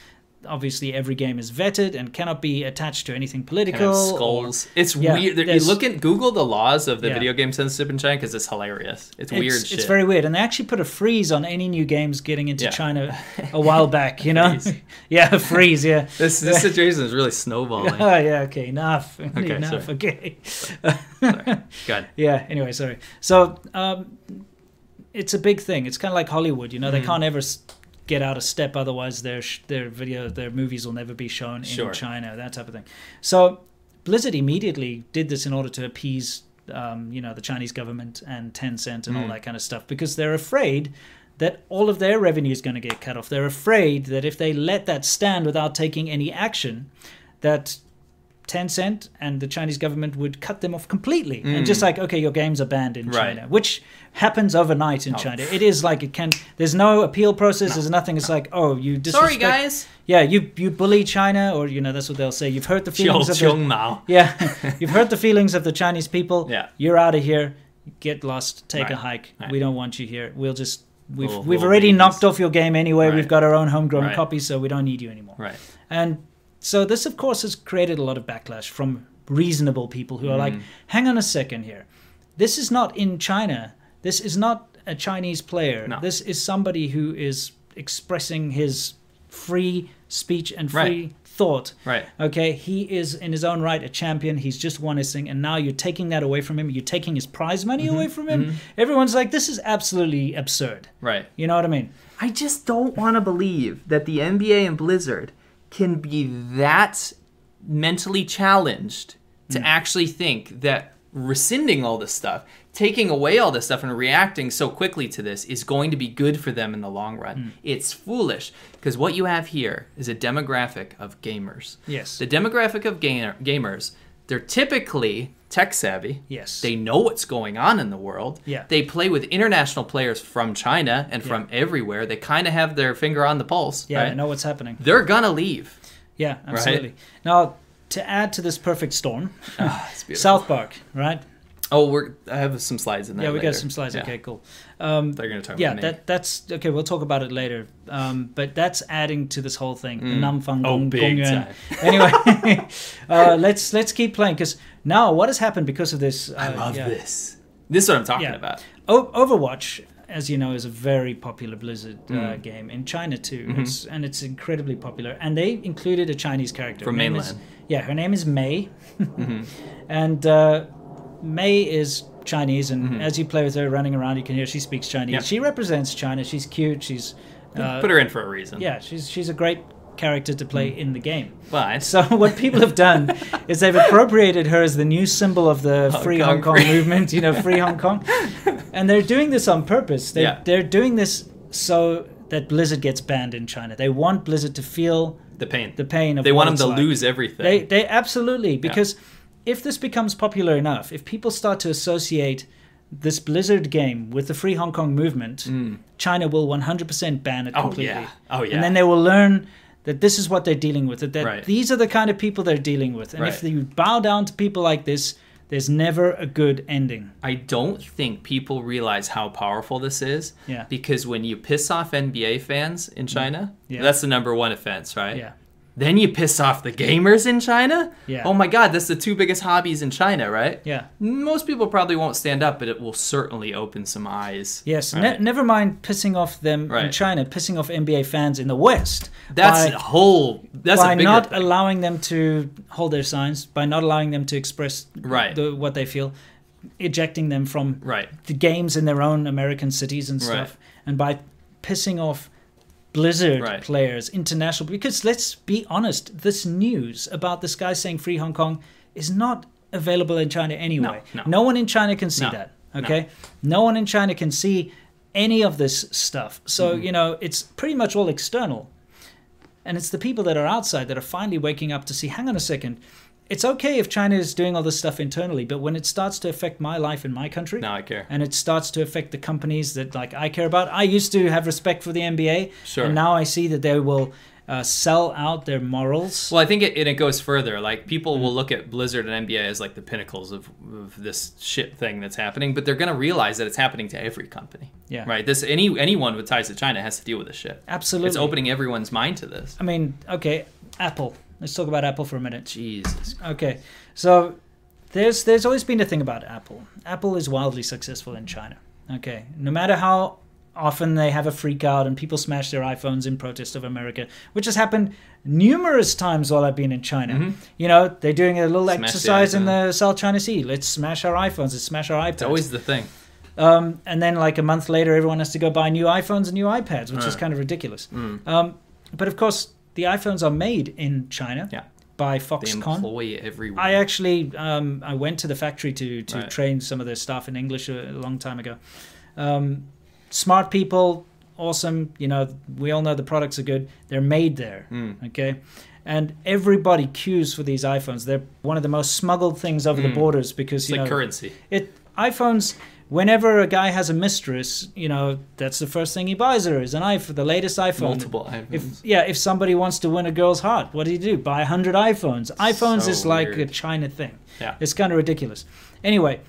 Obviously, every game is vetted and cannot be attached to anything political. Kind of skulls. Or, it's yeah, weird. You look at Google the laws of the yeah. video game censorship in China because it's hilarious. It's, it's weird shit. It's very weird. And they actually put a freeze on any new games getting into yeah. China a while back, you know? yeah, a freeze, yeah. This, this situation is really snowballing. Oh, yeah, okay, enough. Okay, enough, sorry. okay. sorry. Go ahead. Yeah, anyway, sorry. So, um, it's a big thing. It's kind of like Hollywood, you know? Mm-hmm. They can't ever... St- get out a step, otherwise their their video their movies will never be shown in sure. China, that type of thing. So Blizzard immediately did this in order to appease um, you know the Chinese government and Tencent and mm. all that kind of stuff because they're afraid that all of their revenue is going to get cut off. They're afraid that if they let that stand without taking any action, that Tencent and the Chinese government would cut them off completely mm. and just like, okay, your games are banned in right. China, which happens overnight in oh. China. It is like it can. There's no appeal process. No. There's nothing. It's no. like, oh, you disrespect. Sorry, guys. Yeah, you you bully China, or you know that's what they'll say. You've hurt the feelings of the, yeah, you've hurt the feelings of the Chinese people. Yeah, you're out of here. Get lost. Take right. a hike. Right. We don't want you here. We'll just We've or, we've or already knocked off your game anyway. Right. We've got our own homegrown right. copy, so we don't need you anymore. Right. And so this, of course, has created a lot of backlash from reasonable people who mm. are like, hang on a second here. This is not in China. This is not a Chinese player. No. This is somebody who is expressing his free speech and free right. thought. Right. Okay. He is in his own right a champion. He's just won his thing, and now you're taking that away from him. You're taking his prize money mm-hmm. away from him. Mm-hmm. Everyone's like, this is absolutely absurd. Right. You know what I mean? I just don't want to believe that the N B A and Blizzard can be that mentally challenged to mm. actually think that rescinding all this stuff, taking away all this stuff and reacting so quickly to this is going to be good for them in the long run. Mm. It's foolish, because what you have here is a demographic of gamers. Yes. The demographic of ga- gamers, they're typically tech savvy. Yes. They know what's going on in the world. Yeah. They play with international players from China and yeah. from everywhere. They kind of have their finger on the pulse. Yeah, right? They know what's happening. They're going to leave. Yeah, absolutely. Right? Now, to add to this perfect storm, oh, South Park, right? Oh, we're I have some slides in there. Yeah, we later. got some slides. Yeah. Okay, cool. Um, They're going to talk yeah, about it. Yeah, that, that's okay. We'll talk about it later. Um, but that's adding to this whole thing. Mm. Nam Fang Gong Gong Yuan. Anyway, uh, let's let's keep playing, because now what has happened because of this? Uh, I love yeah. this. This is what I'm talking yeah. about. O- Overwatch, as you know, is a very popular Blizzard mm. uh, game in China too, mm-hmm. it's, and it's incredibly popular. And they included a Chinese character from mainland. Is, yeah, her name is Mei, mm-hmm. and uh, Mei is Chinese. And mm-hmm. as you play with her, running around, you can hear she speaks Chinese. Yep. She represents China. She's cute. She's uh, put her in for a reason. Yeah, she's she's a great character to play mm. in the game. But so what people have done is they've appropriated her as the new symbol of the Hong free Kong Hong Kong free. movement, you know, free Hong Kong. And they're doing this on purpose. They yeah. they're doing this so that Blizzard gets banned in China. They want Blizzard to feel the pain. The pain of They want them to like. lose everything. They they absolutely because yeah. if this becomes popular enough, if people start to associate this Blizzard game with the Free Hong Kong movement, mm. China will one hundred percent ban it completely. Oh yeah. Oh yeah. And then they will learn that this is what they're dealing with, that, that right. these are the kind of people they're dealing with. And right. if you bow down to people like this, there's never a good ending. I don't think people realize how powerful this is. Yeah. Because when you piss off N B A fans in China, yeah. that's the number one offense, right? Yeah. Then you piss off the gamers in China? Yeah. Oh my God, that's the two biggest hobbies in China, right? Yeah. Most people probably won't stand up, but it will certainly open some eyes. Yes, right? ne- never mind pissing off them right. in China, pissing off N B A fans in the West. That's by, a whole, that's a bigger thing. By not allowing them to hold their signs, by not allowing them to express right. the, what they feel, ejecting them from right. the games in their own American cities and stuff, right. and by pissing off Blizzard right. players, international, because let's be honest, this news about this guy saying Free Hong Kong is not available in China anyway. No, no. no one in China can see no, that, okay? No. no one in China can see any of this stuff. So, mm. you know, it's pretty much all external. And it's the people that are outside that are finally waking up to see, hang on a second, it's okay if China is doing all this stuff internally, but when it starts to affect my life in my country, now I care. And it starts to affect the companies that like I care about. I used to have respect for the N B A, sure. and now I see that they will uh, sell out their morals. Well, I think it and it goes further. Like people will look at Blizzard and N B A as like the pinnacles of, of this shit thing that's happening, but they're going to realize that it's happening to every company. Yeah. Right. This any anyone with ties to China has to deal with this shit. Absolutely. It's opening everyone's mind to this. I mean, okay, Apple. Let's talk about Apple for a minute. Jesus. Okay. So there's there's always been a thing about Apple. Apple is wildly successful in China. Okay. No matter how often they have a freak out and people smash their iPhones in protest of America, which has happened numerous times while I've been in China. Mm-hmm. You know, they're doing a little smash exercise the in the South China Sea. Let's smash our iPhones. Let's smash our iPads. It's always the thing. Um, and then like a month later, everyone has to go buy new iPhones and new iPads, which uh. is kind of ridiculous. Mm. Um, but of course, the iPhones are made in China yeah. by Foxconn. They employ everyone. I actually um, I went to the factory to, to right. train some of their staff in English a, a long time ago. Um, smart people, awesome. You know, we all know the products are good. They're made there, mm. okay? And everybody queues for these iPhones. They're one of the most smuggled things over mm. the borders because, it's you like know. currency. It, iPhones... Whenever a guy has a mistress, you know, that's the first thing he buys her is an iPhone, the latest iPhone. Multiple iPhones. If, yeah, if somebody wants to win a girl's heart, what do you do? Buy one hundred iPhones. iPhones so is like weird. a China thing. Yeah. It's kind of ridiculous. Anyway,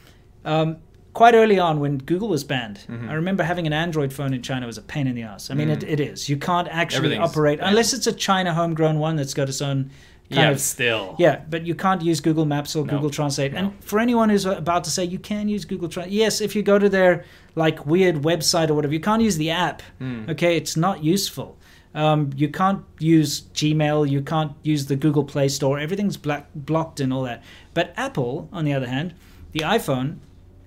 um, quite early on when Google was banned, mm-hmm. I remember having an Android phone in China was a pain in the ass. I mean, mm. it, it is. You can't actually operate, unless it's a China homegrown one that's got its own kind yeah, of... still. Yeah, but you can't use Google Maps or no. Google Translate. No. And for anyone who's about to say you can use Google Translate, yes, if you go to their like weird website or whatever, you can't use the app. Mm. Okay, it's not useful. Um, you can't use Gmail. You can't use the Google Play Store. Everything's black, blocked and all that. But Apple, on the other hand, the iPhone...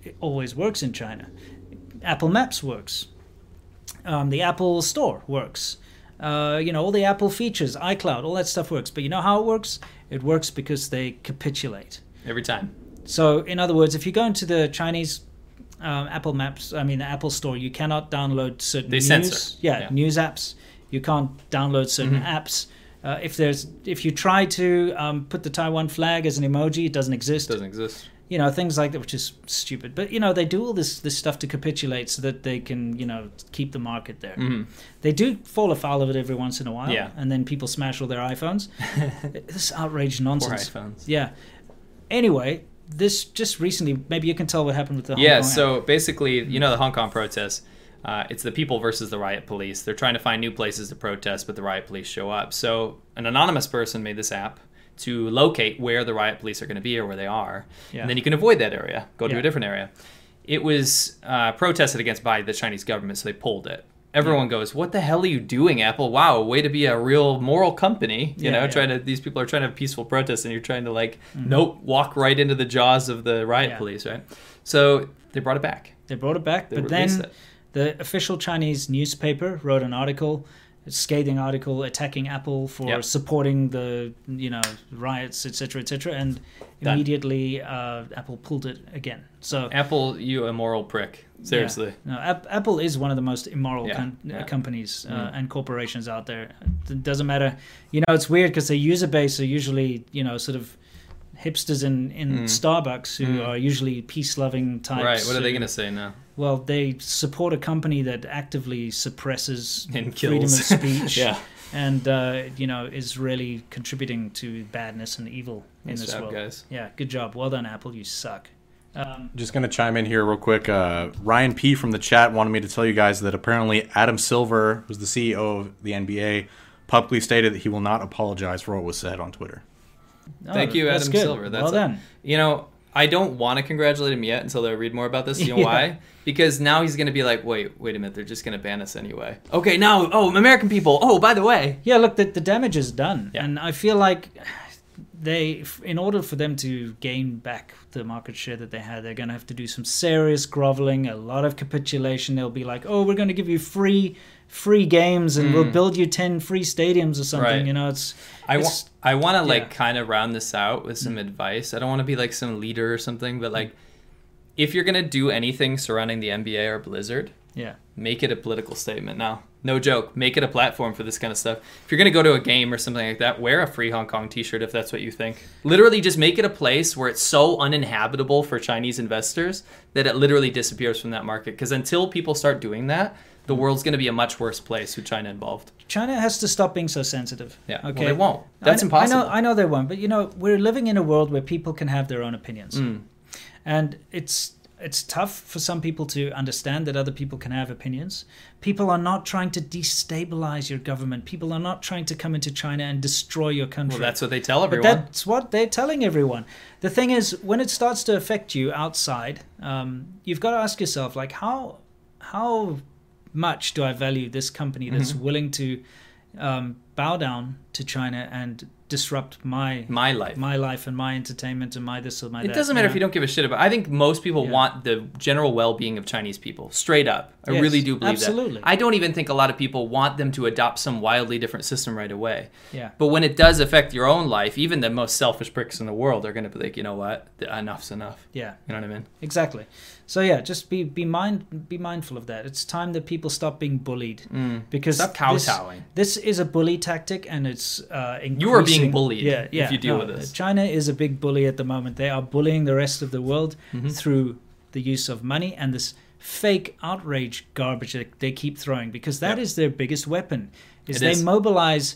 it always works in China. Apple Maps works. Um, the Apple Store works. Uh, you know, all the Apple features, iCloud, all that stuff works. But you know how it works? It works because they capitulate. Every time. So, in other words, if you go into the Chinese um, Apple Maps, I mean, the Apple Store, you cannot download certain they news. Censor. Yeah, yeah, news apps. You can't download certain mm-hmm. apps. Uh, if there's, if you try to um, put the Taiwan flag as an emoji, it doesn't exist. It doesn't exist. You know, things like that, which is stupid. But, you know, they do all this this stuff to capitulate so that they can, you know, keep the market there. Mm-hmm. They do fall afoul of it every once in a while. Yeah. And then people smash all their iPhones. This outraged nonsense. Poor iPhones. Yeah. Anyway, this just recently, maybe you can tell what happened with the Hong yeah, Kong Yeah, so app. Basically, you know, the Hong Kong protests, uh, it's the people versus the riot police. They're trying to find new places to protest, but the riot police show up. So an anonymous person made this app to locate where the riot police are going to be or where they are. Yeah. And then you can avoid that area, go to yeah. a different area. It was uh, protested against by the Chinese government, so they pulled it. Everyone yeah. goes, what the hell are you doing, Apple? Wow, way to be a real moral company. You yeah, know, yeah. trying to these people are trying to have peaceful protests, and you're trying to, like, mm-hmm. nope, walk right into the jaws of the riot yeah. police, right? So they brought it back. They brought it back, they but then it. the official Chinese newspaper wrote an article scathing article attacking Apple for yep. supporting the, you know, riots, et cetera, et cetera, and Done. immediately uh, Apple pulled it again. So Apple, you immoral prick. Seriously. Yeah. No, Ap- Apple is one of the most immoral yeah. Com- yeah. companies uh, mm. and corporations out there. It doesn't matter. You know, it's weird because their user base are usually, you know, sort of hipsters in, in mm. Starbucks who mm. are usually peace-loving types. Right, what are they going to say now? Well, they support a company that actively suppresses and freedom of speech yeah. and, uh, you know, is really contributing to badness and evil in nice this job, world. Guys. Yeah, good job. Well done, Apple. You suck. Um, Just going to chime in here real quick. Uh, Ryan P. from the chat wanted me to tell you guys that apparently Adam Silver, who's the C E O of the N B A, publicly stated that he will not apologize for what was said on Twitter. Oh, Thank you, Adam good. Silver. That's well done. A, you know... I don't want to congratulate him yet until I read more about this. You know yeah. why? Because now he's going to be like, wait, wait a minute. They're just going to ban us anyway. Okay, now, oh, American people. Oh, by the way. Yeah, look, the, the damage is done. Yeah. And I feel like they, in order for them to gain back the market share that they had, they're going to have to do some serious groveling, a lot of capitulation. They'll be like, oh, we're going to give you free free games and mm. we'll build you ten free stadiums or something. Right. You know, it's... I it's, wa- I want to like yeah. kind of round this out with some mm. advice. I don't want to be like some leader or something, but like if you're going to do anything surrounding the N B A or Blizzard, yeah, make it a political statement now. No joke. Make it a platform for this kind of stuff. If you're going to go to a game or something like that, wear a Free Hong Kong t-shirt if that's what you think. Literally just make it a place where it's so uninhabitable for Chinese investors that it literally disappears from that market. Because until people start doing that, the world's going to be a much worse place with China involved. China has to stop being so sensitive. Yeah, okay. Well, they won't. That's I, impossible. I know, I know they won't, but, you know, we're living in a world where people can have their own opinions. Mm. And it's it's tough for some people to understand that other people can have opinions. People are not trying to destabilize your government. People are not trying to come into China and destroy your country. Well, that's what they tell everyone. But that's what they're telling everyone. The thing is, when it starts to affect you outside, um, you've got to ask yourself, like, how how... much do I value this company that's mm-hmm. willing to um, bow down to China and disrupt my my life, my life, and my entertainment, and my this or my that. It doesn't matter you know? if you don't give a shit about it. I think most people yeah. want the general well-being of Chinese people, straight up. I yes, really do believe absolutely. that. I don't even think a lot of people want them to adopt some wildly different system right away. Yeah. But when it does affect your own life, even the most selfish pricks in the world are going to be like, you know what, enough's enough. Yeah. You know what I mean? Exactly. So yeah, just be be mind be mindful of that. It's time that people stop being bullied mm. because stop kowtowing. This, this is a bully tactic, and it's uh, increasing. You are being bullied. Yeah, yeah, if you deal no, with this, China is a big bully at the moment. They are bullying the rest of the world mm-hmm. through the use of money and this fake outrage garbage that they keep throwing, because that yep. is their biggest weapon. Is it they is. mobilize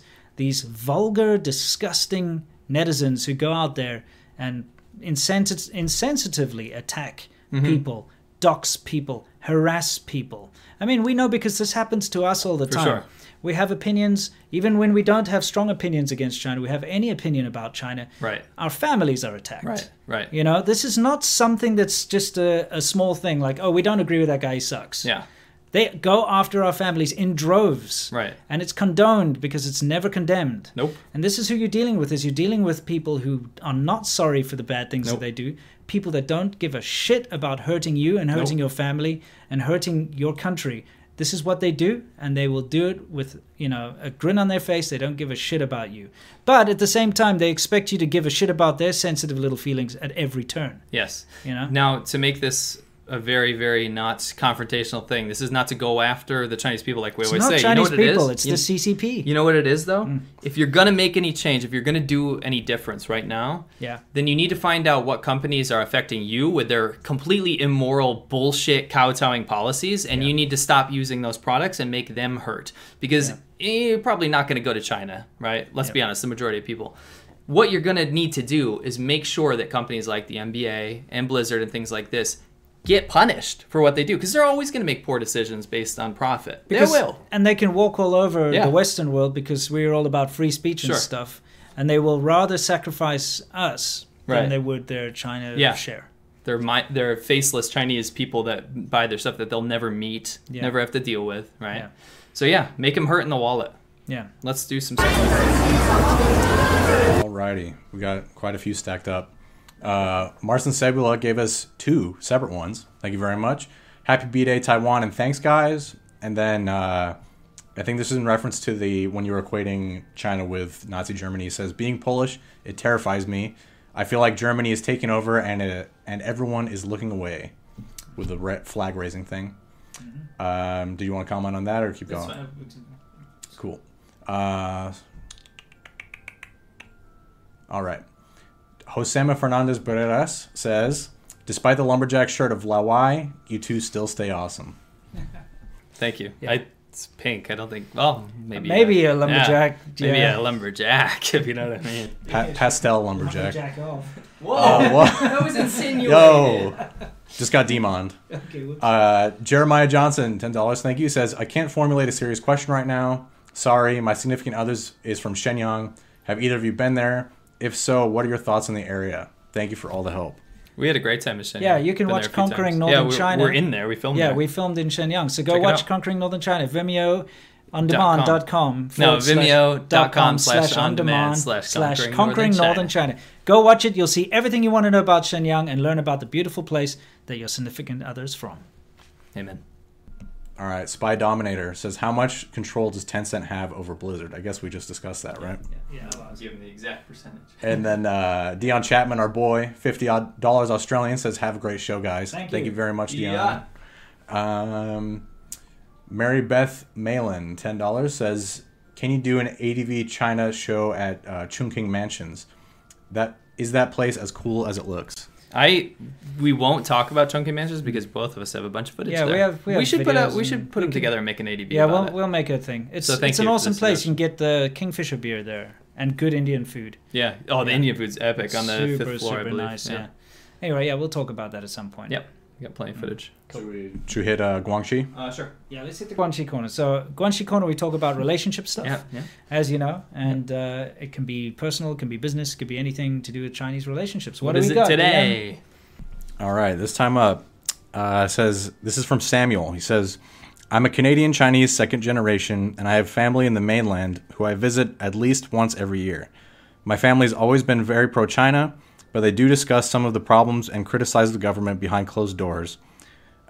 these vulgar, disgusting netizens who go out there and insens- insensitively attack. Mm-hmm. people dox people, harass people. I mean, we know because this happens to us all the For time. Sure. We have opinions, even when we don't have strong opinions against China, we have any opinion about China. Right. Our families are attacked. Right, right. You know, this is not something that's just a, a small thing like, oh, we don't agree with that guy, he sucks. Yeah. They go after our families in droves. Right. And it's condoned because it's never condemned. Nope. And this is who you're dealing with, is you're dealing with people who are not sorry for the bad things nope. that they do, people that don't give a shit about hurting you and hurting nope. your family and hurting your country. This is what they do, and they will do it with, you know, a grin on their face. They don't give a shit about you. But at the same time, they expect you to give a shit about their sensitive little feelings at every turn. Yes. You know? Now, to make this a very, very not confrontational thing, this is not to go after the Chinese people like we always say. It's not Chinese people, it's the C C P. You know what it is, though? Mm. If you're going to make any change, if you're going to do any difference right now, yeah. then you need to find out what companies are affecting you with their completely immoral bullshit kowtowing policies, and yeah. you need to stop using those products and make them hurt. Because yeah. you're probably not going to go to China, right? Let's yeah. be honest, the majority of people. What you're going to need to do is make sure that companies like the N B A and Blizzard and things like this get punished for what they do, because they're always going to make poor decisions based on profit. Because, they will. And they can walk all over yeah. the Western world because we're all about free speech and sure. stuff, and they will rather sacrifice us right. than they would their China yeah. share. They're, my, they're faceless Chinese people that buy their stuff that they'll never meet, yeah. never have to deal with, right? Yeah. So yeah, make them hurt in the wallet. Yeah. Let's do some stuff. Alrighty, we got quite a few stacked up. Uh, Marcin Sebula gave us two separate ones. Thank you very much. Happy B-Day, Taiwan, and thanks, guys. And then uh, I think this is in reference to the when you were equating China with Nazi Germany. He says, being Polish, it terrifies me. I feel like Germany is taking over and it, and everyone is looking away with the red flag raising thing. Mm-hmm. Um, do you want to comment on that or keep That's going? Fine. Cool. Uh, all right. Josema Fernandez Barreras says, despite the lumberjack shirt of Lawai, you two still stay awesome. Thank you. Yeah. I, it's pink. I don't think, well, maybe. Maybe a, a lumberjack. Yeah. Yeah. Maybe a lumberjack, if you know what I mean. Pa- pastel lumberjack. Lumberjack off. Whoa. Uh, what? That was insinuated. Yo. Just got demoned. Okay, we'll uh, Jeremiah Johnson, ten dollars. Thank you. Says, I can't formulate a serious question right now. Sorry. My significant other is from Shenyang. Have either of you been there? If so, what are your thoughts on the area? Thank you for all the help. We had a great time in Shenyang. Yeah, you can Been watch Conquering Northern yeah, we're, China. We're in there. We filmed yeah, there. Yeah, we filmed in Shenyang. So go Check watch Conquering Northern China. Vimeo on demand dot com No, Vimeo.com slash on demand slash Conquering Northern China. Go watch it. You'll see everything you want to know about Shenyang and learn about the beautiful place that your significant other is from. Amen. All right. Spy Dominator says, how much control does Tencent have over Blizzard? I guess we just discussed that, right? Yeah, yeah. yeah I was giving the exact percentage. And then uh, Dion Chapman, our boy, fifty dollars Australian, says, have a great show, guys. Thank you, Thank you very much, Dion. Yeah. Um, Mary Beth Malin, ten dollars, says, can you do an A D V China show at uh, Chungking Mansions? That is that place as cool as it looks? I we won't talk about Chungking Mansions because both of us have a bunch of footage. Yeah, there. we have. We, have we should put out. We should put them together and make an A D B. Yeah, about we'll it. we'll make a thing. It's so it's an awesome place. Suggestion. You can get the Kingfisher beer there and good Indian food. Yeah. Oh, yeah. The Indian food's epic it's on the super, fifth floor. Super I believe. nice. Yeah. yeah. Anyway, yeah, we'll talk about that at some point. Yep. We got plenty of footage. Cool. Should we, should we hit uh, Guangxi? Uh, sure. Yeah, let's hit the Guangxi corner. So Guangxi corner, we talk about relationship stuff, yeah, yeah. as you know, and yeah. uh, it can be personal, it can be business, it could be anything to do with Chinese relationships. What, what do is we it got today? Yeah. All right, this time up uh, says this is from Samuel. He says, "I'm a Canadian Chinese second generation, and I have family in the mainland who I visit at least once every year. My family's always been very pro-China." But they do discuss some of the problems and criticize the government behind closed doors.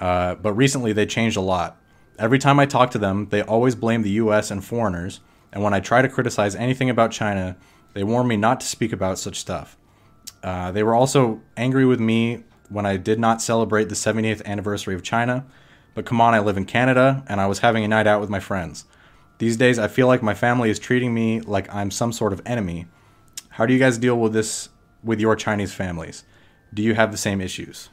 Uh, but recently, they changed a lot. Every time I talk to them, they always blame the U S and foreigners. And when I try to criticize anything about China, they warn me not to speak about such stuff. Uh, they were also angry with me when I did not celebrate the seventieth anniversary of China. But come on, I live in Canada, and I was having a night out with my friends. These days, I feel like my family is treating me like I'm some sort of enemy. How do you guys deal with this? With your Chinese families, do you have the same issues?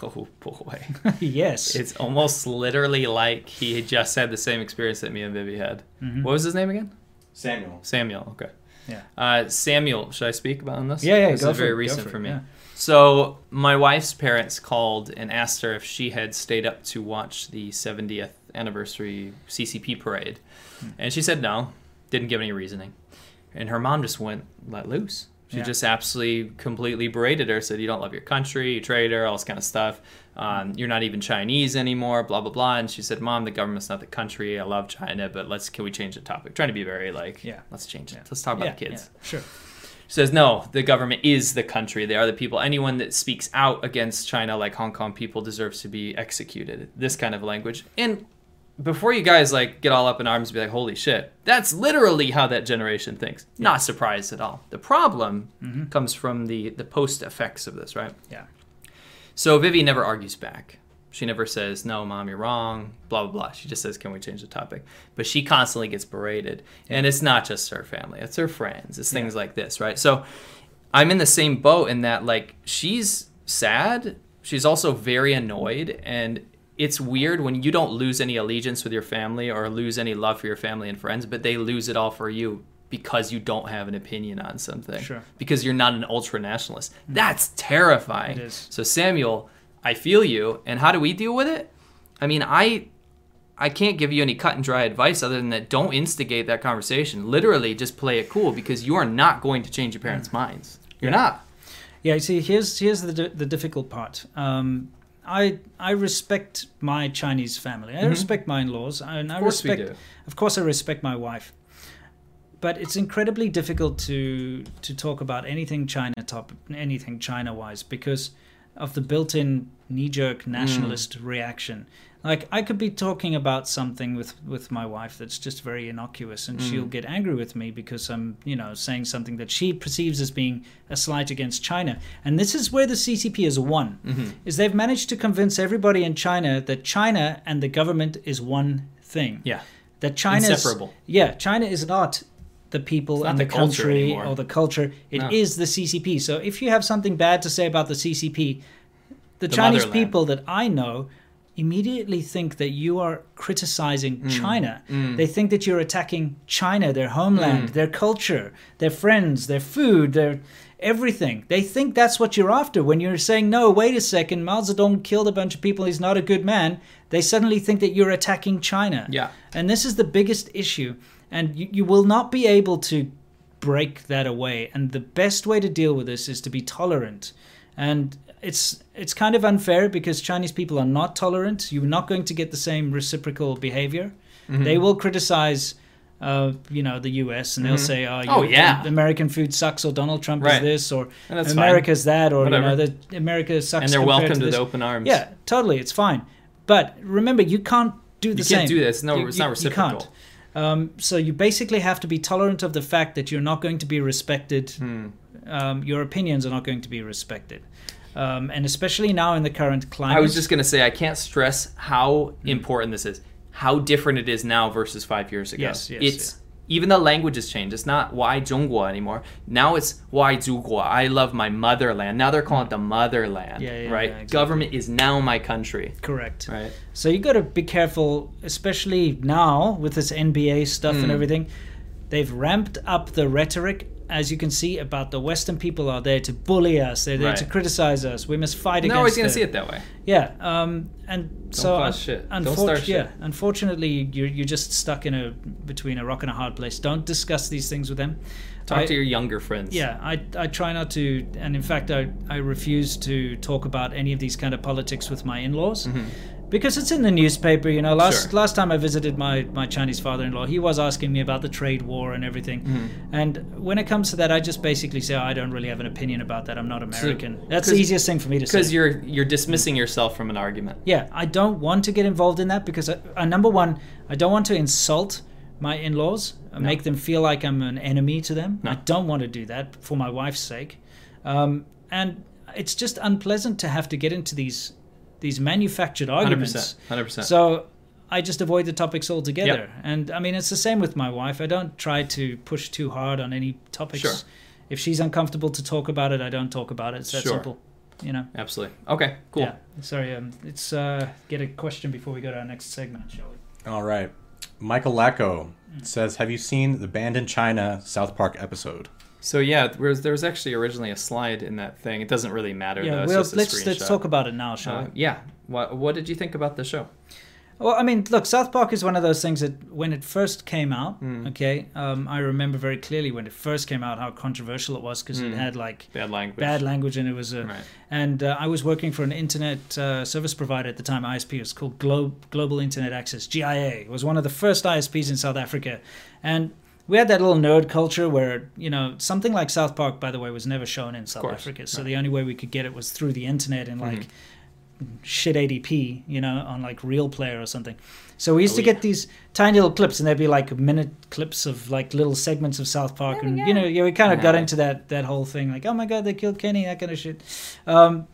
Oh boy, yes. It's almost literally like he had just had the same experience that me and Vivi had. Mm-hmm. What was his name again? Samuel. Samuel. Okay. Yeah. Uh, Samuel, should I speak about on this? Yeah, yeah. This go is for very it. recent go for, it. for me. Yeah. So my wife's parents called and asked her if she had stayed up to watch the seventieth anniversary C C P parade. Hmm. And she said no, didn't give any reasoning. And her mom just went let loose. She yeah. just absolutely completely berated her, said, you don't love your country, you traitor, all this kind of stuff. Um, you're not even Chinese anymore, blah, blah, blah. And she said, Mom, the government's not the country. I love China, but let's, can we change the topic? Trying to be very like, yeah, let's change it. Yeah. Let's talk about yeah, the kids. Yeah. Sure. She says, no, the government is the country. They are the people. Anyone that speaks out against China, like Hong Kong people, deserves to be executed. This kind of language. And before you guys like get all up in arms and be like, holy shit, that's literally how that generation thinks. Yeah. Not surprised at all. The problem mm-hmm. comes from the, the post effects of this, right? Yeah. So Vivi never argues back. She never says, no, Mom, you're wrong, blah, blah, blah. She just says, can we change the topic? But she constantly gets berated. Yeah. And it's not just her family. It's her friends. It's things yeah. like this, right? So I'm in the same boat in that, like, she's sad. She's also very annoyed. And it's weird when you don't lose any allegiance with your family or lose any love for your family and friends, but they lose it all for you because you don't have an opinion on something. Sure. Because you're not an ultra-nationalist. Mm. That's terrifying. It is. So, Samuel, I feel you. And how do we deal with it? I mean, I I can't give you any cut and dry advice other than that don't instigate that conversation. Literally just play it cool because you are not going to change your parents' minds. You're yeah. not. Yeah, you see, here's here's the the difficult part. Um, I I respect my Chinese family. I mm-hmm. respect my in-laws. And I of course respect, we do. Of course I respect my wife. But it's incredibly difficult to to talk about anything China top anything China-wise because of the built-in knee-jerk nationalist mm. reaction. Like, I could be talking about something with, with my wife that's just very innocuous, and mm. she'll get angry with me because I'm, you know, saying something that she perceives as being a slight against China. And this is where the C C P has won, mm-hmm. is they've managed to convince everybody in China that China and the government is one thing. Yeah. That China's... Inseparable. Yeah, China is not the people and the, the country or the culture. It no. is the C C P. So if you have something bad to say about the C C P, the, the Chinese motherland. people that I know immediately think that you are criticizing mm. China. Mm. They think that you're attacking China, their homeland, mm. their culture, their friends, their food, their everything. They think that's what you're after. When you're saying, no, wait a second, Mao Zedong killed a bunch of people, he's not a good man, they suddenly think that you're attacking China. Yeah. And this is the biggest issue. And you, you will not be able to break that away. And the best way to deal with this is to be tolerant. And it's it's kind of unfair because Chinese people are not tolerant. You're not going to get the same reciprocal behavior. Mm-hmm. They will criticize, uh, you know, the U S and mm-hmm. they'll say, oh, oh yeah, American food sucks, or Donald Trump right. is this, or America's fine. that, or Whatever. you know, the, America sucks. And they're welcomed with open arms. Yeah, totally, it's fine. But remember, you can't do the you same. You can't do this. No, you, it's not reciprocal. You can't. Um, so you basically have to be tolerant of the fact that you're not going to be respected. Hmm. Um, your opinions are not going to be respected. Um, and especially now in the current climate. I was just going to say, I can't stress how hmm. important this is, how different it is now versus five years ago. Yes, yes, it's yes. Even the language has changed. It's not Wai Zhongguo anymore. Now it's Wai Zhuguo. I love my motherland. Now they're calling it the motherland, yeah, yeah, right? Yeah, exactly. Government is now my country. Correct. Right. So you got to be careful, especially now with this N B A stuff mm. and everything. They've ramped up the rhetoric, as you can see, about the Western people are there to bully us. They're there right. to criticize us. We must fight no, against them. No, always going to see it that way. Yeah. Um, and Don't so un- shit. Unfor- Don't start yeah, shit. Unfortunately, you're, you're just stuck in a between a rock and a hard place. Don't discuss these things with them. Talk I, to your younger friends. Yeah, I, I try not to. And in fact, I, I refuse to talk about any of these kind of politics with my in-laws. Mm-hmm. Because it's in the newspaper, you know. Last sure. last time I visited my, my Chinese father-in-law, he was asking me about the trade war and everything. Mm. And when it comes to that, I just basically say, oh, I don't really have an opinion about that. I'm not American. So, that's the easiest thing for me to say. Because you're you're dismissing yourself from an argument. Yeah, I don't want to get involved in that because, I, I, number one, I don't want to insult my in-laws, no. make them feel like I'm an enemy to them. No. I don't want to do that for my wife's sake. Um, and it's just unpleasant to have to get into these these manufactured arguments. one hundred percent, one hundred percent. So I just avoid the topics altogether. Yep. And I mean, it's the same with my wife. I don't try to push too hard on any topics. Sure. If she's uncomfortable to talk about it, I don't talk about it. It's that sure. simple, you know? Absolutely. Okay, cool. Yeah. Sorry, um, let's uh, get a question before we go to our next segment, shall we? All right. Michael Lacko mm. says, have you seen the Banned in China South Park episode? So yeah, there was, there was actually originally a slide in that thing. It doesn't really matter, yeah, though. It's well, just a let's screenshot. Let's talk about it now, shall uh, we? Yeah. What, what did you think about the show? Well, I mean, look, South Park is one of those things that when it first came out, mm. okay, um, I remember very clearly when it first came out how controversial it was because mm. it had like bad language, bad language, and it was a. Right. And uh, I was working for an internet uh, service provider at the time, I S P. It was called Glo- Global Internet Access, G I A. It was one of the first I S Ps in South Africa, and we had that little nerd culture where, you know, something like South Park, by the way, was never shown in South Africa. So right. the only way we could get it was through the internet and like. Mm-hmm. shit A D P, you know, on like Real Player or something. So we used oh, to get yeah. these tiny little clips, and there'd be like minute clips of like little segments of South Park, and go. you know, yeah, we kind of got into that that whole thing, like, oh my god, they killed Kenny, that kind of shit. Um,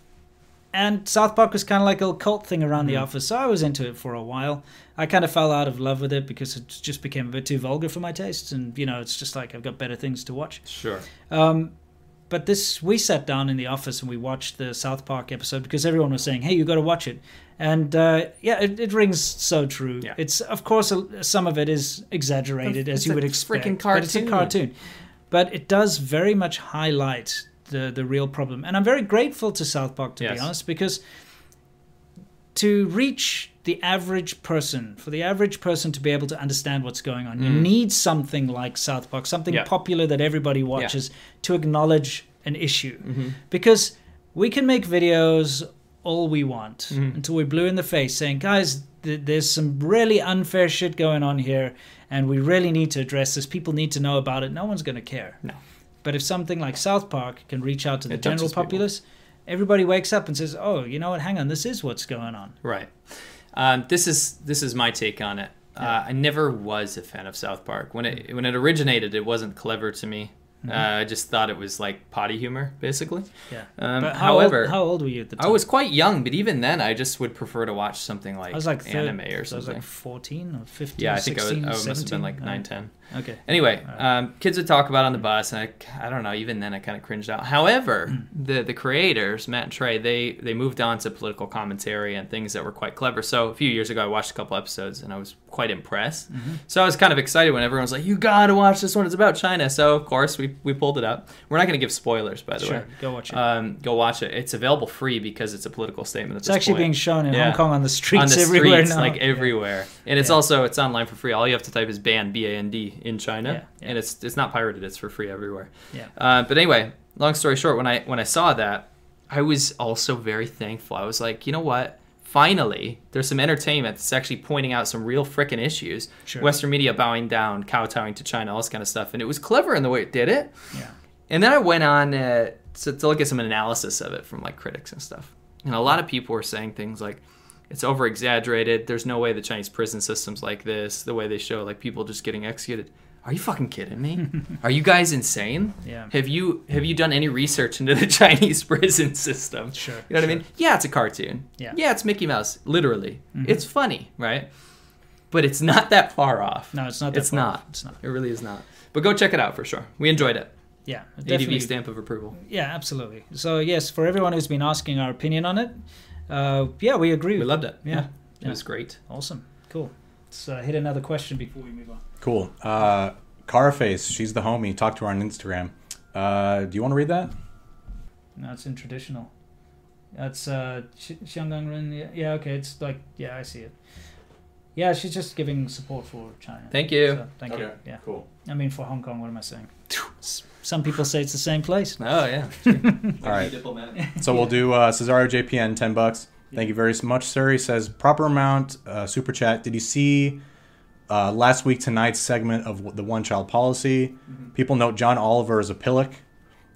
and South Park was kind of like a cult thing around mm-hmm. the office, so I was into it for a while. I kind of fell out of love with it because it just became a bit too vulgar for my tastes, and you know, it's just like I've got better things to watch. Sure. Um, But this, we sat down in the office and we watched the South Park episode because everyone was saying, hey, you got to watch it. And uh, yeah, it, it rings so true. Yeah. It's, of course, a, some of it is exaggerated it's as you would expect. Freaking cartoon. But it's a cartoon. But it does very much highlight the, the real problem. And I'm very grateful to South Park, to yes. be honest, because to reach the average person, for the average person to be able to understand what's going on, mm. you need something like South Park, something yeah. popular that everybody watches yeah. to acknowledge an issue. Mm-hmm. Because we can make videos all we want mm-hmm. until we're blue in the face saying, guys, th- there's some really unfair shit going on here and we really need to address this. People need to know about it. No one's going to care. No. But if something like South Park can reach out to the it general populace, people. everybody wakes up and says, oh, you know what? Hang on. This is what's going on. Right. Um, this is this is my take on it. Yeah. Uh, I never was a fan of South Park. When it when it originated, it wasn't clever to me. Mm-hmm. Uh, I just thought it was like potty humor, basically. Yeah. Um, but how however, old, how old were you at the time? I was quite young, but even then, I just would prefer to watch something like, I was like anime thirty, or something. I was like fourteen or fifteen. Yeah, I think sixteen, I, was, I must have been like nine, ten. Okay. Anyway, right. um, kids would talk about it on the bus, and I, I don't know. Even then, I kind of cringed out. However, mm. the the creators, Matt and Trey, they they moved on to political commentary and things that were quite clever. So a few years ago, I watched a couple episodes, and I was quite impressed. Mm-hmm. So I was kind of excited when everyone was like, "You gotta watch this one. It's about China." So of course, we we pulled it up. We're not going to give spoilers, by the sure. way. Go watch it. Um, go watch it. It's available free because it's a political statement. At it's this actually point. being shown in yeah. Hong Kong on the streets, on the everywhere streets, now. Like everywhere, yeah. and it's yeah. also it's online for free. All you have to type is ban B A N D in China, yeah, yeah. and it's it's not pirated. It's for free everywhere. Yeah. Uh, but anyway, long story short, when I when I saw that, I was also very thankful. I was like, you know what? Finally, there's some entertainment that's actually pointing out some real frickin' issues. Sure. Western media bowing down, kowtowing to China, all this kind of stuff. And it was clever in the way it did it. Yeah. And then I went on uh, to, to look at some analysis of it from like critics and stuff. And a lot of people were saying things like, it's over-exaggerated. There's no way the Chinese prison system's like this. The way they show like people just getting executed. Are you fucking kidding me? Are you guys insane? Yeah. Have you have you done any research into the Chinese prison system? Sure. You know sure. what I mean? Yeah, it's a cartoon. Yeah. Yeah, it's Mickey Mouse. Literally, mm-hmm. it's funny, right? But it's not that far off. No, it's not. That it's far not. Off. It's not. It really is not. But go check it out for sure. We enjoyed it. Yeah. A D V stamp of approval. Yeah, absolutely. So yes, for everyone who's been asking our opinion on it, uh, yeah, we agree. We loved it. Yeah. yeah. It was great. Awesome. Cool. Let's uh, hit another question before we move on. Cool. Uh, Carface, she's the homie. Talk to her on Instagram. Uh, do you want to read that? No, it's in traditional. That's uh, Xianggang. Yeah, okay. It's like, yeah, I see it. Yeah, she's just giving support for China. Thank you. So, thank okay. you. Yeah. Cool. I mean, for Hong Kong, what am I saying? Some people say it's the same place. Oh, yeah. All right. So we'll do uh, Cesario J P N, ten bucks. Yeah. Thank you very much, sir. He says, proper amount, uh, super chat. Did you see... Uh, last week, tonight's segment of the one-child policy, mm-hmm. people note John Oliver is a pillock,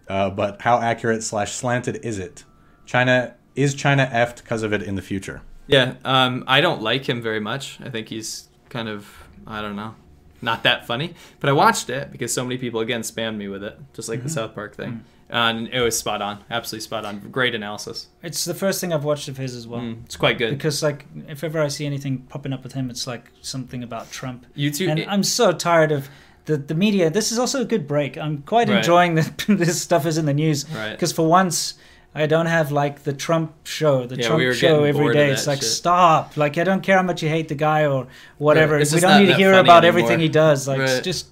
uh, but how accurate slash slanted is it? China is China effed because of it in the future? Yeah, um, I don't like him very much. I think he's kind of, I don't know, not that funny. But I watched it because so many people, again, spammed me with it, just like mm-hmm. the South Park thing. Mm-hmm. And it was spot on, absolutely spot on. Great analysis. It's the first thing I've watched of his as well. Mm, it's quite good. Because like, if ever I see anything popping up with him, it's like something about Trump. YouTube, and it, I'm so tired of the, the media. This is also a good break. I'm quite right. enjoying that this stuff is in the news. Right. Because for once, I don't have like the Trump show, the yeah, Trump we show every day. It's like, shit. stop. Like, I don't care how much you hate the guy or whatever. Right. We don't need to hear about anymore. everything he does. Like, right. just...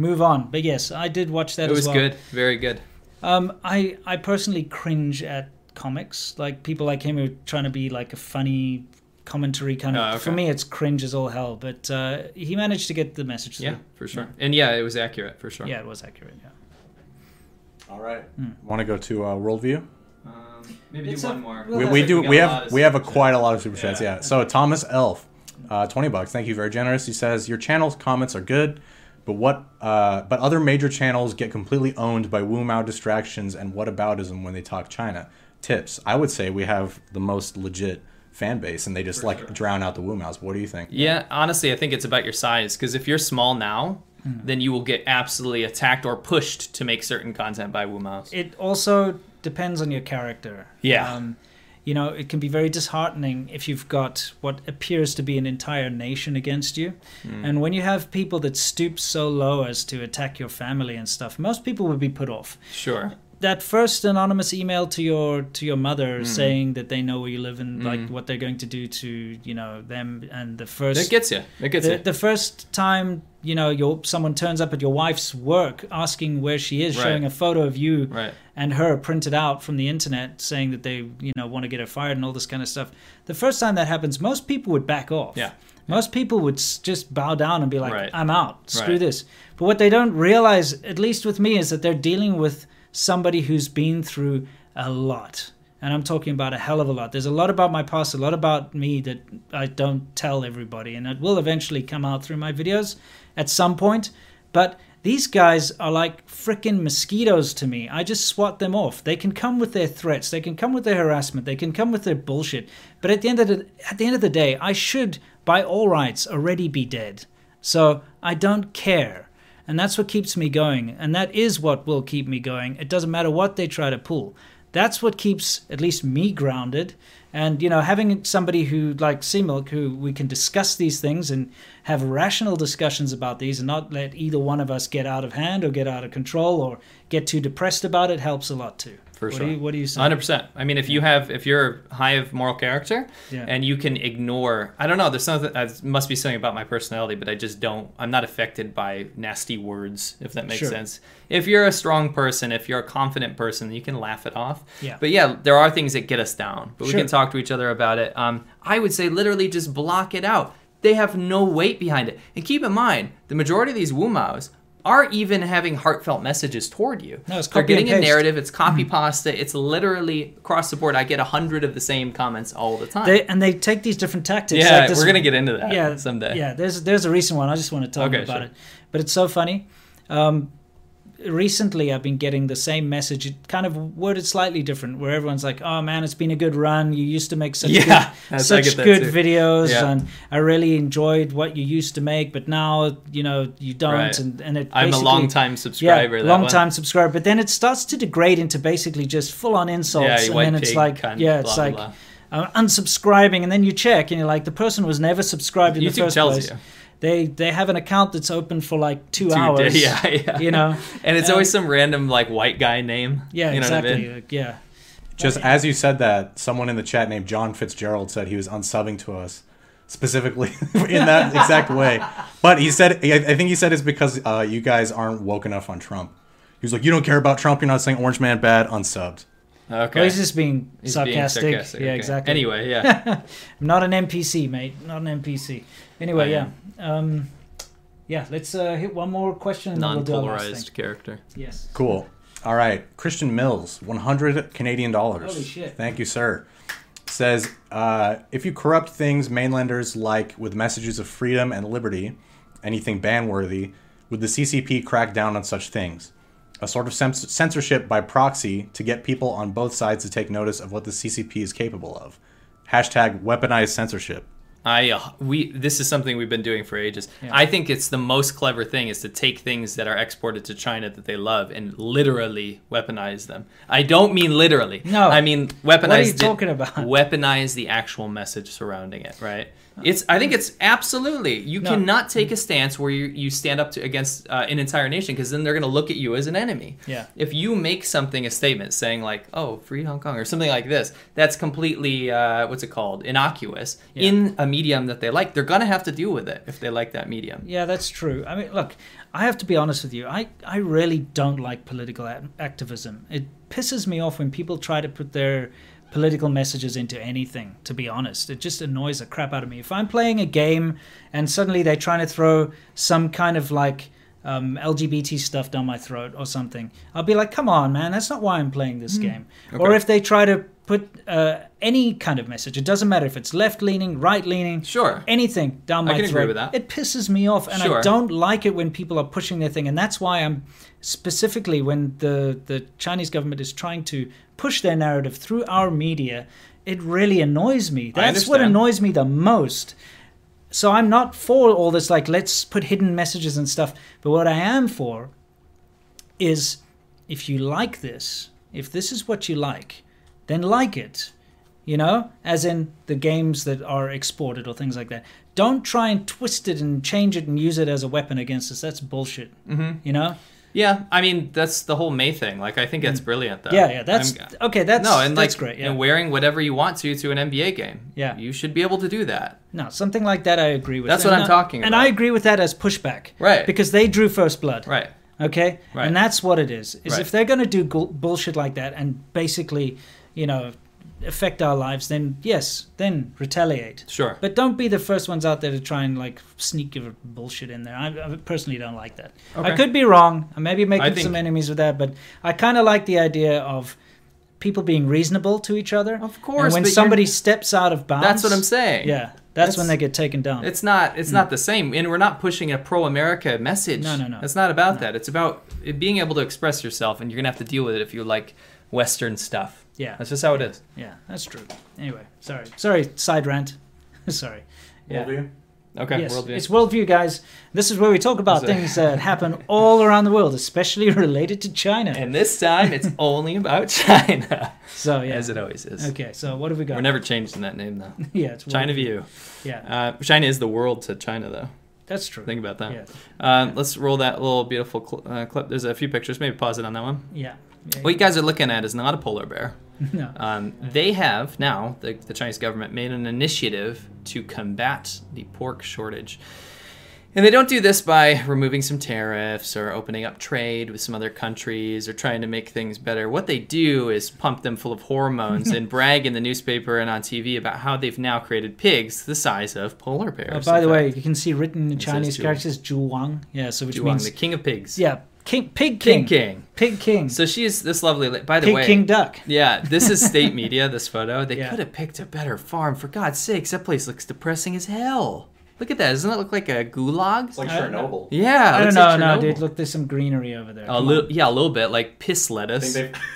move on. But yes, I did watch that it as well. It was good. Very good. Um, I, I personally cringe at comics. Like, people like him who are trying to be like a funny commentary kind of... Uh, okay. For me, it's cringe as all hell. But uh, he managed to get the message through. Yeah, for sure. Yeah. And yeah, it was accurate, for sure. Yeah, it was accurate, yeah. All right. Hmm. Want to go to uh, Worldview? Um, maybe it's do a, one more. Well, we we like do. We, we have we have a quite a lot of super chats. Yeah. yeah. So Thomas Elf, uh, twenty bucks. Thank you, very generous. He says your channel's comments are good, but what? Uh, but other major channels get completely owned by Wu Mao distractions and whataboutism when they talk China. Tips. I would say we have the most legit fan base, and they just For like sure. drown out the Wu Maos. What do you think? Yeah, honestly, I think it's about your size. Because if you're small now, Mm. then you will get absolutely attacked or pushed to make certain content by Wu Maos. It also depends on your character. Yeah. Um, you know, it can be very disheartening if you've got what appears to be an entire nation against you. Mm. And when you have people that stoop so low as to attack your family and stuff, most people would be put off. Sure. That first anonymous email to your to your mother mm. saying that they know where you live and mm. like what they're going to do to, you know, them, and the first it gets you. It gets the, you. The first time, you know, your someone turns up at your wife's work asking where she is, right. showing a photo of you right. and her printed out from the internet, saying that they, you know, want to get her fired and all this kind of stuff. The first time that happens, most people would back off. Yeah. Most people would just bow down and be like, right. I'm out. Screw right. this. But what they don't realize, at least with me, is that they're dealing with somebody who's been through a lot, and I'm talking about a hell of a lot. There's a lot about my past, a lot about me that I don't tell everybody, and it will eventually come out through my videos at some point. But these guys are like freaking mosquitoes to me. I just swat them off. They can come with their threats, they can come with their harassment, they can come with their bullshit, but at the end of the at the end of the day, I should by all rights already be dead. So I don't care. And that's what keeps me going. And that is what will keep me going. It doesn't matter what they try to pull. That's what keeps at least me grounded. And, you know, having somebody who, like Seamilk, who we can discuss these things and have rational discussions about these and not let either one of us get out of hand or get out of control or get too depressed about it, helps a lot too. For what sure. Do you, what do you say? one hundred percent. I mean, if you have, if you're high of moral character yeah. and you can ignore, I don't know, there's something, it must be something about my personality, but I just don't, I'm not affected by nasty words, if that makes sure. sense. If you're a strong person, if you're a confident person, you can laugh it off. Yeah. But yeah, there are things that get us down, but sure. we can talk to each other about it. Um, I would say literally just block it out. They have no weight behind it. And keep in mind, the majority of these Wu Maos are even having heartfelt messages toward you. No, it's copy They're getting and paste. A narrative, it's copy mm-hmm. pasta, it's literally across the board. I get a hundred of the same comments all the time. They, and they take these different tactics. Yeah, like this, we're going to get into that yeah, someday. Yeah, there's there's a recent one. I just want to talk okay, about sure. it. But it's so funny. Um, recently, I've been getting the same message, kind of worded slightly different, where everyone's like, oh man, it's been a good run. You used to make such yeah, good, such good videos, yeah. and I really enjoyed what you used to make, but now, you know, you don't. Right. And, and it I'm a long-time subscriber. Yeah, long-time subscriber. But then it starts to degrade into basically just full-on insults. Yeah, and then it's like, yeah, it's blah, like blah. Uh, unsubscribing. And then you check, and you're like, the person was never subscribed in YouTube the first tells place. You. They they have an account that's open for like two, two hours, day, yeah, yeah. you know. And it's and, always some random like white guy name. Yeah, you know exactly. What I mean? Like, yeah. Just okay. as you said that, someone in the chat named John Fitzgerald said he was unsubbing to us specifically in that exact way. But he said, I think he said it's because uh, you guys aren't woke enough on Trump. He was like, you don't care about Trump. You're not saying Orange Man bad. Unsubbed. Okay. Well, he's just being he's sarcastic. Being sarcastic. Yeah, okay. exactly. Anyway, yeah. I'm not an N P C, mate. Not an N P C. Anyway, yeah. Um, yeah, let's uh, hit one more question. And non-polarized we'll do character. Yes. Cool. All right. Christian Mills, one hundred Canadian dollars. Holy shit. Thank you, sir. Says, uh, if you corrupt things mainlanders like with messages of freedom and liberty, anything ban-worthy, would the C C P crack down on such things? A sort of cens- censorship by proxy to get people on both sides to take notice of what the C C P is capable of. Hashtag weaponized censorship. I uh, we this is something we've been doing for ages. Yeah. I think it's the most clever thing is to take things that are exported to China that they love and literally weaponize them. I don't mean literally. No. I mean weaponize. What are you the, talking about? Weaponize the actual message surrounding it, right? It's. I think it's absolutely. You no. cannot take a stance where you, you stand up to against uh, an entire nation, because then they're going to look at you as an enemy. Yeah. If you make something, a statement saying like, oh, free Hong Kong or something like this, that's completely, uh, what's it called, innocuous, yeah. in a medium that they like. They're going to have to deal with it if they like that medium. Yeah, that's true. I mean, look, I have to be honest with you. I, I really don't like political activism. It pisses me off when people try to put their political messages into anything, to be honest. It just annoys the crap out of me. If I'm playing a game and suddenly they're trying to throw some kind of like um, L G B T stuff down my throat or something, I'll be like, come on, man, that's not why I'm playing this mm. game. Okay. Or if they try to put uh, any kind of message, it doesn't matter if it's left-leaning, right-leaning, sure, anything down my I can throat. Agree with that. It pisses me off, and sure. I don't like it when people are pushing their thing, and that's why I'm specifically when the, the Chinese government is trying to push their narrative through our media, it really annoys me. That's what annoys me the most. So I'm not for all this, like, let's put hidden messages and stuff, but what I am for is if you like this, if this is what you like, then like it, you know, as in the games that are exported or things like that. Don't try and twist it and change it and use it as a weapon against us. That's bullshit, mm-hmm. you know? Yeah, I mean, that's the whole Mei thing. Like, I think that's brilliant, though. Yeah, yeah, that's, I'm, okay, that's, no, and that's like, great. Yeah. And wearing whatever you want to to an N B A game. Yeah. You should be able to do that. No, something like that I agree with. That's and what I'm I, talking about. And I agree with that as pushback. Right. Because they drew first blood. Right. Okay? Right. And that's what it is. Is right. If they're going to do go- bullshit like that and basically, you know, affect our lives, then yes, then retaliate. Sure. But don't be the first ones out there to try and like sneak your bullshit in there. I, I personally don't like that. Okay. I could be wrong. I may be making I think... some enemies with that, but I kind of like the idea of people being reasonable to each other. Of course. And when somebody you're... steps out of bounds. That's what I'm saying. Yeah. That's, that's when they get taken down. It's not It's mm. not the same. And we're not pushing a pro-America message. No, no, no. It's not about no. that. It's about being able to express yourself, and you're going to have to deal with it if you like Western stuff. Yeah. That's just how it is. Yeah, that's true. Anyway, sorry. Sorry, side rant. sorry. Yeah. Worldview? Okay, yes, worldview. It's worldview, guys. This is where we talk about things that happen all around the world, especially related to China. And this time, it's only about China. So, yeah. As it always is. Okay, so what have we got? We're never changing that name, though. yeah, it's worldview. China View. Yeah. Uh, China is the world to China, though. That's true. Think about that. Yeah. Um, yeah. Let's roll that little beautiful cl- uh, clip. There's a few pictures. Maybe pause it on that one. Yeah. Yeah, what you guys are looking at is not a polar bear. No. Um, they have now, the, the Chinese government, made an initiative to combat the pork shortage. And they don't do this by removing some tariffs or opening up trade with some other countries or trying to make things better. What they do is pump them full of hormones and brag in the newspaper and on T V about how they've now created pigs the size of polar bears. Oh, by the fact. way, you can see written in Chinese characters, Zhuwang. Yeah, so which Zhuwang, means... the king of pigs. Yeah. King, pig King. Pig King. Pig King. So she is this lovely lady. By the pig way. Pig King Duck. Yeah, this is state media, this photo. They yeah. could have picked a better farm. For God's sakes, that place looks depressing as hell. Look at that. Doesn't it look like a gulag? It's like I Chernobyl. Yeah. I don't know. Like no, dude. Look, there's some greenery over there. A li- yeah, a little bit. Like piss lettuce.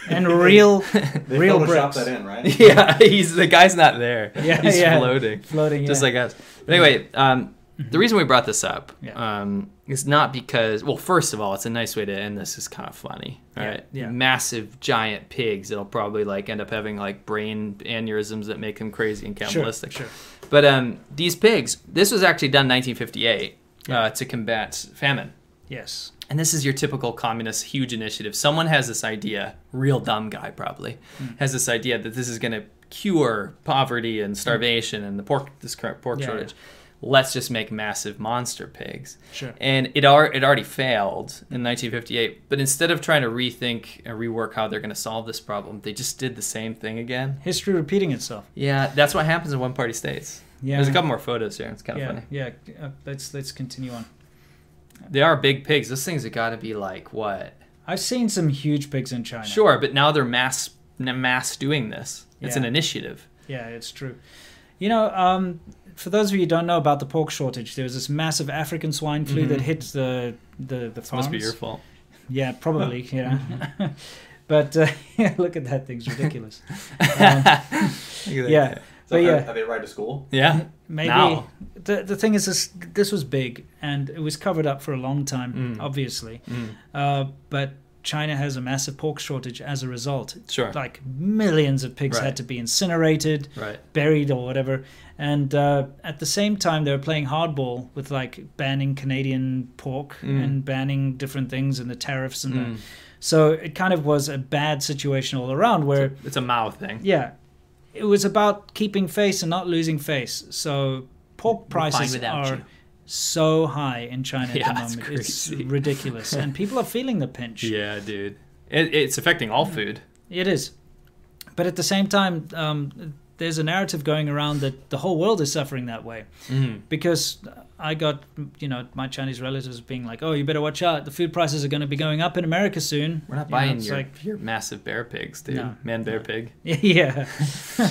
And real they real bricks. They photoshopped that in, right? Yeah. He's, the guy's not there. Yeah, he's yeah. floating. Floating, yeah. Just like us. But anyway, um, mm-hmm. the reason we brought this up yeah. um, is not because, well, first of all, it's a nice way to end this. It's kind of funny, yeah, right? Yeah. Massive, giant pigs that'll probably like end up having like brain aneurysms that make them crazy and cannibalistic. Sure, sure. But um, these pigs, this was actually done in nineteen fifty-eight yeah. uh, to combat famine. Yes. And this is your typical communist huge initiative. Someone has this idea, real dumb guy probably, mm. has this idea that this is going to cure poverty and starvation mm. and the pork, this current pork yeah, shortage. Yeah. Let's just make massive monster pigs. Sure. And it are, it already failed in nineteen fifty-eight. But instead of trying to rethink and rework how they're going to solve this problem, they just did the same thing again. History repeating itself. Yeah, that's what happens in one-party states. Yeah. There's a couple more photos here. It's kind of yeah, funny. Yeah, uh, let's, let's continue on. They are big pigs. Those things have got to be like what? I've seen some huge pigs in China. Sure, but now they're mass, mass doing this. Yeah. It's an initiative. Yeah, it's true. You know... Um, for those of you who don't know about the pork shortage, there was this massive African swine flu mm-hmm. that hit the the, the farms. This must be your fault. Yeah, probably. yeah. But uh, yeah, look at that thing's ridiculous. um, yeah, so but yeah, are, are they right to school? Yeah, maybe. Now. The the thing is, this this was big and it was covered up for a long time, mm. obviously. Mm. Uh, but China has a massive pork shortage as a result. Sure. Like millions of pigs right. had to be incinerated, right. buried or whatever. And uh, at the same time, they were playing hardball with like banning Canadian pork mm. and banning different things and the tariffs. and mm. the, So it kind of was a bad situation all around where... It's a, it's a Mao thing. Yeah. It was about keeping face and not losing face. So pork prices are... You. so high in China yeah, at the moment. It's, it's ridiculous. And people are feeling the pinch. Yeah, dude. It, it's affecting all food. It is. But at the same time, um, there's a narrative going around that the whole world is suffering that way. Mm-hmm. Because I got, you know, my Chinese relatives being like, oh, you better watch out. The food prices are going to be going up in America soon. We're not you buying know, your, like, your massive bear pigs, dude. No. Man, bear, pig. Yeah.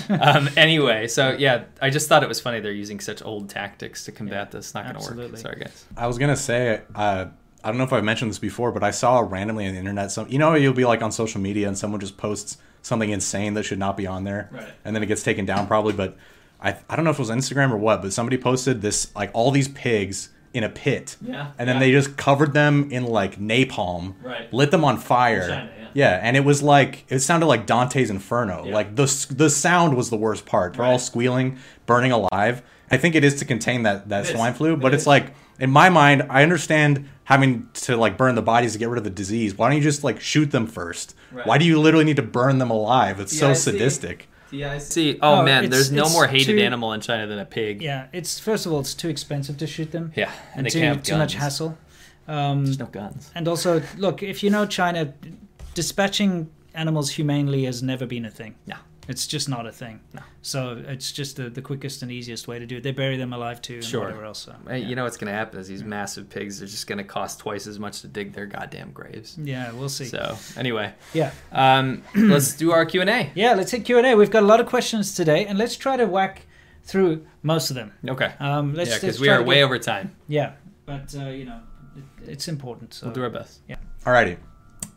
um, anyway, so yeah, I just thought it was funny they're using such old tactics to combat yeah, this. It's not going to work. Sorry, guys. I was going to say, uh, I don't know if I've mentioned this before, but I saw randomly on the internet, some, you know, you'll be like on social media and someone just posts something insane that should not be on there. Right. And then it gets taken down probably, but... I, I don't know if it was Instagram or what, but somebody posted this, like, all these pigs in a pit. Yeah. And then yeah. they just covered them in, like, napalm. Right. Lit them on fire. China, yeah. yeah. And it was like, it sounded like Dante's Inferno. Yeah. Like, the, the sound was the worst part. They're right. all squealing, burning alive. I think it is to contain that, that swine flu, but it it's is. like, in my mind, I understand having to, like, burn the bodies to get rid of the disease. Why don't you just, like, shoot them first? Right. Why do you literally need to burn them alive? It's yeah, so sadistic. Yeah, I see. Oh, oh man, there's no more hated too, animal in China than a pig. Yeah, it's first of all, it's too expensive to shoot them. Yeah, and, and they too, can't have guns. Too much hassle. Um, there's no guns. And also, look, if you know China, dispatching animals humanely has never been a thing. No. It's just not a thing. No. So it's just the, the quickest and easiest way to do it. They bury them alive too and sure. whatever else. So, yeah. You know what's going to happen is these yeah. massive pigs are just going to cost twice as much to dig their goddamn graves. Yeah, we'll see. So anyway. Yeah. Um, let's do our Q and A. Yeah, let's hit Q and A. We've got a lot of questions today, and let's try to whack through most of them. Okay. Um, let's, yeah, because we are way get... over time. Yeah, but, uh, you know, it, it's important. So. We'll do our best. Yeah. All righty.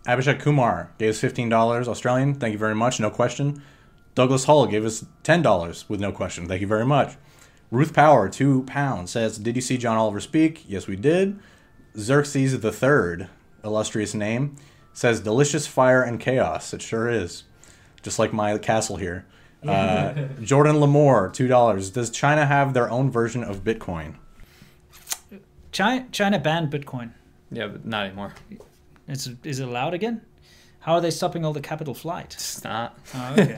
Abhishek Kumar gave us fifteen dollars Australian. Thank you very much. No question. Douglas Hull gave us ten dollars with no question. Thank you very much. Ruth Power, two pounds, says, did you see John Oliver speak? Yes, we did. Xerxes the Third, illustrious name, says, delicious fire and chaos. It sure is. Just like my castle here. Uh, Jordan Lamore, two dollars. Does China have their own version of Bitcoin? China, China banned Bitcoin. Yeah, but not anymore. It's, is it allowed again? How are they stopping all the capital flight? It's not. Oh, okay.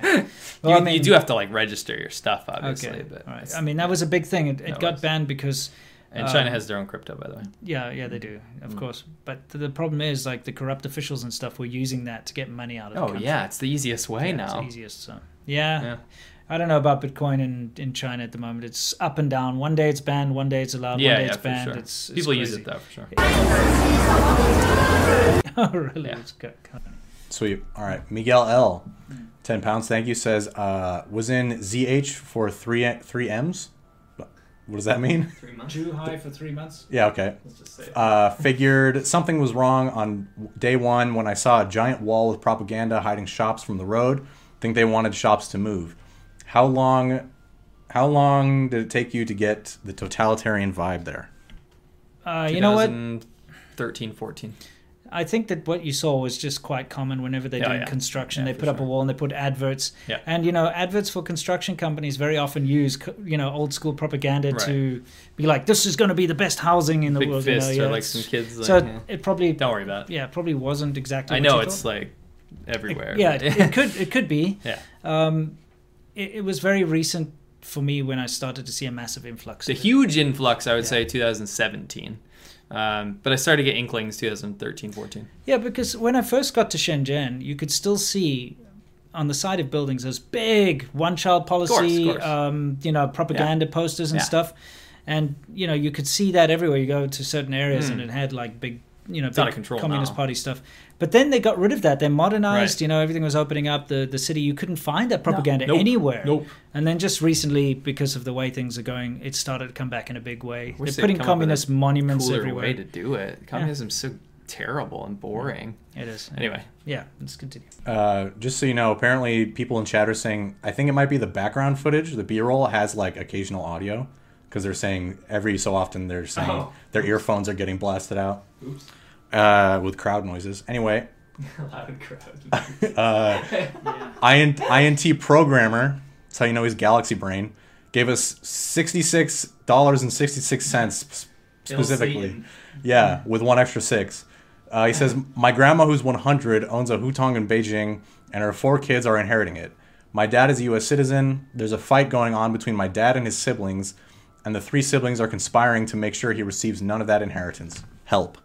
Well, you, I mean, you do have to like register your stuff, obviously. Okay. But all right. I mean, that was a big thing. It, it got was. banned because. And uh, China has their own crypto, by the way. Yeah, yeah, they do, of mm. course. But the problem is, like, the corrupt officials and stuff were using that to get money out of. Oh, the country. yeah, it's the easiest way yeah, now. It's the easiest. So. Yeah. yeah. I don't know about Bitcoin in, in China at the moment. It's up and down. One day it's banned, one day it's allowed, yeah, one day yeah, it's banned. Sure. It's, it's people crazy. use it though for sure. Oh, really? Yeah. It's good. Sweet. All right. Miguel L, ten pounds. Thank you. Says, uh, was in Z H for three, three M's. What does that mean? Three months. Too high for three months. Yeah. Okay. Let's just say it. Uh, figured something was wrong on day one when I saw a giant wall with propaganda hiding shops from the road. Think they wanted shops to move. How long, how long did it take you to get the totalitarian vibe there? Uh, you know what? twenty thirteen, fourteen I think that what you saw was just quite common whenever they're oh, doing yeah. construction. Yeah, they put sure. up a wall and they put adverts. Yeah. And, you know, adverts for construction companies very often use, you know, old school propaganda right. to be like, this is going to be the best housing in the Big world. Big fist you know? yeah, or like some kids. Like, so yeah. it probably... Don't worry about it. Yeah, it probably wasn't exactly I what know it's thought. like everywhere. It, yeah, it, it could it could be. Yeah. Um, it, it was very recent for me when I started to see a massive influx. A huge influx, I would yeah. say, two thousand seventeen Um, but I started to get inklings twenty thirteen, fourteen Yeah, because when I first got to Shenzhen, you could still see on the side of buildings those big one-child policy, of course, of course. Um, you know, propaganda yeah. posters and yeah. stuff. And, you know, you could see that everywhere. You go to certain areas mm. and it had like big, you know, big Communist now. Party stuff. But then they got rid of that. They modernized, right. you know, everything was opening up. The, the city, you couldn't find that propaganda no. nope. anywhere. Nope. And then just recently, because of the way things are going, it started to come back in a big way. They're putting communist monuments everywhere. Way to do it. Communism's yeah. so terrible and boring. It is. Anyway. Yeah, let's continue. Uh, just so you know, apparently people in chat are saying, I think it might be the background footage. The B-roll has like occasional audio because they're saying every so often they're saying oh. their earphones are getting blasted out. Oops. Uh, with crowd noises. Anyway, Loud and crowd. uh, yeah. I N T programmer, that's how you know he's Galaxy Brain, gave us sixty-six dollars and sixty-six cents specifically. Yeah, with one extra six. Uh, he says, my grandma, who's one hundred, owns a hutong in Beijing, and her four kids are inheriting it. My dad is a U S citizen. There's a fight going on between my dad and his siblings, and the three siblings are conspiring to make sure he receives none of that inheritance. Help.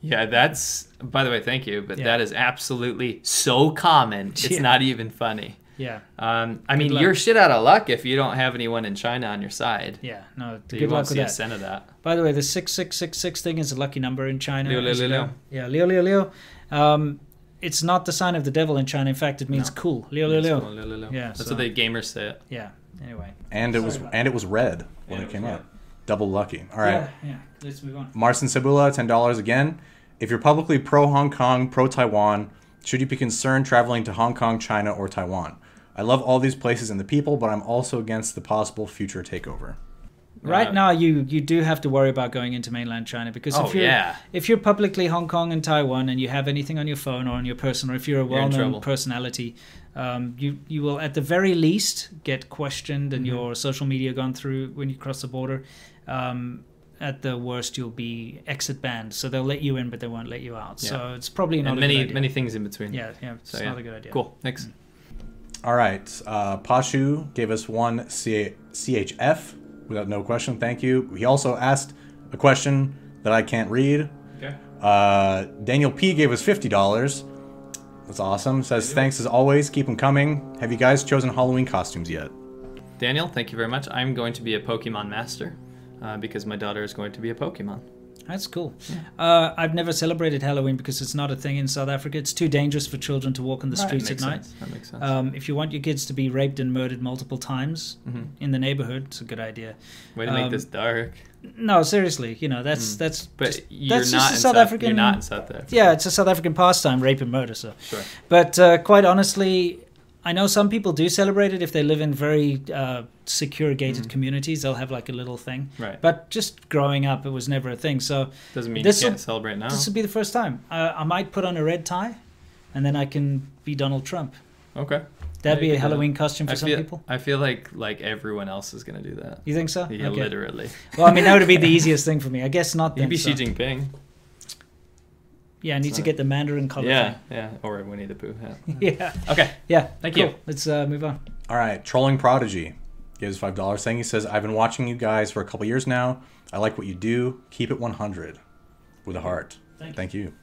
Yeah, that's... By the way, thank you, but yeah. that is absolutely so common. It's yeah. not even funny. Yeah. Um, I good mean, luck. You're shit out of luck if you don't have anyone in China on your side. Yeah. No. So good you won't luck see with that. A cent of that. By the way, the six six six six thing is a lucky number in China. Leo, leo, leo, leo. Yeah, leo, leo, leo. Um, it's not the sign of the devil in China. In fact, it means no. cool. Leo, leo, leo. Cool. Leo, leo, leo. Yeah. That's so. What the gamers say it. Yeah. Anyway. And it Sorry was and that. It was red when and it, it came out. Double lucky. All right. Yeah. yeah. Let's move on. Marcin Cebula, ten dollars again. If you're publicly pro Hong Kong, pro Taiwan, should you be concerned traveling to Hong Kong, China, or Taiwan? I love all these places and the people, but I'm also against the possible future takeover. Right uh, now, you, you do have to worry about going into mainland China because oh, if you're yeah. if you're publicly Hong Kong and Taiwan and you have anything on your phone or on your person, or if you're a well-known personality, um, you you will at the very least get questioned and mm-hmm. your social media gone through when you cross the border. Um, At the worst, you'll be exit banned. So they'll let you in, but they won't let you out. Yeah. So it's probably not and a many, good idea. Many things in between. Yeah, yeah it's so, not yeah. a good idea. Cool, thanks. Mm. All right. Uh, Pashu gave us one C- CHF without no question. Thank you. He also asked a question that I can't read. Okay. Uh, Daniel P. gave us fifty dollars. That's awesome. Says, thanks as always. Keep them coming. Have you guys chosen Halloween costumes yet? Daniel, thank you very much. I'm going to be a Pokemon master. Uh, because my daughter is going to be a Pokemon. That's cool. Yeah. Uh, I've never celebrated Halloween because it's not a thing in South Africa. It's too dangerous for children to walk on the right, streets at night. Sense. That makes sense. Um, if you want your kids to be raped and murdered multiple times mm-hmm. in the neighborhood, it's a good idea. Way to um, make this dark. No, seriously. You know, that's... Mm. that's. But just, you're that's not just a South, South African... You're not in South Africa. Yeah, it's a South African pastime, rape and murder. So. Sure. But uh, quite honestly... I know some people do celebrate it if they live in very uh, secure gated mm. communities. They'll have like a little thing. Right. But just growing up, it was never a thing. So doesn't mean you can't will, celebrate now. This will be the first time. Uh, I might put on a red tie, and then I can be Donald Trump. Okay. That'd yeah, be a Halloween that. Costume for I some feel, people. I feel like like everyone else is going to do that. You think so? Yeah, okay. Literally. Well, I mean, that would be the easiest thing for me. I guess not. Maybe Xi Jinping. Yeah, I need so, to get the Mandarin color. Yeah, thing. yeah, or Winnie the Pooh hat. yeah. Okay. Yeah. Thank cool. you. Let's uh, move on. All right. Trolling Prodigy gives five dollars. Saying he says, "I've been watching you guys for a couple years now. I like what you do. Keep it one hundred with a heart. Thank you." Thank you.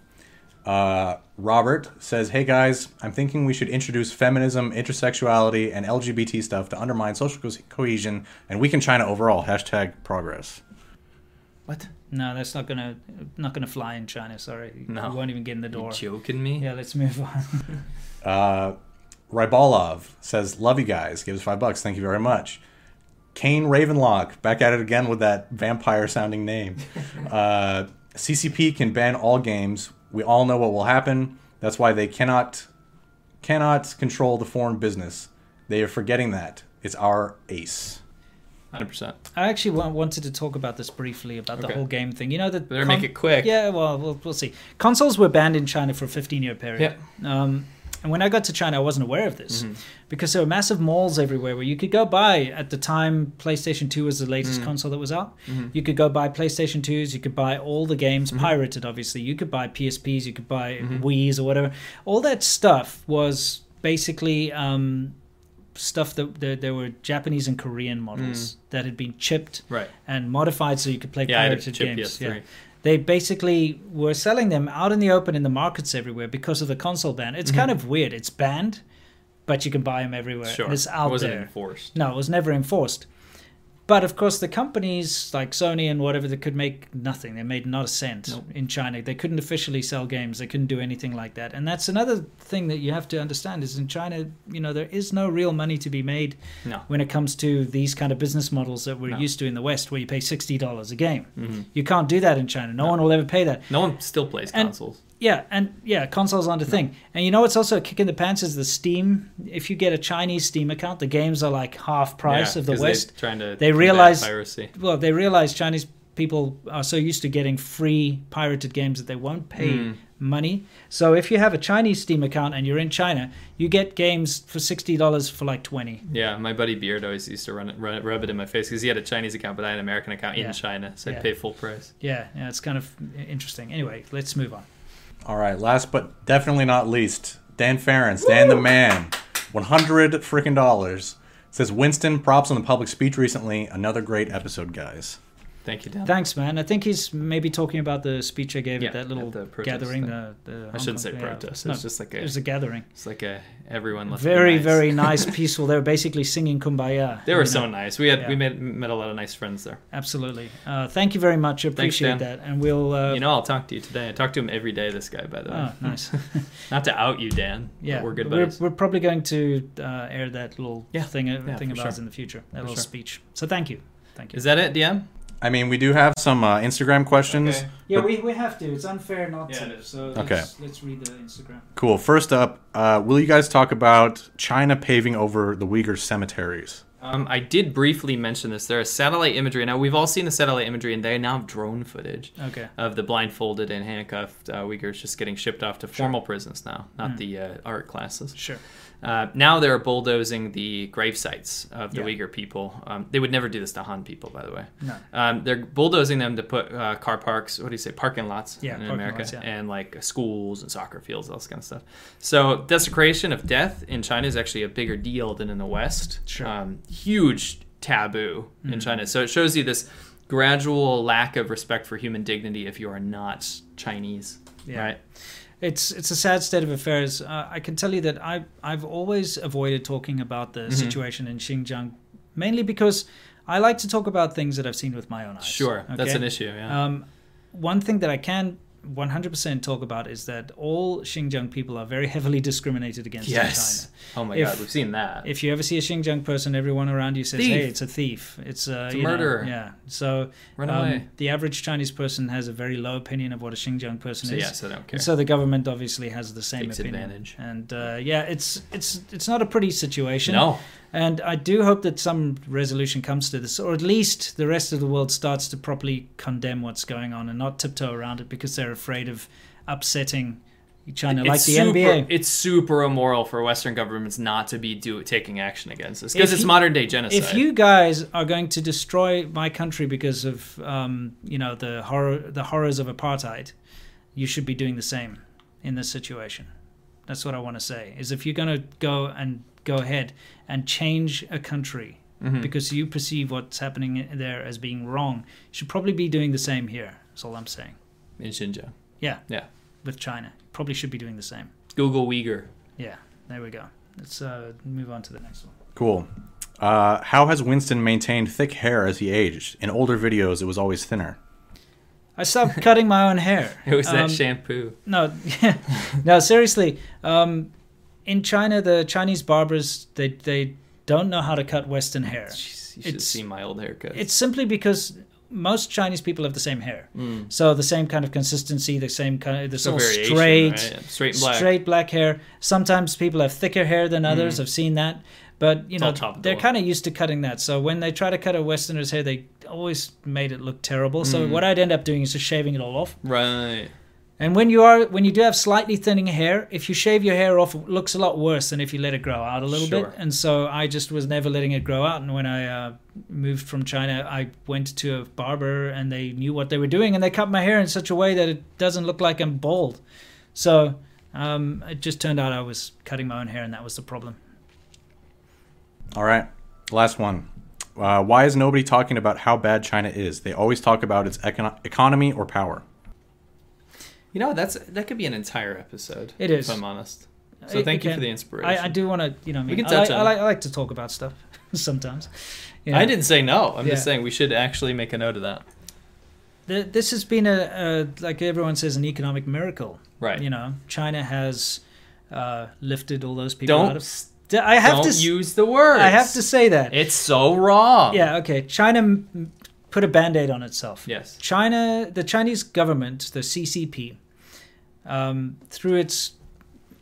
Uh, Robert says, "Hey guys, I'm thinking we should introduce feminism, intersexuality, and L G B T stuff to undermine social co- cohesion and weaken China overall." Hashtag progress. What? No, that's not gonna not gonna fly in China. Sorry, no. You won't even get in the door. You joking me? Yeah, let's move on. uh, Rybolov says, "Love you guys." Gives five bucks. Thank you very much. Kane Ravenlock back at it again with that vampire-sounding name. uh, C C P can ban all games. We all know what will happen. That's why they cannot cannot control the foreign business. They are forgetting that. It's our ace. one hundred percent. I actually w- wanted to talk about this briefly, about okay. the whole game thing. You know, the better con- make it quick. Yeah, well, well, we'll see. Consoles were banned in China for a fifteen-year period. Yep. Um, and when I got to China, I wasn't aware of this. Mm-hmm. Because there were massive malls everywhere where you could go buy, at the time, PlayStation two was the latest mm-hmm. console that was out. Mm-hmm. You could go buy PlayStation twos. You could buy all the games, mm-hmm. pirated, obviously. You could buy P S Ps. You could buy mm-hmm. Wii's or whatever. All that stuff was basically... Um, stuff that there, there were Japanese and Korean models mm. that had been chipped right. and modified so you could play yeah, pirated games. Yeah. They basically were selling them out in the open in the markets everywhere because of the console ban. It's mm-hmm. kind of weird. It's banned, but you can buy them everywhere. Sure. It's out there. It wasn't there. enforced. No, it was never enforced. But of course, the companies like Sony and whatever that could make nothing. They made not a cent nope. in China. They couldn't officially sell games. They couldn't do anything like that. And that's another thing that you have to understand is in China, you know, there is no real money to be made no. when it comes to these kind of business models that we're no. used to in the West, where you pay sixty dollars a game. Mm-hmm. You can't do that in China. No, no one will ever pay that. No one still plays and, consoles. Yeah, and yeah, consoles aren't a no. thing. And you know what's also a kick in the pants is the Steam. If you get a Chinese Steam account, the games are like half price yeah, of the West. They're trying to they realize piracy. Well, they realize Chinese people are so used to getting free pirated games that they won't pay mm. money. So if you have a Chinese Steam account and you're in China, you get games for sixty dollars for like twenty. Yeah, my buddy Beard always used to run it, run it, rub it in my face because he had a Chinese account, but I had an American account yeah. in China, so yeah. I'd pay full price. Yeah, yeah, it's kind of interesting. Anyway, let's move on. All right, last but definitely not least, Dan Ferentz, Woo! Dan the man, one hundred freaking dollars. Says, Winston, props on the public speech recently. Another great episode, guys. Thank you, Dan. Thanks, man. I think he's maybe talking about the speech I gave yeah, at that little at gathering. The, the I shouldn't say protest. Yeah. It's no, just like a... It was a gathering. It's like a... Everyone left Very, nice. very nice, peaceful. They were basically singing Kumbaya. They were so know? nice. We had yeah. we made, met a lot of nice friends there. Absolutely. Uh, thank you very much. I appreciate Thanks, that. And we'll... Uh, you know, I'll talk to you today. I talk to him every day, this guy, by the way. Oh, nice. Not to out you, Dan. Yeah. We're good buddies. We're, we're probably going to uh, air that little yeah. thing, yeah, thing of ours sure. in the future. That for little sure. speech. So thank you. Thank you. Is that it, D M? I mean, we do have some uh, Instagram questions. Okay. Yeah, we, we have to. It's unfair not yeah, to. So let's, okay. let's read the Instagram. Cool. First up, uh, will you guys talk about China paving over the Uyghur cemeteries? Um, I did briefly mention this. There is satellite imagery. Now, we've all seen the satellite imagery, and they now have drone footage okay. of the blindfolded and handcuffed uh, Uyghurs just getting shipped off to formal sure. prisons now, not mm. the uh, art classes. Sure. Uh, now they're bulldozing the grave sites of the yeah. Uyghur people. Um, they would never do this to Han people, by the way. No. Um, they're bulldozing them to put uh, car parks, what do you say, parking lots yeah, in parking America, lots, yeah. and like schools and soccer fields, all this kind of stuff. So desecration of death in China is actually a bigger deal than in the West. Sure. Um, huge taboo mm-hmm. in China. So it shows you this gradual lack of respect for human dignity if you are not Chinese, yeah. right? It's it's a sad state of affairs. Uh, I can tell you that I've, I've always avoided talking about the mm-hmm. situation in Xinjiang, mainly because I like to talk about things that I've seen with my own eyes. Sure, okay? That's an issue, yeah. Um, one thing that I can one hundred percent talk about is that all Xinjiang people are very heavily discriminated against yes. in China. Oh my if, God, we've seen that. If you ever see a Xinjiang person, everyone around you says, thief. hey, it's a thief. It's a, it's a murderer. Know, yeah. So Run um, away. the average Chinese person has a very low opinion of what a Xinjiang person so, is. Yes, I don't care. And so the government obviously has the same Takes opinion. Advantage. And uh, yeah, it's it's it's not a pretty situation. No. And I do hope that some resolution comes to this, or at least the rest of the world starts to properly condemn what's going on and not tiptoe around it because they're afraid of upsetting China, it's like the super, N B A. It's super immoral for Western governments not to be do, taking action against this because it's you, modern day genocide. If you guys are going to destroy my country because of um, you know the horror, the horrors of apartheid, you should be doing the same in this situation. That's what I want to say. Is if you're going to go and go ahead and change a country mm-hmm. because you perceive what's happening there as being wrong, you should probably be doing the same here. That's all I'm saying. In Xinjiang. Yeah. Yeah. With China. Probably should be doing the same. Google Uyghur. Yeah. There we go. Let's uh, move on to the next one. Cool. Uh, how has Winston maintained thick hair as he aged? In older videos, it was always thinner. I stopped cutting my own hair. It was um, that shampoo. No. No, seriously. Um, in China, the Chinese barbers, they, they don't know how to cut Western hair. Jeez, you should see my old haircut. It's simply because... most Chinese people have the same hair, mm. so the same kind of consistency, the same kind of this all straight, right? yeah. straight, black. straight black hair. Sometimes people have thicker hair than others. Mm. I've seen that, but you know they're kind of used to cutting that. So when they try to cut a Westerner's hair, they always made it look terrible. Mm. So what I'd end up doing is just shaving it all off. Right. And when you are when you do have slightly thinning hair, if you shave your hair off, it looks a lot worse than if you let it grow out a little sure. bit. And so I just was never letting it grow out. And when I uh, moved from China, I went to a barber and they knew what they were doing. And they cut my hair in such a way that it doesn't look like I'm bald. So um, it just turned out I was cutting my own hair and that was the problem. All right. Last one. Uh, why is nobody talking about how bad China is? They always talk about its econ- economy or power. You know, that's that could be an entire episode. It is. If I'm honest. So thank you for the inspiration. I, I do want to, you know, I mean, we can touch I, on I, I, I like to talk about stuff sometimes. You know? I didn't say no. I'm yeah. just saying we should actually make a note of that. The, this has been, a, a like everyone says, an economic miracle. Right. You know, China has uh, lifted all those people Don't out of... St- I have don't to, use the words. I have to say that. It's so wrong. Yeah, okay. China... M- put a Band-Aid on itself. Yes. China, the Chinese government, the C C P, um, through its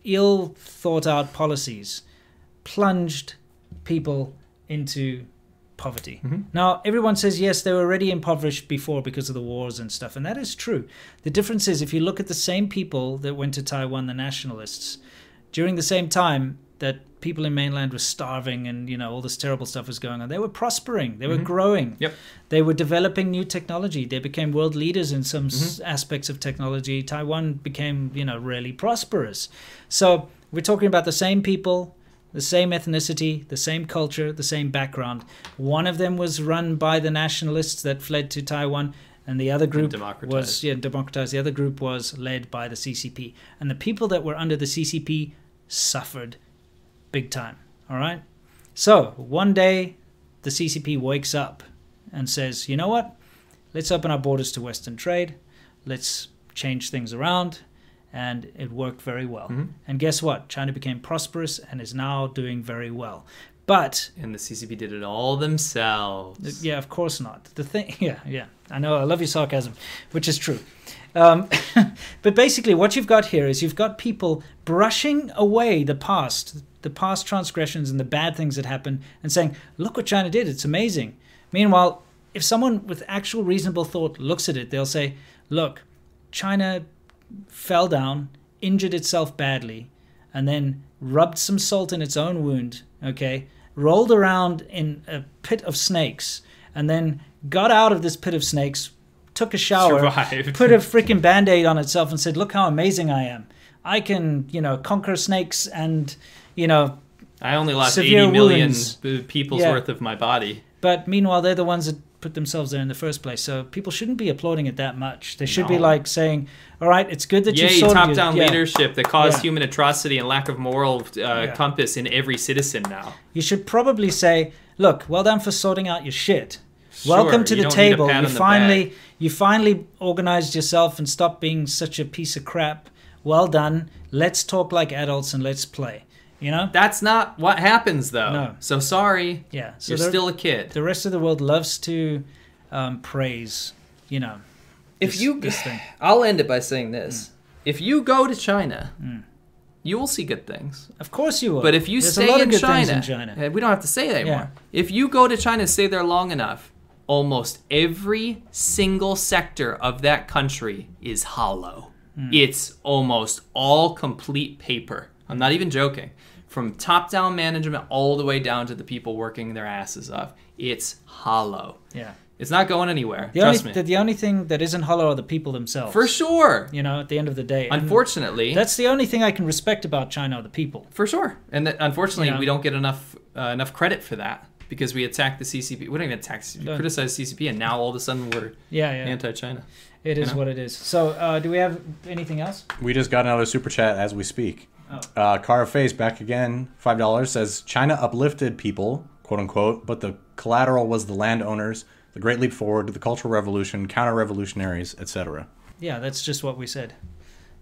ill-thought-out policies, plunged people into poverty. Mm-hmm. Now, everyone says, yes, they were already impoverished before because of the wars and stuff, and that is true. The difference is, if you look at the same people that went to Taiwan, the nationalists, during the same time that people in mainland were starving and, you know, all this terrible stuff was going on, they were prospering, they were mm-hmm. growing, yep. they were developing new technology, they became world leaders in some mm-hmm. s aspects of technology. Taiwan became, you know, really prosperous. So we're talking about the same people, the same ethnicity, the same culture, the same background. One of them was run by the nationalists that fled to Taiwan, and the other group was yeah, democratized. The other group was led by the C C P. And the people that were under the C C P suffered big time, all right? So one day the C C P wakes up and says, you know what? Let's open our borders to Western trade. Let's change things around. And it worked very well. Mm-hmm. And guess what? China became prosperous and is now doing very well. But and the C C P did it all themselves. Yeah, of course not. The thing, yeah, yeah. I know. I love your sarcasm, which is true. Um, but basically, what you've got here is you've got people brushing away the past, the past transgressions and the bad things that happened, and saying, "Look what China did. It's amazing." Meanwhile, if someone with actual reasonable thought looks at it, they'll say, "Look, China fell down, injured itself badly, and then rubbed some salt in its own wound, okay, rolled around in a pit of snakes, and then got out of this pit of snakes, took a shower, survived, put a freaking Band-Aid on itself and said, look how amazing I am. I can, you know, conquer snakes and, you know, I only lost eighty million people's yeah. worth of my body." But meanwhile, they're the ones that put themselves there in the first place. So people shouldn't be applauding it that much. They should no. be like saying, all right, it's good that yeah, you sorted top down yeah. leadership that caused yeah. human atrocity and lack of moral uh, yeah. compass in every citizen now. You should probably say, look, well done for sorting out your shit. Sure, welcome to the table. You finally, you finally organized yourself and stopped being such a piece of crap. Well done. Let's talk like adults and let's play. You know? That's not what happens, though. No. So sorry. Yeah. So you're still a kid. The rest of the world loves to um, praise, you know, if this, you, this thing. I'll end it by saying this. Mm. If you go to China, mm. you will see good things. Of course you will. But if you There's stay a lot in, of good China, in China, we don't have to say that anymore. Yeah. If you go to China and stay there long enough, almost every single sector of that country is hollow. Mm. It's almost all complete paper. I'm not even joking. From top-down management all the way down to the people working their asses off. It's hollow. Yeah. It's not going anywhere. The Trust only, me. The, the only thing that isn't hollow are the people themselves. For sure. You know, at the end of the day. Unfortunately. And that's the only thing I can respect about China, are the people. For sure. And that, unfortunately, you know, we don't get enough uh, enough credit for that because we attacked the C C P. We don't even attack the C C P. We criticized the C C P, and now all of a sudden we're yeah, yeah. anti-China. It is you know? what it is. So uh, do we have anything else? We just got another Super Chat as we speak. Oh. Uh, Cara Face back again, five dollars, says, China uplifted people, quote unquote, but the collateral was the landowners, the Great Leap Forward, the Cultural Revolution, counter-revolutionaries, et cetera. Yeah, that's just what we said.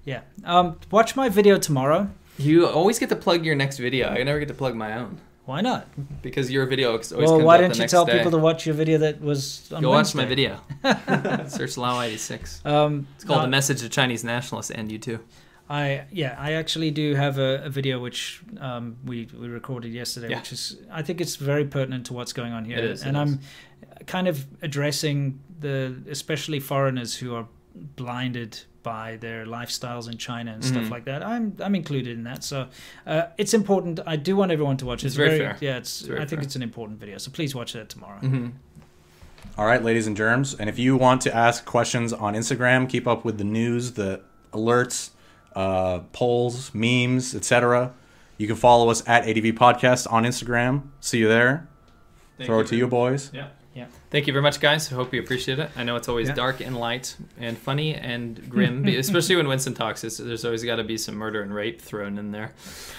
Yeah. Um, watch my video tomorrow. You always get to plug your next video. I never get to plug my own. Why not? Because your video always well, comes out the next day. Well, why didn't you tell day. people to watch your video that was on Go Wednesday? watch my video. Search Lao eighty-six. Um, it's called no, A Message to Chinese Nationalists and You Too. I, yeah, I actually do have a, a video which um, we, we recorded yesterday, yeah. which is, I think it's very pertinent to what's going on here. It is, and it I'm is. kind of addressing the, especially foreigners who are blinded by their lifestyles in China and mm-hmm. stuff like that. I'm, I'm included in that. So uh, it's important. I do want everyone to watch it. It's, it's very, very fair. Yeah, it's, it's very I think fair. it's an important video. So please watch that tomorrow. Mm-hmm. All right, ladies and germs. And if you want to ask questions on Instagram, keep up with the news, the alerts, uh polls, memes, etc. You can follow us at A D V Podcast on Instagram. See you there. Thank throw you it to you boys. Yeah yeah Thank you very much, guys. I hope you appreciate it. I know it's always yeah. dark and light and funny and grim, especially when Winston talks. It's, there's always got to be some murder and rape thrown in there,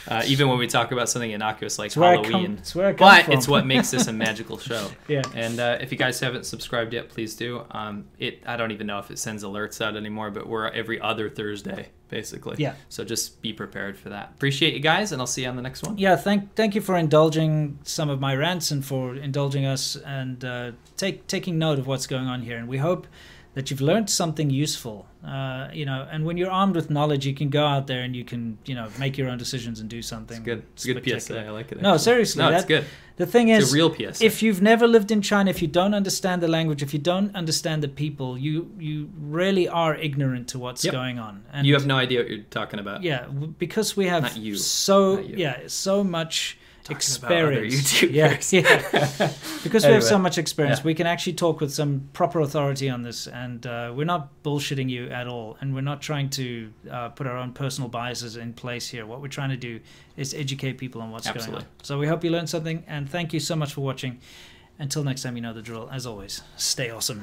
uh even when we talk about something innocuous like it's Halloween come, it's but from. It's what makes this a magical show. Yeah and uh if you guys haven't subscribed yet, please do. um it I don't even know if it sends alerts out anymore, but we're every other Thursday basically. Yeah. So just be prepared for that. Appreciate you guys, and I'll see you on the next one. Yeah, thank thank you for indulging some of my rants and for indulging us and uh, take, taking note of what's going on here. And we hope that you've learned something useful, uh, you know, and when you're armed with knowledge, you can go out there and you can, you know, make your own decisions and do something. It's good. It's a good P S A. I like it. Actually. No, seriously. No, it's that, good. The thing is, it's a real P S A. If you've never lived in China, if you don't understand the language, if you don't understand the people, you you really are ignorant to what's yep. going on. And you have no idea what you're talking about. Yeah, because we have Not you. so Not you. yeah so much. experience yeah, yeah. because anyway. we have so much experience yeah. we can actually talk with some proper authority on this, and uh, we're not bullshitting you at all, and we're not trying to uh, put our own personal biases in place here. What we're trying to do is educate people on what's Absolutely. going on. So we hope you learned something, and thank you so much for watching. Until next time, you know the drill. As always, stay awesome.